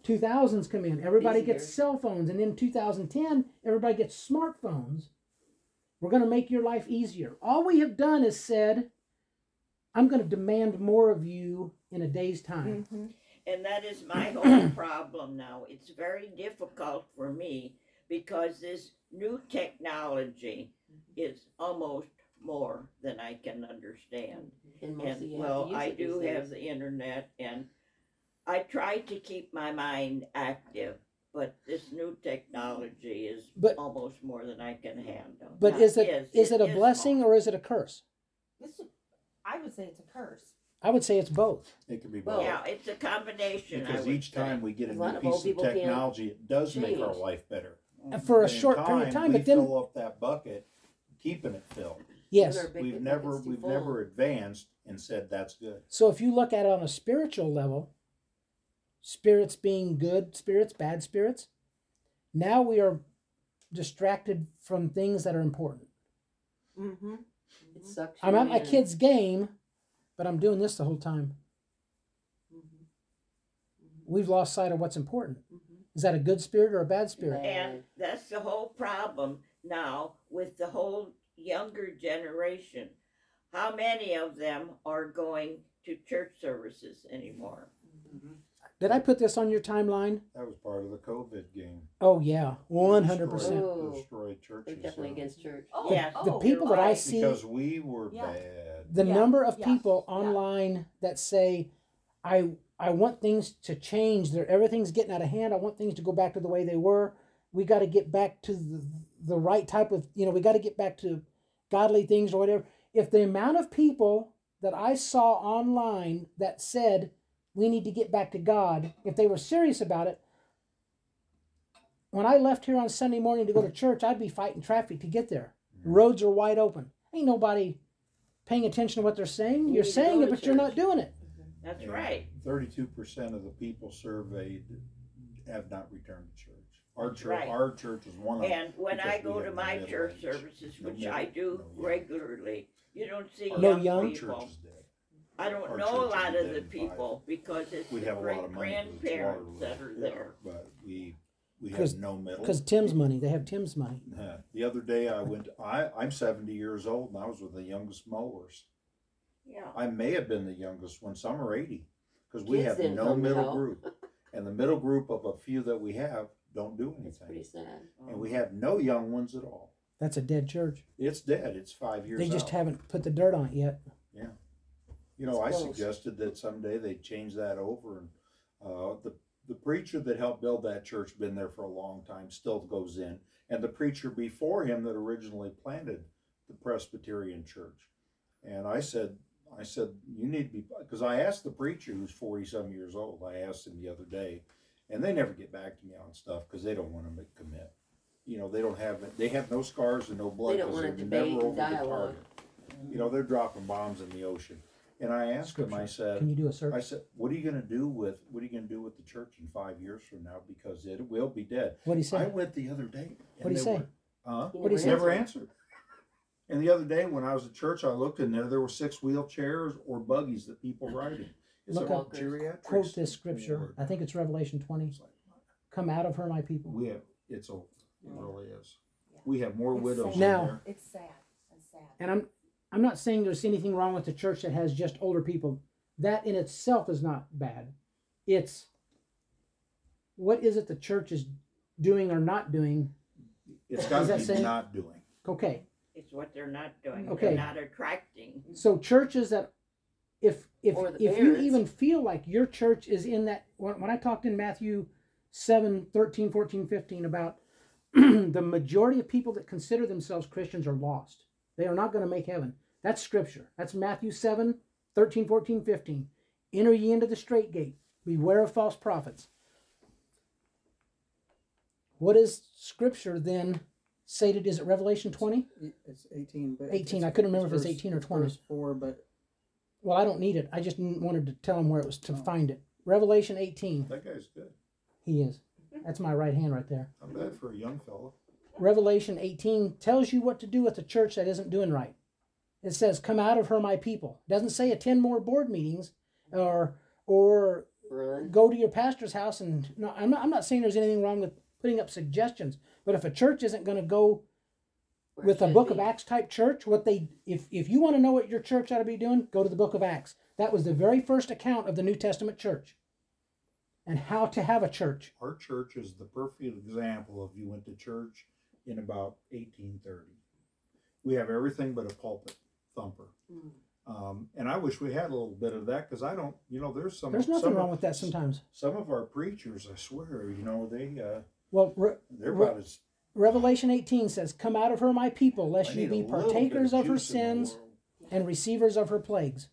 two thousands come in, everybody easier. Gets cell phones, and then two thousand ten, everybody gets smartphones. We're gonna make your life easier. All we have done is said, I'm going to demand more of you in a day's time. Mm-hmm. And that is my whole problem now. It's very difficult for me because this new technology is almost more than I can understand. And, and well, I do have the internet, and I try to keep my mind active, but this new technology is but, almost more than I can handle. But now, is it, yes, is it, it a is blessing more. Or is it a curse? This is, I would say it's a curse. I would say it's both. It could be both. Yeah, it's a combination. Because each time we get a new piece of technology, it does make our life better. And for a short period of time, but then we fill up that bucket, keeping it filled. Yes, we've never we've never advanced and said that's good. So if you look at it on a spiritual level, spirits being good spirits, bad spirits, now we are distracted from things that are important. Mm-hmm. I'm at my kids' game, but I'm doing this the whole time. Mm-hmm. We've lost sight of what's important. Mm-hmm. Is that a good spirit or a bad spirit? And that's the whole problem now with the whole younger generation. How many of them are going to church services anymore? Mm-hmm. Did I put this on your timeline? That was part of the COVID game. Oh, yeah. one hundred percent. Destroyed, destroyed churches. They're definitely against church. Oh, the, yeah. the oh, people that right. I see. Because we were yeah. bad. The yeah. number of yeah. people yeah. online that say, I I want things to change. They're, everything's getting out of hand. I want things to go back to the way they were. We got to get back to the, the right type of, you know, we got to get back to godly things or whatever. If the amount of people that I saw online that said, we need to get back to God, if they were serious about it, when I left here on Sunday morning to go to church, I'd be fighting traffic to get there. The roads are wide open. Ain't nobody paying attention to what they're saying. You You're saying it, but church. You're not doing it. That's yeah. right. thirty-two percent of the people surveyed have not returned to church. Our church, right. our church is one of them. And when I go to my church services, which no, I do no, regularly, you don't see our, young, young people. I don't Our know a lot of the people five. Because it's we the great-grandparents that are there. Yeah, but we we have no middle. Because Tim's money. They have Tim's money. Yeah. The other day I went, I, I'm seventy years old and I was with the youngest mowers. Yeah. I may have been the youngest one. Some are eighty. Because we Kids have no middle help. Group. And the middle group of a few that we have don't do anything. That's pretty sad. And we have no young ones at all. That's a dead church. It's dead. It's five years They just out. Haven't put the dirt on it yet. Yeah. You know, I suggested that someday they change that over, and uh, the the preacher that helped build that church been there for a long time, still goes in, and the preacher before him that originally planted the Presbyterian church, and I said, I said you need to be, because I asked the preacher who's forty some years old, I asked him the other day, and they never get back to me on stuff because they don't want him to commit. You know, they don't have they have no scars and no blood because they they're never over the target. You know, they're dropping bombs in the ocean. And I asked Scripture. Him, I said, Can you do a search? I said, what are you going to do with, what are you going to do with the church in five years from now? Because it will be dead. What did he say? I went the other day. What did he say? Huh? What did he say? Never answered. And the other day when I was at church, I looked in there, there were six wheelchairs or buggies that people riding. Is Look up, quote this scripture. I think it's Revelation twenty. Come out of her, my people. We have, it's a It yeah. really is. Yeah. We have more it's widows sad. Now. There. It's sad. It's sad. And I'm I'm not saying there's anything wrong with the church that has just older people. That in itself is not bad. It's what is it the church is doing or not doing? It's got to be not doing. Okay. It's what they're not doing. Okay. They're not attracting. So churches that, if if if you even feel like your church is in that, when, when I talked in Matthew seven, thirteen, fourteen, fifteen about the majority of people that consider themselves Christians are lost. They are not going to make heaven. That's scripture. That's Matthew seven, thirteen, fourteen, fifteen. Enter ye into the straight gate. Beware of false prophets. What is scripture then stated? Is it Revelation twenty? It's eighteen. But eighteen. It's, I couldn't remember verse, if it's eighteen or twenty. Verse four, but... Well, I don't need it. I just wanted to tell him where it was to oh. find it. Revelation eighteen. That guy's good. He is. That's my right hand right there. I'm bad for a young fellow. Revelation eighteen tells you what to do with the church that isn't doing right. It says, come out of her, my people. It doesn't say attend more board meetings or or right. go to your pastor's house. And no, I'm not, I'm not saying there's anything wrong with putting up suggestions. But if a church isn't going to go where with a Book be? Of Acts type church, what they if, if you want to know what your church ought to be doing, go to the Book of Acts. That was the very first account of the New Testament church. And how to have a church. Our church is the perfect example of you went to church in about eighteen thirty. We have everything but a pulpit thumper. Mm. Um, and I wish we had a little bit of that because I don't, you know, there's some... There's nothing some wrong of, with that sometimes. Some of our preachers, I swear, you know, they... Uh, well, re they're re about as... Revelation eighteen says, come out of her, my people, lest you be partakers of, of her sins and receivers of her plagues.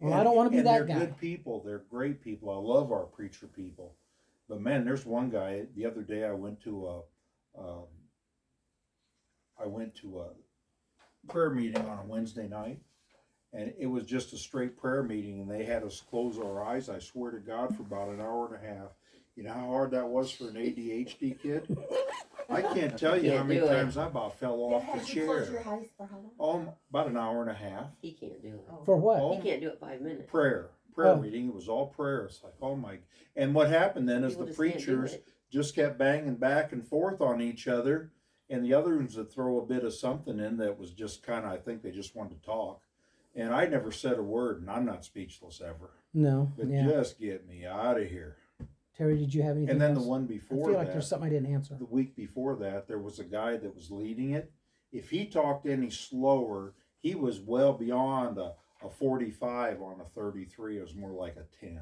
Well, and, I don't want to be that guy. They're good people. They're great people. I love our preacher people. But, man, there's one guy. The other day I went to a, um, I went to a prayer meeting on a Wednesday night. And it was just a straight prayer meeting. And they had us close our eyes, I swear to God, for about an hour and a half. You know how hard that was for an A D H D kid? I can't tell you can't how many times it. I about fell off the chair. You close your eyes for how long? Um, about an hour and a half. He can't do it. Oh. For what? Um, he can't do it five minutes. Prayer. Prayer oh. meeting. It was all prayer. It's like, oh my. And what happened then is People the just preachers just kept banging back and forth on each other. And the other ones would throw a bit of something in that was just kind of, I think they just wanted to talk. And I never said a word, and I'm not speechless ever. No. But yeah. just get me out of here. Terry, did you have anything And then else? The one before I feel like that, there's something I didn't answer. The week before that, there was a guy that was leading it. If he talked any slower, he was well beyond a, a forty-five on a thirty-three. It was more like a ten.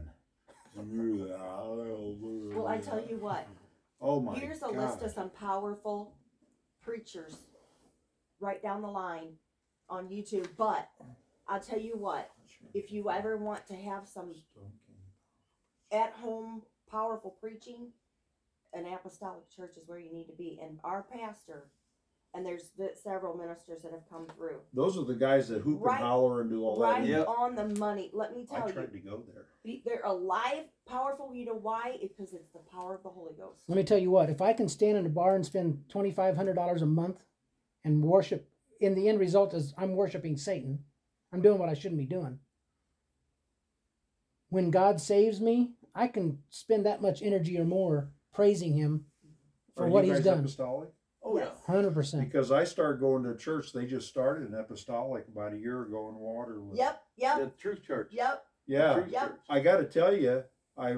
Well, I tell you what. Oh, my Here's God. Here's a list of some powerful preachers right down the line on YouTube. But I'll tell you what. If you ever want to have some at-home powerful preaching, an apostolic church is where you need to be. And our pastor, and there's several ministers that have come through. Those are the guys that hoop right, and holler and do all right that. Right on the money. Let me tell you. I tried you, to go there. They're alive, powerful. You know why? Because it's the power of the Holy Ghost. Let me tell you what. If I can stand in a bar and spend twenty-five hundred dollars a month and worship, in the end result is I'm worshiping Satan. I'm doing what I shouldn't be doing. When God saves me, I can spend that much energy or more praising him for Are what you guys he's done. Apostolic? Oh, yes. Yeah. one hundred percent. Because I started going to a church. They just started an apostolic about a year ago in Waterloo. Yep, yep. The Truth Church. Yep. Yeah. Truth yep. Church. I got to tell you, I,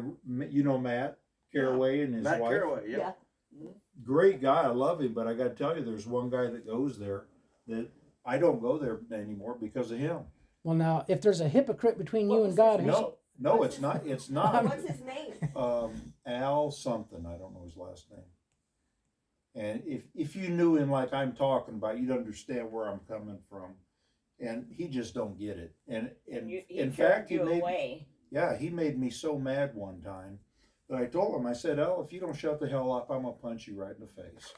you know Matt Carraway yeah. and his Matt wife. Matt Carraway, yep. yeah. Great guy. I love him. But I got to tell you, there's one guy that goes there that I don't go there anymore because of him. Well, now, if there's a hypocrite between what you and God, who's... No. No, What's it's not. It's not. What's his name? Um, Al something. I don't know his last name. And if if you knew him like I'm talking about, you'd understand where I'm coming from. And he just don't get it. And and you, you in fact, you he made away. yeah he made me so mad one time that I told him, I said, "Al, if you don't shut the hell up, I'm gonna punch you right in the face."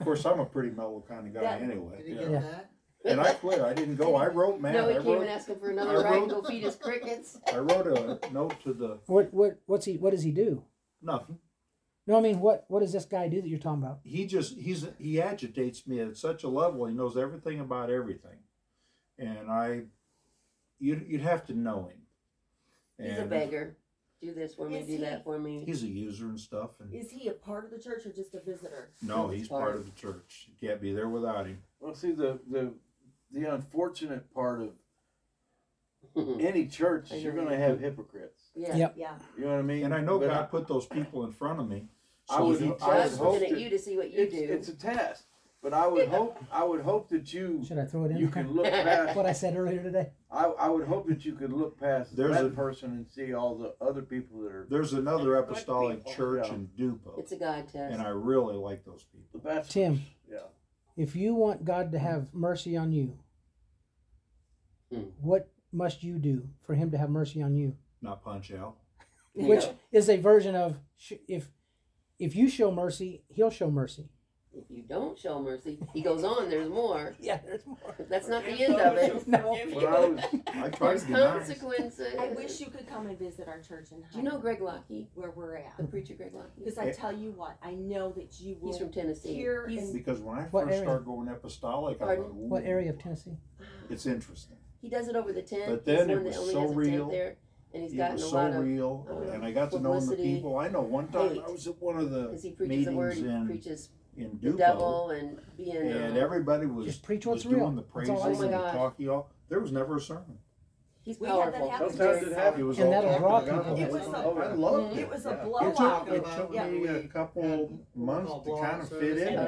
Of course, I'm a pretty mellow kind of guy that, anyway. Did he get yeah. that? And I quit. I didn't go. I wrote, man. No, he I came wrote, and asked him for another I wrote, ride. Go feed his crickets. I wrote a note to the. What what what's he? What does he do? Nothing. No, I mean, what what does this guy do that you're talking about? He just he's he agitates me at such a level. He knows everything about everything, and I, you'd you'd have to know him. And he's a beggar. do this for me, is do he, that for me. He's a user and stuff. And is he a part of the church or just a visitor? No, he's part, part of the church. You can't be there without him. Well, see, the the, the unfortunate part of any church is you're going to have hypocrites. Yeah, yep. yeah. You know what I mean? And I know but God I, put those people in front of me. So I was looking at you to see what you it's, do. It's a test. But I would hope I would hope that you should I throw it in? You can look past what I said earlier today. I, I would hope that you could look past there's that a, person and see all the other people that are. There's another apostolic church yeah. in Dupo. It's a God test, and I really like those people. The best Tim, yeah. If you want God to have mercy on you, hmm. what must you do for Him to have mercy on you? Not punch out. Which yeah. is a version of sh if if you show mercy, He'll show mercy. If you don't show mercy, he goes on, there's more. Yeah, there's more. That's not the end of it. No. Well, I was, I tried there's to consequences. Nice. I wish you could come and visit our church in Highland. Do you know Greg Luckey? Where we're at. The preacher Greg Luckey. Because I tell you what, I know that you will. He's from Tennessee. Hear He's, because when I first started going apostolic, Pardon? I went, What area of Tennessee? It's interesting. He does it over the tent. But then it was so real. And he's gotten it was a lot so of, real. Uh, and I got publicity. to know the people. I know one time Hate. I was at one of the meetings in. Because he preaches the word, he preaches in Dupo, the devil and being, and uh, everybody was just preach what's was real. doing the praises oh and the talk y'all. There was never a sermon. He's we powerful. Had that Sometimes it happened. It was and all that'll draw people. It was a, oh, I loved it. It was a blowout. It took, it took yeah. me a couple yeah. months to kind of fit in.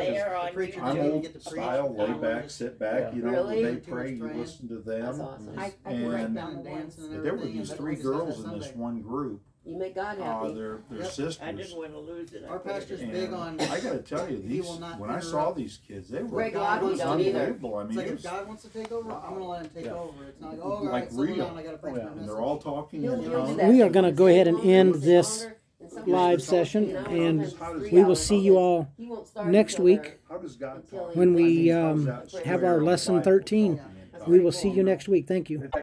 Because I'm old style, lay back, sit back. Yeah. You know, really? They pray, you listen to them. That's awesome. I, I and and there were these three girls in this one group. You make God happy. Uh, their their yep. sisters. I didn't want to lose it. Our pastor's and big on. I got to tell you, these when I saw up. these kids, they were Greg God, was unbelievable. I mean, it's like it was, if God wants to take over, wow. I'm going to let Him take yeah. over. It's not like, oh, like right, real. Down, I got to preach yeah. my message. They're all talking. He'll, he'll he'll we are going to go ahead and end this live session, and we will see you all next week when we um, have our lesson thirteen. We will see you next week. Thank you.